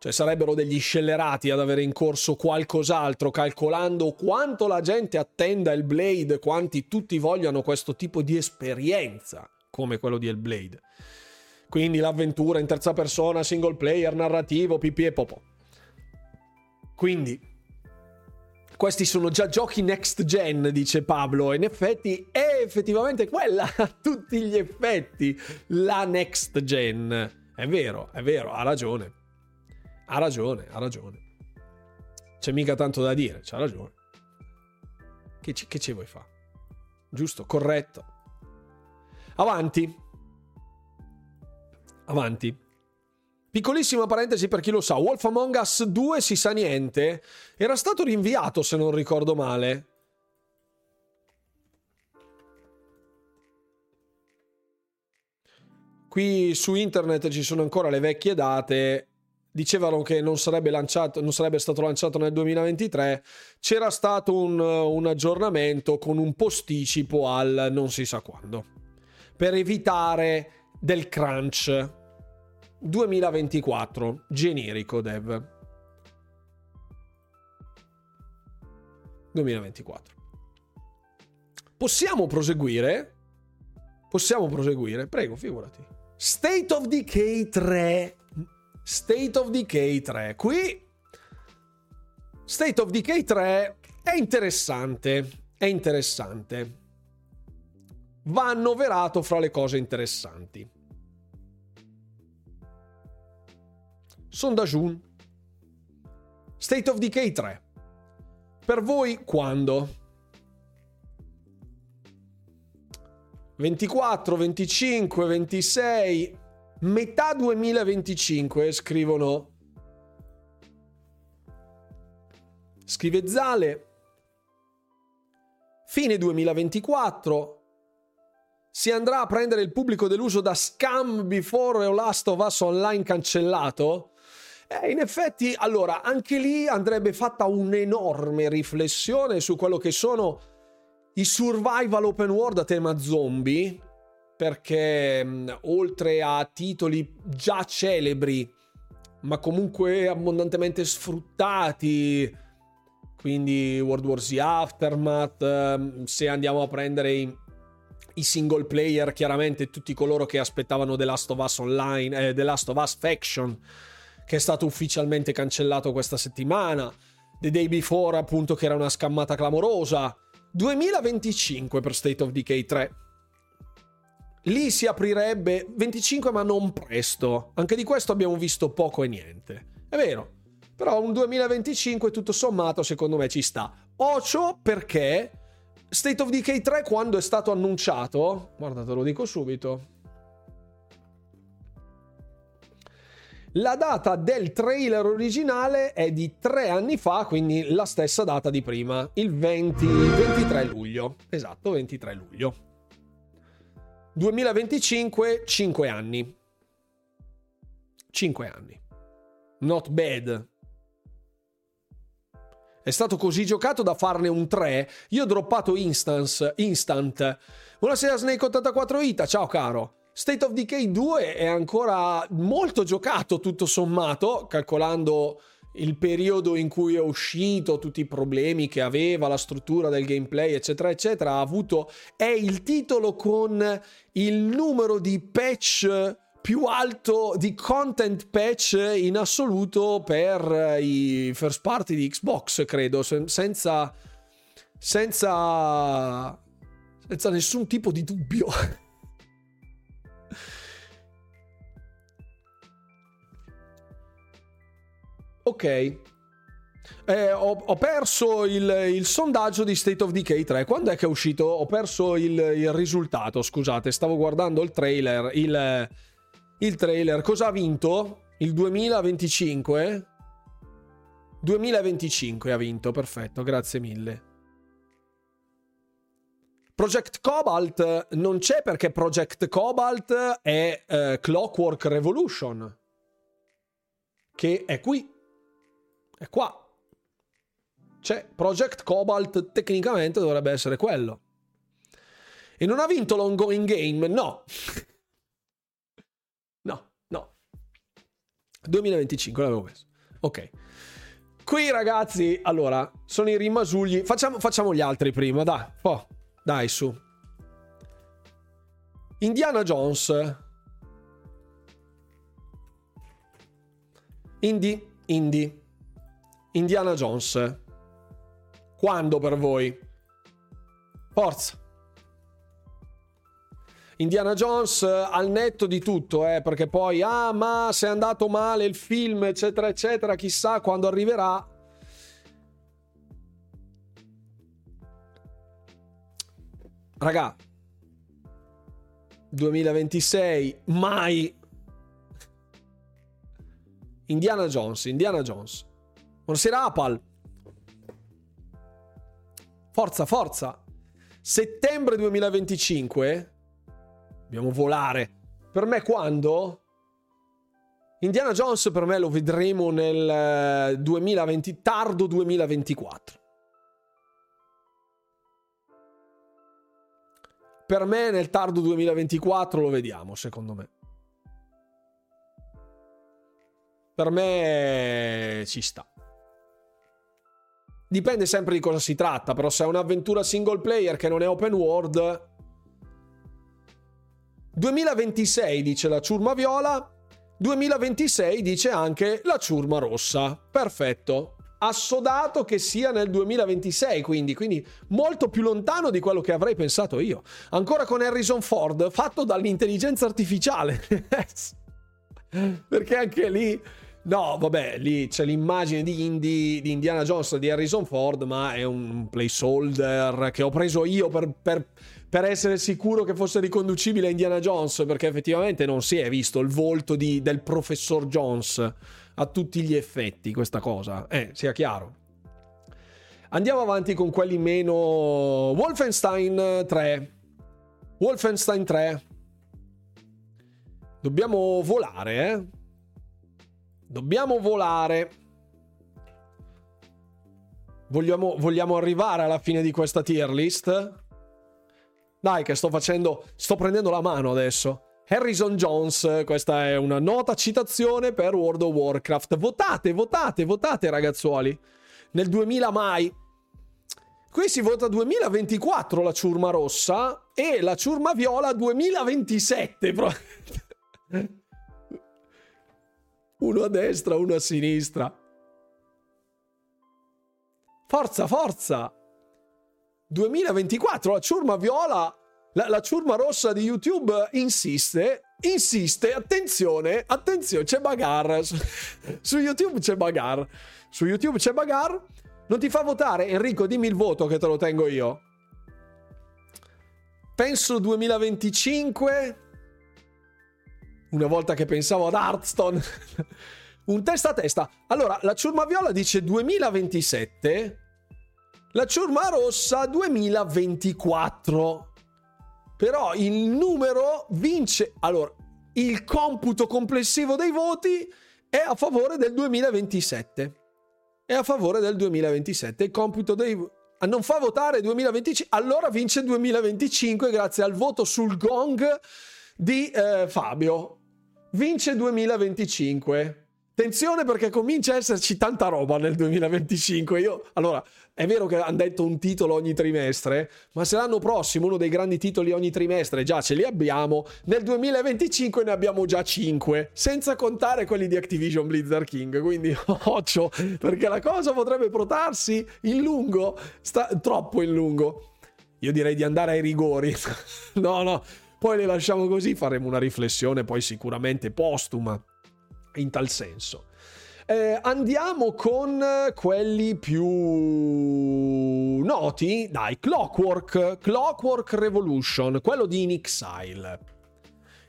Cioè sarebbero degli scellerati ad avere in corso qualcos'altro, calcolando quanto la gente attenda Hellblade, quanti tutti vogliano questo tipo di esperienza come quello di Hellblade. Quindi l'avventura in terza persona, single player, narrativo, pipì e popò. Quindi... questi sono già giochi next gen, dice Pablo. E in effetti è effettivamente quella, a tutti gli effetti, la next gen. È vero, è vero, ha ragione. Ha ragione, ha ragione. C'è mica tanto da dire, c'ha ragione. Che ci, che ci vuoi fare? Giusto, corretto. Avanti. Avanti. Piccolissima parentesi per chi lo sa, Wolf Among Us due si sa niente, era stato rinviato se non ricordo male. Qui su internet ci sono ancora le vecchie date, dicevano che non sarebbe lanciato, non sarebbe stato lanciato nel duemilaventitré, c'era stato un, un aggiornamento con un posticipo al non si sa quando, per evitare del crunch. duemilaventiquattro, generico dev. duemilaventiquattro. Possiamo proseguire? Possiamo proseguire? Prego, figurati. State of Decay tre. State of Decay tre. Qui State of Decay tre è interessante, è interessante. Va annoverato fra le cose interessanti. Sondaggio. State of Decay tre. Per voi quando? ventiquattro, venticinque, ventisei, metà duemilaventicinque, scrivono. Scrive Zale. Fine duemilaventiquattro. Si andrà a prendere il pubblico deluso da Scam Before o Last of Us Online cancellato? Eh, in effetti, allora, anche lì andrebbe fatta un'enorme riflessione su quello che sono i survival open world a tema zombie, perché mh, oltre a titoli già celebri, ma comunque abbondantemente sfruttati, quindi World War Z Aftermath, mh, se andiamo a prendere i, i single player, chiaramente tutti coloro che aspettavano The Last of Us Online, eh, The Last of Us Faction, che è stato ufficialmente cancellato questa settimana, The Day Before appunto, che era una scammata clamorosa. duemilaventicinque per State of Decay tre, lì si aprirebbe venticinque, ma non presto, anche di questo abbiamo visto poco e niente, è vero, però un duemilaventicinque tutto sommato secondo me ci sta. Ocio, perché State of Decay tre quando è stato annunciato, guarda te lo dico subito, La data del trailer originale è di tre anni fa, quindi la stessa data di prima, il venti, ventitré luglio. Esatto, ventitré luglio. duemilaventicinque, cinque anni. cinque anni. Not bad. È stato così giocato da farne un tre. Io ho droppato Instance, Instant. Buonasera Snake ottantaquattro Ita, ciao caro. State of Decay due è ancora molto giocato tutto sommato, calcolando il periodo in cui è uscito, tutti i problemi che aveva, la struttura del gameplay eccetera eccetera. Ha avuto, è il titolo con il numero di patch più alto, di content patch in assoluto per i first party di Xbox, credo, senza senza senza nessun tipo di dubbio. Ok, eh, ho, ho perso il, il sondaggio di State of Decay tre. Quando è che è uscito? Ho perso il, il risultato, scusate, stavo guardando il trailer. Il, il trailer cosa ha vinto? Il duemilaventicinque? duemilaventicinque ha vinto, perfetto, grazie mille. Project Cobalt non c'è perché Project Cobalt è eh, Clockwork Revolution, che è qui. E qua c'è Project Cobalt, tecnicamente dovrebbe essere quello. E non ha vinto l'ongoing game? No. No, no. duemilaventicinque l'avevo messo. Ok. Qui ragazzi, allora, sono i rimasugli. Facciamo, facciamo gli altri prima, dai. Oh, dai, su. Indiana Jones. Indie, indie. Indiana Jones, quando per voi? Forza Indiana Jones, al netto di tutto, eh, perché poi ah ma se è andato male il film eccetera eccetera, chissà quando arriverà. Raga, duemilaventisei, mai. Indiana Jones, Indiana Jones. Buonasera Apal. Forza, forza. Settembre duemilaventicinque. Dobbiamo volare. Per me quando? Indiana Jones per me lo vedremo nel duemilaventi, tardo duemilaventiquattro. Per me nel tardo duemilaventiquattro lo vediamo, secondo me. Per me ci sta. Dipende sempre di cosa si tratta, però se è un'avventura single player che non è open world... duemilaventisei dice la ciurma viola, duemilaventisei dice anche la ciurma rossa. Perfetto. Assodato che sia nel duemilaventisei, quindi, quindi molto più lontano di quello che avrei pensato io. Ancora con Harrison Ford, fatto dall'intelligenza artificiale. Perché anche lì... No, vabbè, lì c'è l'immagine di, Indy, di Indiana Jones, di Harrison Ford, ma è un placeholder che ho preso io per, per, per essere sicuro che fosse riconducibile a Indiana Jones, perché effettivamente non si è visto il volto di, del professor Jones a tutti gli effetti, questa cosa, eh, sia chiaro. Andiamo avanti con quelli meno... Wolfenstein tre. Wolfenstein tre. Dobbiamo volare, eh? Dobbiamo volare. Vogliamo, vogliamo arrivare alla fine di questa tier list? Dai che sto facendo... Sto prendendo la mano adesso. Harrison Jones, questa è una nota citazione per World of Warcraft. Votate, votate, votate ragazzuoli. Nel duemila mai. Qui si vota duemilaventiquattro la ciurma rossa e la ciurma viola duemilaventisette. Uno a destra, uno a sinistra. Forza, forza! duemilaventiquattro, la ciurma viola, la, la ciurma rossa di YouTube insiste, insiste, attenzione, attenzione, c'è Bagar. Su, su YouTube c'è Bagar. Su YouTube c'è Bagar. Non ti fa votare, Enrico, dimmi il voto che te lo tengo io. Penso duemilaventicinque... Una volta che pensavo ad Hearthstone. Un testa a testa. Allora, la ciurma viola dice duemilaventisette. La ciurma rossa duemilaventiquattro. Però il numero vince... Allora, il computo complessivo dei voti è a favore del duemilaventisette. È a favore del duemilaventisette. Il computo dei... A non fa votare duemilaventicinque, allora vince duemilaventicinque grazie al voto sul gong di eh, Fabio. Vince duemilaventicinque. Attenzione perché comincia a esserci tanta roba nel duemilaventicinque. Io, allora, è vero che hanno detto un titolo ogni trimestre, ma se l'anno prossimo uno dei grandi titoli ogni trimestre già ce li abbiamo, nel duemilaventicinque ne abbiamo già cinque, senza contare quelli di Activision Blizzard King. Quindi occhio, perché la cosa potrebbe protarsi in lungo, sta, troppo in lungo. Io direi di andare ai rigori. No, no, poi le lasciamo così, faremo una riflessione poi sicuramente postuma in tal senso. Eh, andiamo con quelli più noti, dai. Clockwork, Clockwork Revolution, quello di In Exile,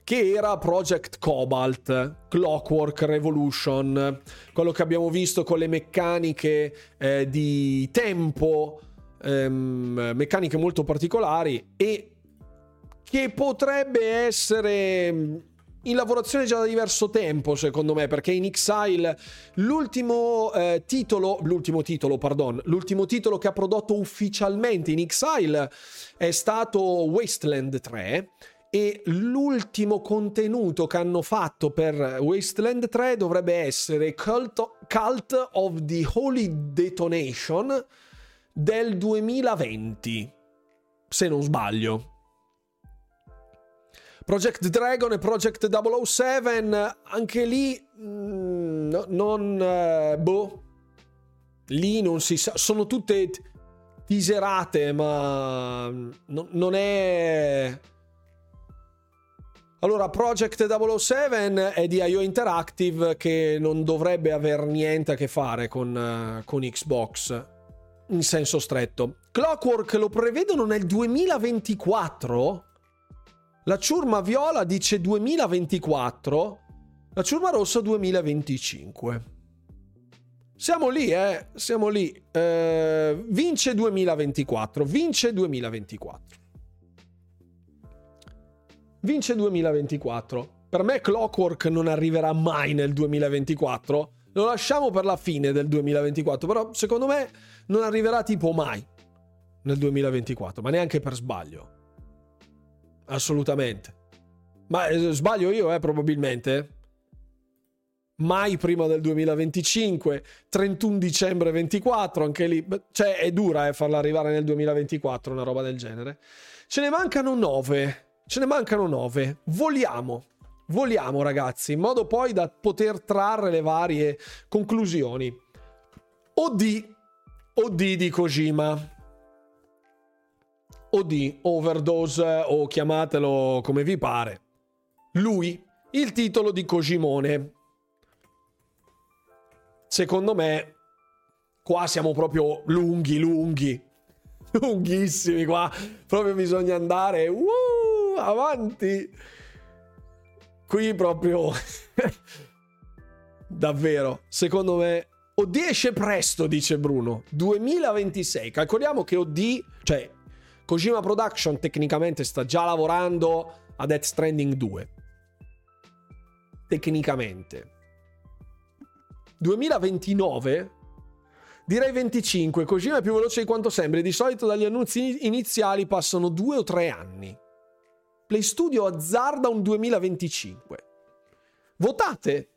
che era Project Cobalt. Clockwork Revolution, quello che abbiamo visto con le meccaniche eh, di tempo, ehm, meccaniche molto particolari e che potrebbe essere... in lavorazione già da diverso tempo, secondo me, perché In Exile l'ultimo eh, titolo l'ultimo titolo pardon l'ultimo titolo che ha prodotto ufficialmente In Exile è stato Wasteland tre, e l'ultimo contenuto che hanno fatto per Wasteland tre dovrebbe essere Cult, Cult of the Holy Detonation del duemilaventi, se non sbaglio. Project Dragon e Project zero zero sette, anche lì mh, non eh, boh, lì non si sa, sono tutte t- teaserate, ma n- non è... Allora, Project zero zero sette è di I O Interactive, che non dovrebbe aver niente a che fare con, uh, con Xbox in senso stretto. Clockwork lo prevedono nel duemilaventiquattro. La ciurma viola dice duemilaventiquattro, la ciurma rossa duemilaventicinque. Siamo lì, eh? Siamo lì. Eh, vince duemilaventiquattro, vince duemilaventiquattro. Vince duemilaventiquattro. Per me Clockwork non arriverà mai nel duemilaventiquattro. Lo lasciamo per la fine del duemilaventiquattro, però secondo me non arriverà tipo mai nel duemilaventiquattro, ma neanche per sbaglio. Assolutamente. Ma eh, sbaglio io, eh, probabilmente. Mai prima del duemilaventicinque, trentuno dicembre ventiquattro, anche lì. Cioè, è dura eh, farla arrivare nel duemilaventiquattro, una roba del genere. Ce ne mancano nove. Ce ne mancano nove. Voliamo. Voliamo, ragazzi, in modo poi da poter trarre le varie conclusioni. O D. O D di Kojima. O di Overdose, o chiamatelo come vi pare. Lui, il titolo di Kojimone. Secondo me, qua siamo proprio lunghi, lunghi. Lunghissimi qua. Proprio bisogna andare uh, avanti. Qui proprio... Davvero, secondo me... O D esce presto, dice Bruno. duemilaventisei. Calcoliamo che O D... Cioè... Kojima Production tecnicamente sta già lavorando a Death Stranding due. Tecnicamente. duemilaventinove? Direi venticinque. Kojima è più veloce di quanto sembri. Di solito dagli annunzi iniziali passano due o tre anni. Play Studio azzarda un duemilaventicinque. Votate!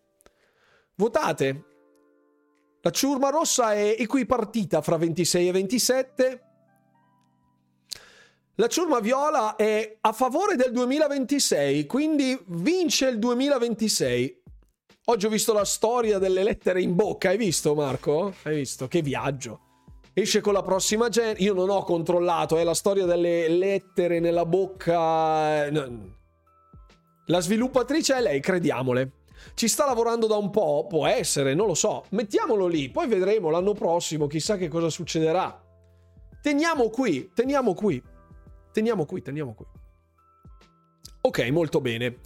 Votate! La ciurma rossa è equipartita fra ventisei e ventisette... La ciurma viola è a favore del duemilaventisei, quindi vince il duemilaventisei. Oggi ho visto la storia delle lettere in bocca, hai visto Marco? Hai visto? Che viaggio. Esce con la prossima gen... Io non ho controllato, è eh, la storia delle lettere nella bocca... La sviluppatrice è lei, crediamole. Ci sta lavorando da un po', può essere, non lo so. Mettiamolo lì, poi vedremo l'anno prossimo, chissà che cosa succederà. Teniamo qui, teniamo qui. Teniamo qui, teniamo qui. Ok, molto bene.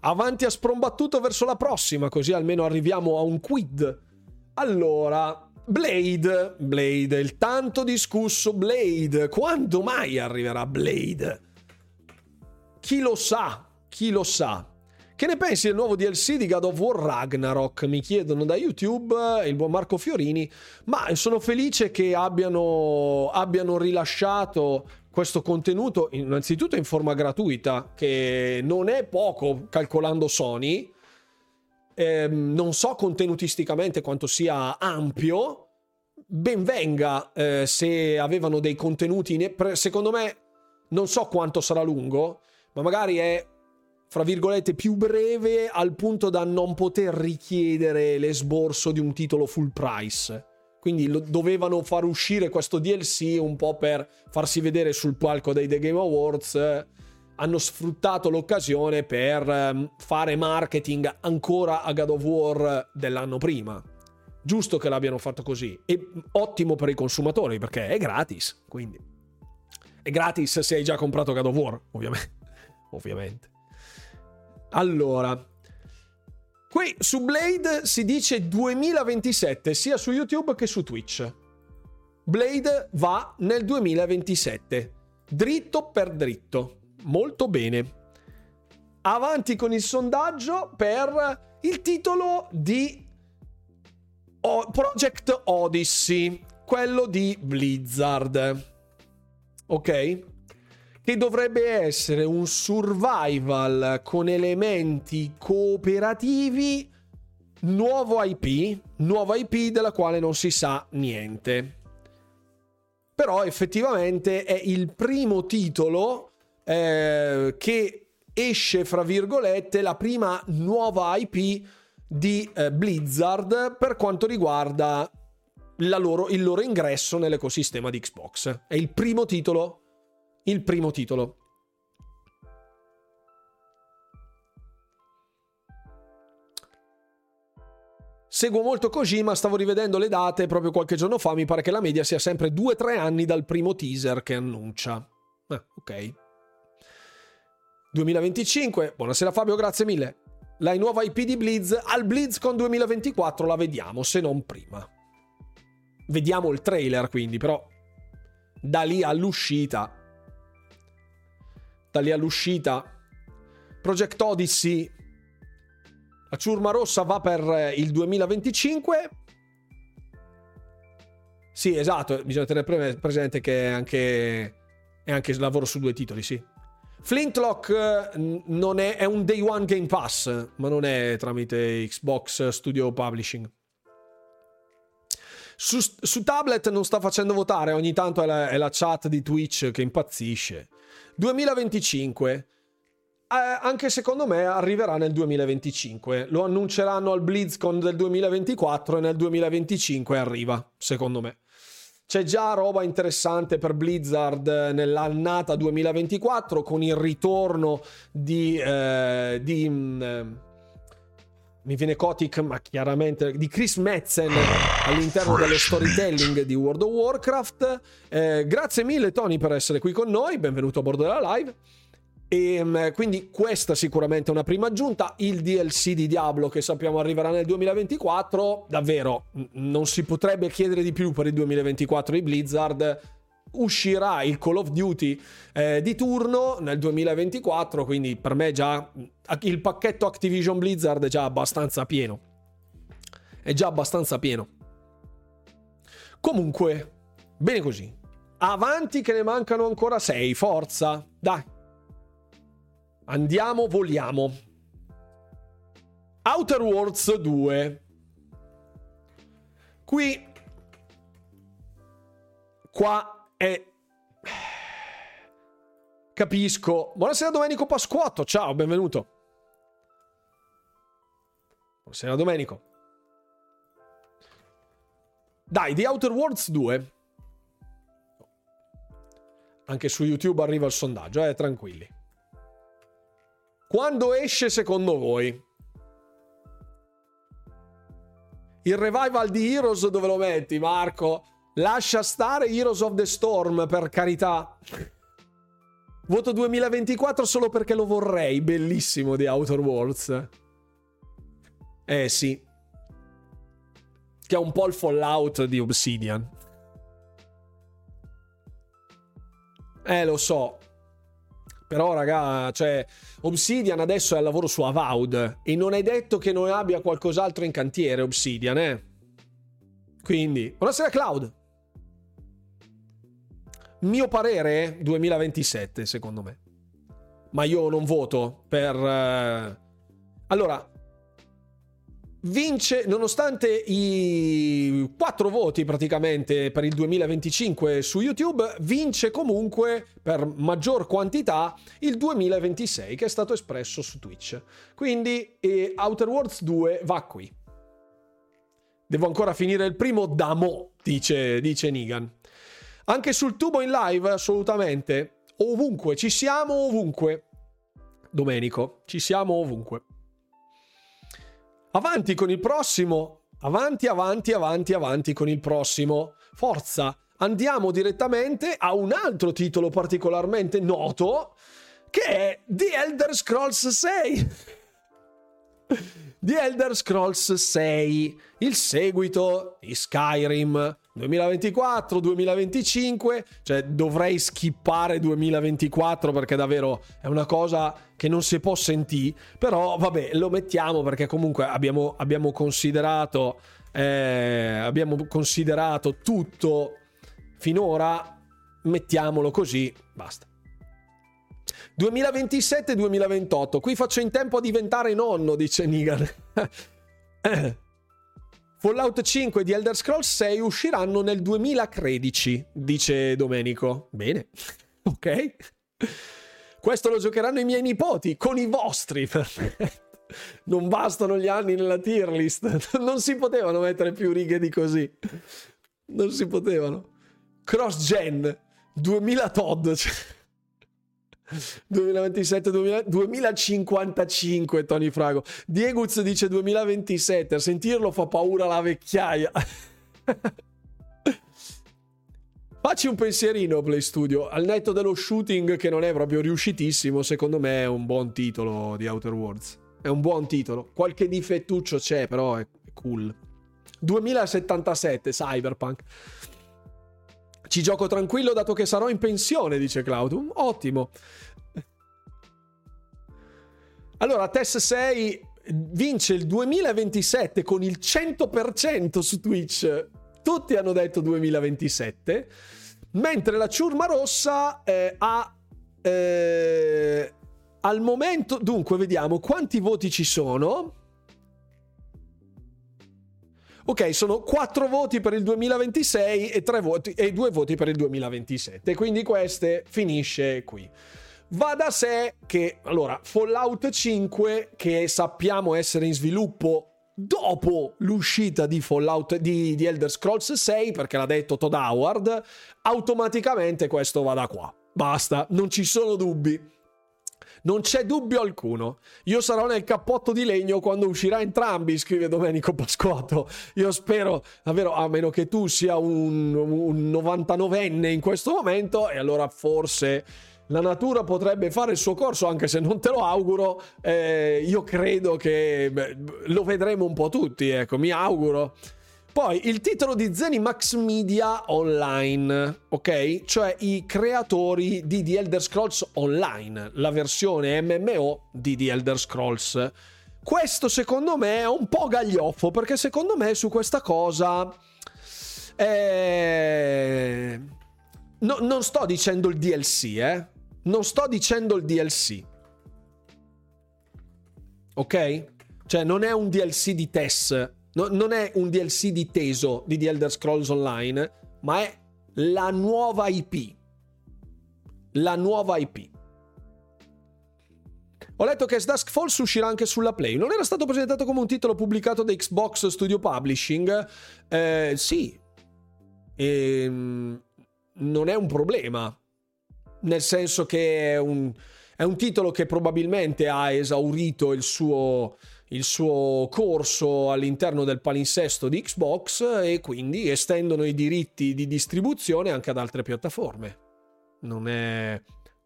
Avanti a sprombattuto verso la prossima, così almeno arriviamo a un quid. Allora, Blade, Blade, il tanto discusso Blade. Quando mai arriverà Blade? Chi lo sa, chi lo sa. Che ne pensi del nuovo D L C di God of War Ragnarok? Mi chiedono da YouTube il buon Marco Fiorini. Ma sono felice che abbiano, abbiano rilasciato questo contenuto, innanzitutto in forma gratuita, che non è poco calcolando Sony. Eh, non so contenutisticamente quanto sia ampio, ben venga eh, se avevano dei contenuti in... secondo me non so quanto sarà lungo, ma magari è fra virgolette più breve al punto da non poter richiedere l'esborso di un titolo full price, quindi lo, dovevano far uscire questo D L C un po' per farsi vedere sul palco dei The Game Awards. eh, Hanno sfruttato l'occasione per fare marketing ancora a God of War dell'anno prima. Giusto che l'abbiano fatto così. E ottimo per i consumatori, perché è gratis. Quindi è gratis se hai già comprato God of War, ovviamente. Ovviamente. Allora, qui su Blade si dice duemilaventisette, sia su YouTube che su Twitch. Blade va nel duemilaventisette, dritto per dritto. Molto bene. Avanti con il sondaggio per il titolo di o- Project Odyssey, quello di Blizzard, ok? Che dovrebbe essere un survival con elementi cooperativi, nuovo I P, nuova I P della quale non si sa niente. Però effettivamente è il primo titolo Eh, che esce fra virgolette, la prima nuova I P di eh, Blizzard per quanto riguarda la loro, il loro ingresso nell'ecosistema di Xbox. È il primo titolo, il primo titolo. Seguo molto Kojima, stavo rivedendo le date proprio qualche giorno fa, mi pare che la media sia sempre due tre anni dal primo teaser che annuncia. Ah, ok. duemilaventicinque, buonasera Fabio, grazie mille. La nuova I P di Blizz, al BlizzCon duemilaventiquattro la vediamo, se non prima. Vediamo il trailer quindi, però da lì all'uscita, da lì all'uscita, Project Odyssey, la ciurma rossa va per il duemilaventicinque. Sì, esatto, bisogna tenere presente che è anche, è anche il lavoro su due titoli, sì. Flintlock non è, è un day one Game Pass, ma non è tramite Xbox Studio Publishing. Su, su tablet non sta facendo votare, ogni tanto è la, è la chat di Twitch che impazzisce. duemilaventicinque, eh, anche secondo me arriverà nel duemilaventicinque, lo annunceranno al BlizzCon del duemilaventiquattro e nel duemilaventicinque arriva, secondo me. C'è già roba interessante per Blizzard nell'annata duemilaventiquattro con il ritorno di, eh, di eh, mi viene Kotick, ma chiaramente di Chris Metzen all'interno dello storytelling di World of Warcraft. Eh, grazie mille Tony per essere qui con noi, benvenuto a bordo della live. E quindi questa sicuramente è una prima aggiunta. Il D L C di Diablo che sappiamo arriverà nel duemilaventiquattro, davvero non si potrebbe chiedere di più per il duemilaventiquattro di Blizzard. Uscirà il Call of Duty eh, di turno nel duemilaventiquattro, quindi per me già il pacchetto Activision Blizzard è già abbastanza pieno, è già abbastanza pieno. Comunque bene così, avanti che ne mancano ancora sei, forza dai. Andiamo, voliamo. Outer Worlds due. Qui... Qua è... Capisco. Buonasera Domenico Pasquotto, ciao, benvenuto. Buonasera Domenico. Dai, The Outer Worlds due. Anche su YouTube arriva il sondaggio, eh, tranquilli. Quando esce secondo voi? Il revival di Heroes dove lo metti, Marco? Lascia stare Heroes of the Storm, per carità. Voto duemilaventiquattro solo perché lo vorrei. Bellissimo The Outer Worlds. Eh sì. Che è un po' il Fallout di Obsidian. Eh, lo so. Però, raga, cioè, Obsidian adesso è al lavoro su Avowed. E non è detto che non abbia qualcos'altro in cantiere Obsidian, eh. Quindi, buonasera Cloud. Mio parere è duemilaventisette, secondo me. Ma io non voto per... Allora... Vince, nonostante i quattro voti praticamente per il duemilaventicinque su YouTube, vince comunque per maggior quantità il duemilaventisei che è stato espresso su Twitch. Quindi eh, Outer Worlds due va qui. Devo ancora finire il primo da mo, dice, dice Negan. Anche sul tubo in live, assolutamente. Ovunque, ci siamo ovunque. Domenico, ci siamo ovunque. Avanti con il prossimo, avanti, avanti, avanti, avanti con il prossimo. Forza, andiamo direttamente a un altro titolo particolarmente noto, che è The Elder Scrolls sei. The Elder Scrolls sei, il seguito di Skyrim. duemilaventiquattro duemilaventicinque, cioè dovrei skippare duemilaventiquattro perché davvero è una cosa che non si può sentire, però vabbè, lo mettiamo perché comunque abbiamo, abbiamo considerato eh, abbiamo considerato tutto finora, mettiamolo così, basta. duemilaventisette duemilaventotto, qui faccio in tempo a diventare nonno, dice Negan. Fallout cinque e The Elder Scrolls sei usciranno nel duemilatredici, dice Domenico. Bene, ok. Questo lo giocheranno i miei nipoti, con i vostri, perfetto. Non bastano gli anni nella tier list. Non si potevano mettere più righe di così. Non si potevano. Cross-gen, duemila T O D. duemilaventisette duemila duemilacinquantacinque, Tony Frago. Dieguz dice duemilaventisette, a sentirlo fa paura la vecchiaia. Facci un pensierino, Play Studio, al netto dello shooting che non è proprio riuscitissimo, secondo me è un buon titolo di Outer Worlds, è un buon titolo, qualche difettuccio c'è però è cool. duemilasettantasette Cyberpunk. Ci gioco tranquillo dato che sarò in pensione, dice Claudium. Ottimo. Allora, Tess sei vince il duemilaventisette con il cento per cento su Twitch. Tutti hanno detto duemilaventisette. Mentre la ciurma rossa eh, ha... Eh, al momento... Dunque, vediamo quanti voti ci sono. Ok, sono quattro voti per il duemilaventisei e tre voti e due voti per il duemilaventisette, quindi queste finisce qui. Va da sé che, allora, Fallout cinque, che sappiamo essere in sviluppo dopo l'uscita di Fallout di, di Elder Scrolls sei, perché l'ha detto Todd Howard, automaticamente questo va da qua. Basta, non ci sono dubbi. Non c'è dubbio alcuno. Io sarò nel cappotto di legno quando uscirà entrambi, scrive Domenico Pasquato. Io spero, davvero, a meno che tu sia un, un novantanovenne in questo momento, e allora forse la natura potrebbe fare il suo corso, anche se non te lo auguro. Eh, io credo che beh, lo vedremo un po' tutti, ecco, mi auguro. Poi il titolo di Zenimax Media Online, ok? Cioè i creatori di The Elder Scrolls Online, la versione M M O di The Elder Scrolls. Questo secondo me è un po' gaglioffo, perché secondo me su questa cosa... Eh... No, non sto dicendo il D L C, eh? Non sto dicendo il D L C. Ok? Cioè non è un D L C di Tess. Non è un D L C di teso di The Elder Scrolls Online, ma è la nuova I P. La nuova I P. Ho letto che As Dusk Falls uscirà anche sulla Play. Non era stato presentato come un titolo pubblicato da Xbox Studio Publishing? Eh, sì. Ehm, non è un problema. Nel senso che è un, è un titolo che probabilmente ha esaurito il suo... il suo corso all'interno del palinsesto di Xbox e quindi estendono i diritti di distribuzione anche ad altre piattaforme. Non è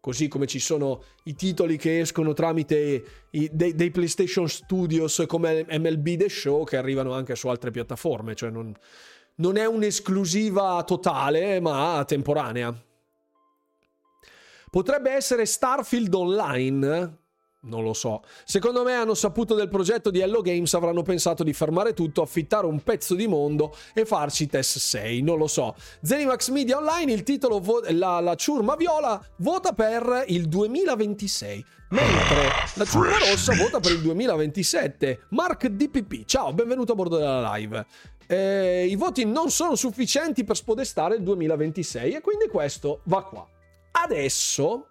così come ci sono i titoli che escono tramite i, dei, dei PlayStation Studios come M L B The Show, che arrivano anche su altre piattaforme, cioè non, non è un'esclusiva totale ma temporanea. Potrebbe essere Starfield Online? Non lo so. Secondo me hanno saputo del progetto di Hello Games, avranno pensato di fermare tutto, affittare un pezzo di mondo e farci Test sei, non lo so. Zenimax Media Online, il titolo vo- la, la ciurma viola vota per il duemilaventisei, mentre la ciurma rossa vota per il duemilaventisette. Mark D P P, ciao, benvenuto a bordo della live. Eh, i voti non sono sufficienti per spodestare il duemilaventisei e quindi questo va qua. Adesso,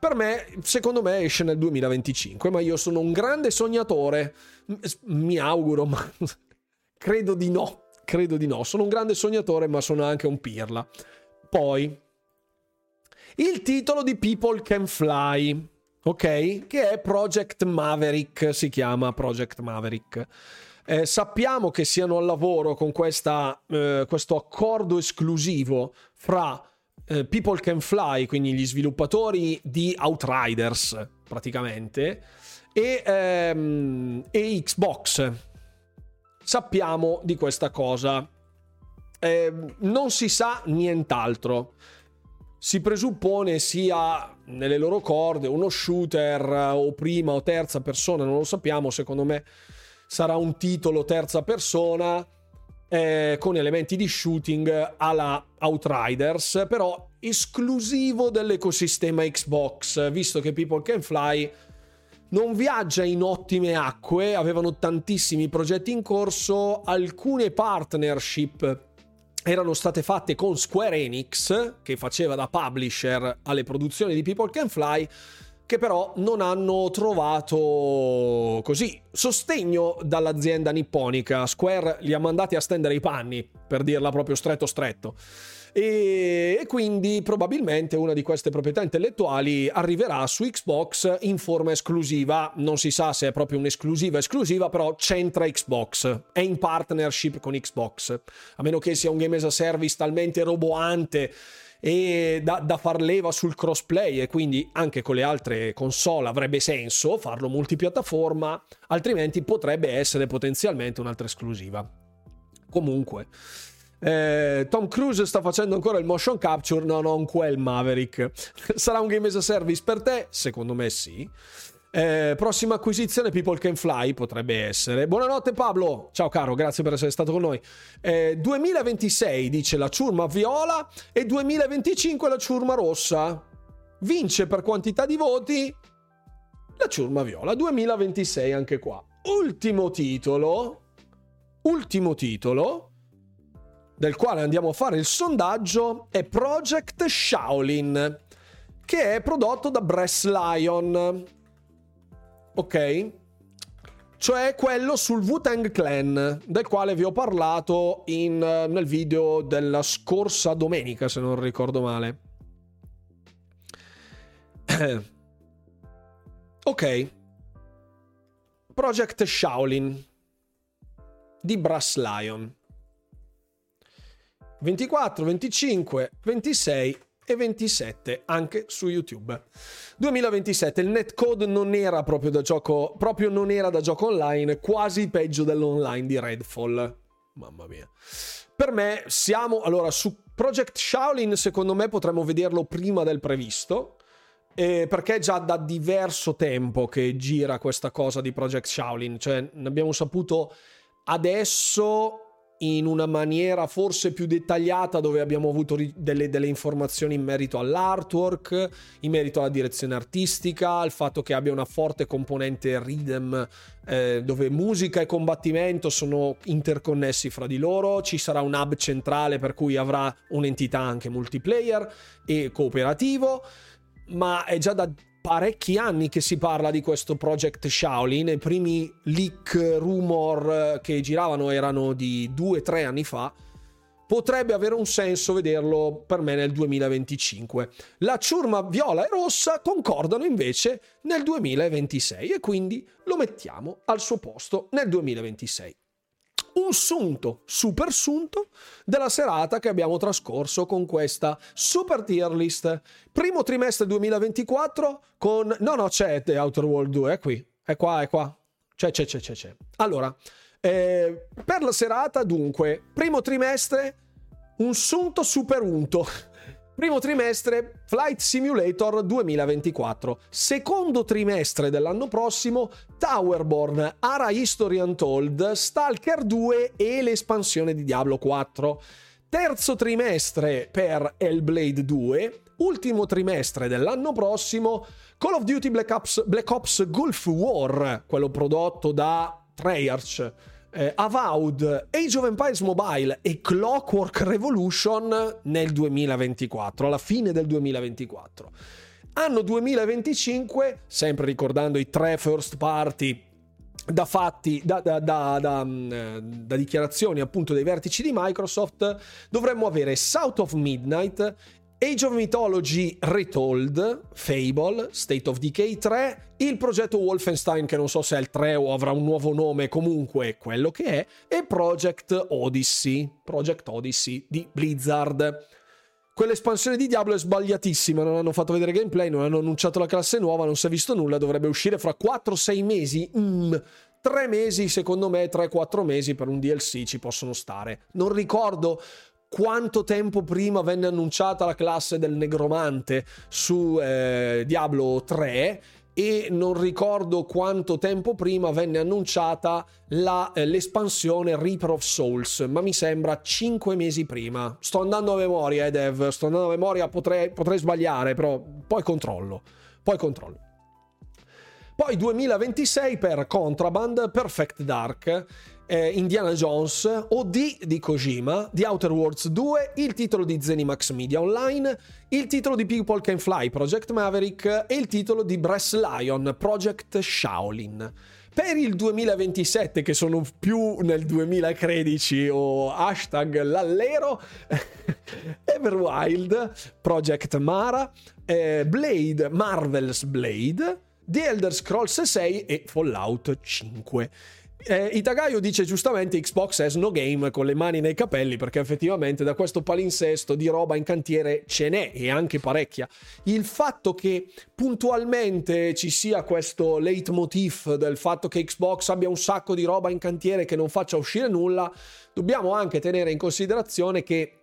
per me, secondo me esce nel duemilaventicinque, ma io sono un grande sognatore, mi auguro, ma credo di no, credo di no, sono un grande sognatore ma sono anche un pirla. Poi, il titolo di People Can Fly, ok? Che è Project Maverick, si chiama Project Maverick. Eh, sappiamo che siano al lavoro con questa, eh, questo accordo esclusivo fra People Can Fly, quindi gli sviluppatori di Outriders praticamente, e, ehm, e Xbox. Sappiamo di questa cosa, eh, non si sa nient'altro. Si presuppone sia nelle loro corde uno shooter o prima o terza persona, non lo sappiamo. Secondo me sarà un titolo terza persona, Eh, con elementi di shooting alla Outriders, però esclusivo dell'ecosistema Xbox, visto che People Can Fly non viaggia in ottime acque, avevano tantissimi progetti in corso, alcune partnership erano state fatte con Square Enix, che faceva da publisher alle produzioni di People Can Fly, che però non hanno trovato così sostegno dall'azienda nipponica. Square li ha mandati a stendere i panni, per dirla proprio stretto stretto, e, e quindi probabilmente una di queste proprietà intellettuali arriverà su Xbox in forma esclusiva. Non si sa se è proprio un'esclusiva esclusiva, però c'entra Xbox, è in partnership con Xbox, a meno che sia un game as a service talmente roboante e da, da far leva sul crossplay, e quindi anche con le altre console avrebbe senso farlo multipiattaforma, altrimenti potrebbe essere potenzialmente un'altra esclusiva. Comunque, eh, Tom Cruise sta facendo ancora il motion capture, no, non quel Maverick. Sarà un game as a service per te? Secondo me sì. Eh, prossima acquisizione People Can Fly potrebbe essere. Buonanotte Pablo, ciao caro, grazie per essere stato con noi. eh, duemilaventisei dice la ciurma viola e duemilaventicinque la ciurma rossa. Vince per quantità di voti la ciurma viola, duemilaventisei anche qua. Ultimo titolo, ultimo titolo del quale andiamo a fare il sondaggio è Project Shaolin, che è prodotto da Brass Lion, ok? Cioè quello sul Wu-Tang Clan, del quale vi ho parlato in, nel video della scorsa domenica, se non ricordo male. Ok, Project Shaolin di Brass Lion, ventiquattro, venticinque, ventisei e ventisette anche su YouTube. duemilaventisette, il netcode non era proprio da gioco, proprio non era da gioco online, quasi peggio dell'online di Redfall. Mamma mia. Per me siamo, allora, su Project Shaolin secondo me potremmo vederlo prima del previsto, eh, perché è già da diverso tempo che gira questa cosa di Project Shaolin, cioè ne abbiamo saputo adesso in una maniera forse più dettagliata, dove abbiamo avuto delle, delle informazioni in merito all'artwork, in merito alla direzione artistica, al fatto che abbia una forte componente rhythm, eh, dove musica e combattimento sono interconnessi fra di loro. Ci sarà un hub centrale per cui avrà un'entità anche multiplayer e cooperativo, ma è già da parecchi anni che si parla di questo Project Shaolin. I primi leak, rumor che giravano erano di due tre anni fa. Potrebbe avere un senso vederlo per me nel duemilaventicinque. La ciurma viola e rossa concordano invece nel duemilaventisei e quindi lo mettiamo al suo posto nel duemilaventisei. un sunto, super sunto della serata che abbiamo trascorso con questa super tier list. Primo trimestre duemilaventiquattro con... No, no, c'è The Outer Worlds due, è qui, è qua, è qua. C'è, c'è, c'è, c'è, c'è. Allora, eh, per la serata dunque, primo trimestre un sunto super unto. Primo trimestre Flight Simulator duemilaventiquattro, secondo trimestre dell'anno prossimo Towerborn, Ara History Untold, Stalker due e l'espansione di Diablo quattro, terzo trimestre per Hellblade due, ultimo trimestre dell'anno prossimo Call of Duty Black Ops, Black Ops Gulf War, quello prodotto da Treyarch, Eh, Avowed, Age of Empires Mobile e Clockwork Revolution nel duemilaventiquattro, alla fine del duemilaventiquattro. Anno duemilaventicinque, sempre ricordando i tre first party da fatti da, da, da, da, da dichiarazioni appunto dei vertici di Microsoft, dovremmo avere South of Midnight, Age of Mythology Retold, Fable, State of Decay tre, il progetto Wolfenstein, che non so se è il tre o avrà un nuovo nome, comunque quello che è, e Project Odyssey, Project Odyssey di Blizzard. Quell'espansione di Diablo è sbagliatissima, non hanno fatto vedere gameplay, non hanno annunciato la classe nuova, non si è visto nulla, dovrebbe uscire fra quattro sei mesi, mm, tre mesi secondo me, tre quattro mesi per un D L C ci possono stare, non ricordo quanto tempo prima venne annunciata la classe del negromante su eh, Diablo tre e non ricordo quanto tempo prima venne annunciata la, eh, l'espansione Reaper of Souls, ma mi sembra cinque mesi prima. Sto andando a memoria, eh, Dev, sto andando a memoria, potrei, potrei sbagliare, però poi controllo, poi controllo. Poi duemilaventisei per Contraband, Perfect Dark, Indiana Jones, O D di Kojima, The Outer Worlds due, il titolo di Zenimax Media Online, il titolo di People Can Fly, Project Maverick e il titolo di Brass Lion, Project Shaolin. Per il duemilaventisette, che sono più nel duemilatredici o hashtag l'allero, Everwild, Project Mara, eh, Blade, Marvel's Blade, The Elder Scrolls sei e Fallout cinque. Eh, Itagaio dice giustamente Xbox has no game, con le mani nei capelli, perché effettivamente da questo palinsesto di roba in cantiere ce n'è, e anche parecchia. Il fatto che puntualmente ci sia questo leitmotiv del fatto che Xbox abbia un sacco di roba in cantiere che non faccia uscire nulla, dobbiamo anche tenere in considerazione che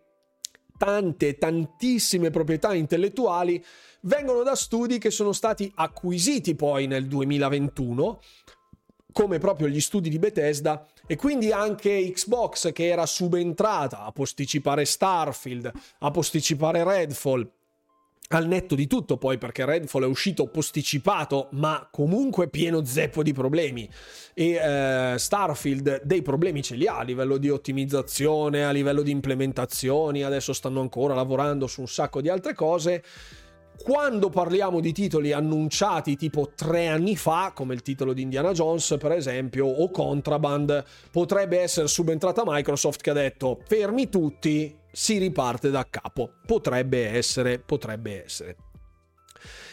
tante, tantissime proprietà intellettuali vengono da studi che sono stati acquisiti poi nel duemilaventuno, come proprio gli studi di Bethesda, e quindi anche Xbox, che era subentrata a posticipare Starfield, a posticipare Redfall, al netto di tutto poi, perché Redfall è uscito posticipato ma comunque pieno zeppo di problemi, e eh, Starfield dei problemi ce li ha a livello di ottimizzazione, a livello di implementazioni, adesso stanno ancora lavorando su un sacco di altre cose. Quando parliamo di titoli annunciati tipo tre anni fa, come il titolo di Indiana Jones per esempio, o Contraband, potrebbe essere subentrata Microsoft che ha detto fermi tutti, si riparte da capo. Potrebbe essere, potrebbe essere.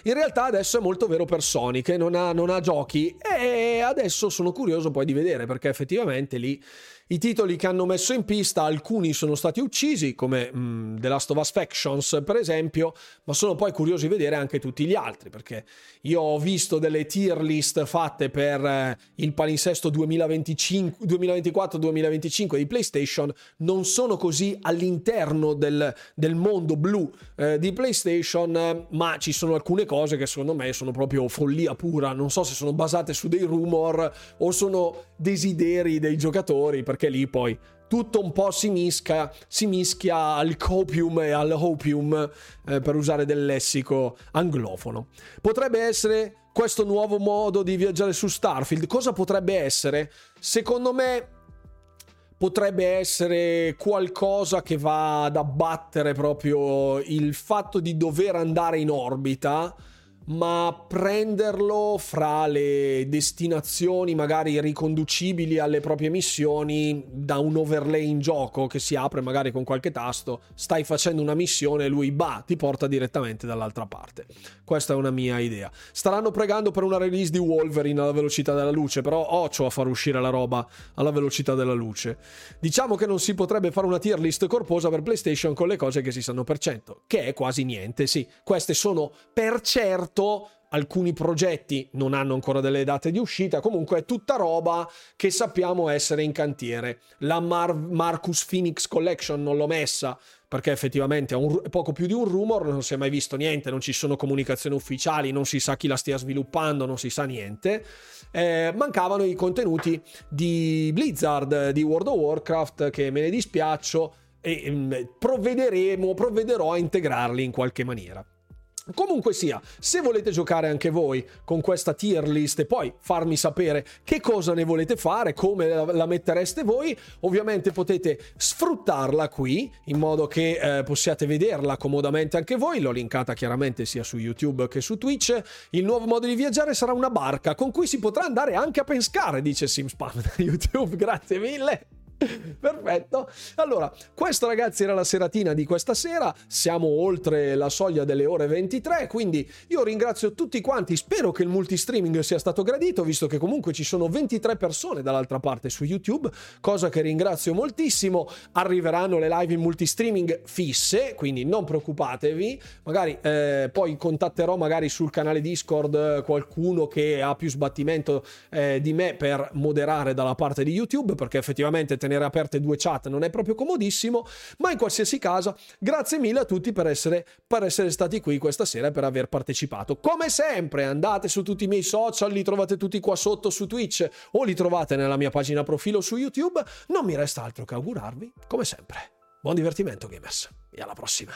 In realtà adesso è molto vero per Sony, che non ha, non ha giochi, e adesso sono curioso poi di vedere, perché effettivamente lì i titoli che hanno messo in pista, alcuni sono stati uccisi, come mh, The Last of Us Factions per esempio, ma sono poi curioso di vedere anche tutti gli altri, perché io ho visto delle tier list fatte per eh, il palinsesto duemilaventiquattro duemilaventicinque di PlayStation, non sono così all'interno del, del mondo blu eh, di PlayStation, eh, ma ci sono alcune cose che secondo me sono proprio follia pura, non so se sono basate su dei rumor o sono desideri dei giocatori, perché lì poi tutto un po' si mischia, si mischia al copium e all'opium, eh, per usare del lessico anglofono. Potrebbe essere questo nuovo modo di viaggiare su Starfield. Cosa potrebbe essere? Secondo me potrebbe essere qualcosa che va ad abbattere proprio il fatto di dover andare in orbita, ma prenderlo fra le destinazioni magari riconducibili alle proprie missioni da un overlay in gioco che si apre magari con qualche tasto, stai facendo una missione e lui bah, ti porta direttamente dall'altra parte. Questa è una mia idea. Staranno pregando per una release di Wolverine alla velocità della luce, però occhio a far uscire la roba alla velocità della luce. Diciamo che non si potrebbe fare una tier list corposa per PlayStation con le cose che si sanno per cento, che è quasi niente, sì. Queste sono per certo. Alcuni progetti non hanno ancora delle date di uscita, comunque è tutta roba che sappiamo essere in cantiere. La Mar- Marcus Phoenix Collection non l'ho messa perché effettivamente è un, poco più di un rumor, non si è mai visto niente, non ci sono comunicazioni ufficiali, non si sa chi la stia sviluppando, non si sa niente. Eh, mancavano i contenuti di Blizzard, di World of Warcraft, che me ne dispiaccio, e provvederemo, provvederò a integrarli in qualche maniera. Comunque sia, se volete giocare anche voi con questa tier list e poi farmi sapere che cosa ne volete fare, come la mettereste voi, ovviamente potete sfruttarla qui in modo che eh, possiate vederla comodamente anche voi. L'ho linkata chiaramente sia su YouTube che su Twitch. Il nuovo modo di viaggiare sarà una barca con cui si potrà andare anche a pescare, dice Simspam da YouTube, grazie mille. Perfetto, allora questo ragazzi era la seratina di questa sera, siamo oltre la soglia delle ore ventitré, quindi io ringrazio tutti quanti, spero che il multistreaming sia stato gradito, visto che comunque ci sono ventitré persone dall'altra parte su YouTube, cosa che ringrazio moltissimo. Arriveranno le live in multistreaming fisse, quindi non preoccupatevi, magari eh, poi contatterò magari sul canale Discord qualcuno che ha più sbattimento eh, di me per moderare dalla parte di YouTube, perché effettivamente tenere aperte due chat non è proprio comodissimo, ma in qualsiasi caso grazie mille a tutti per essere, per essere stati qui questa sera e per aver partecipato. Come sempre andate su tutti i miei social, li trovate tutti qua sotto su Twitch o li trovate nella mia pagina profilo su YouTube. Non mi resta altro che augurarvi come sempre buon divertimento gamers e alla prossima.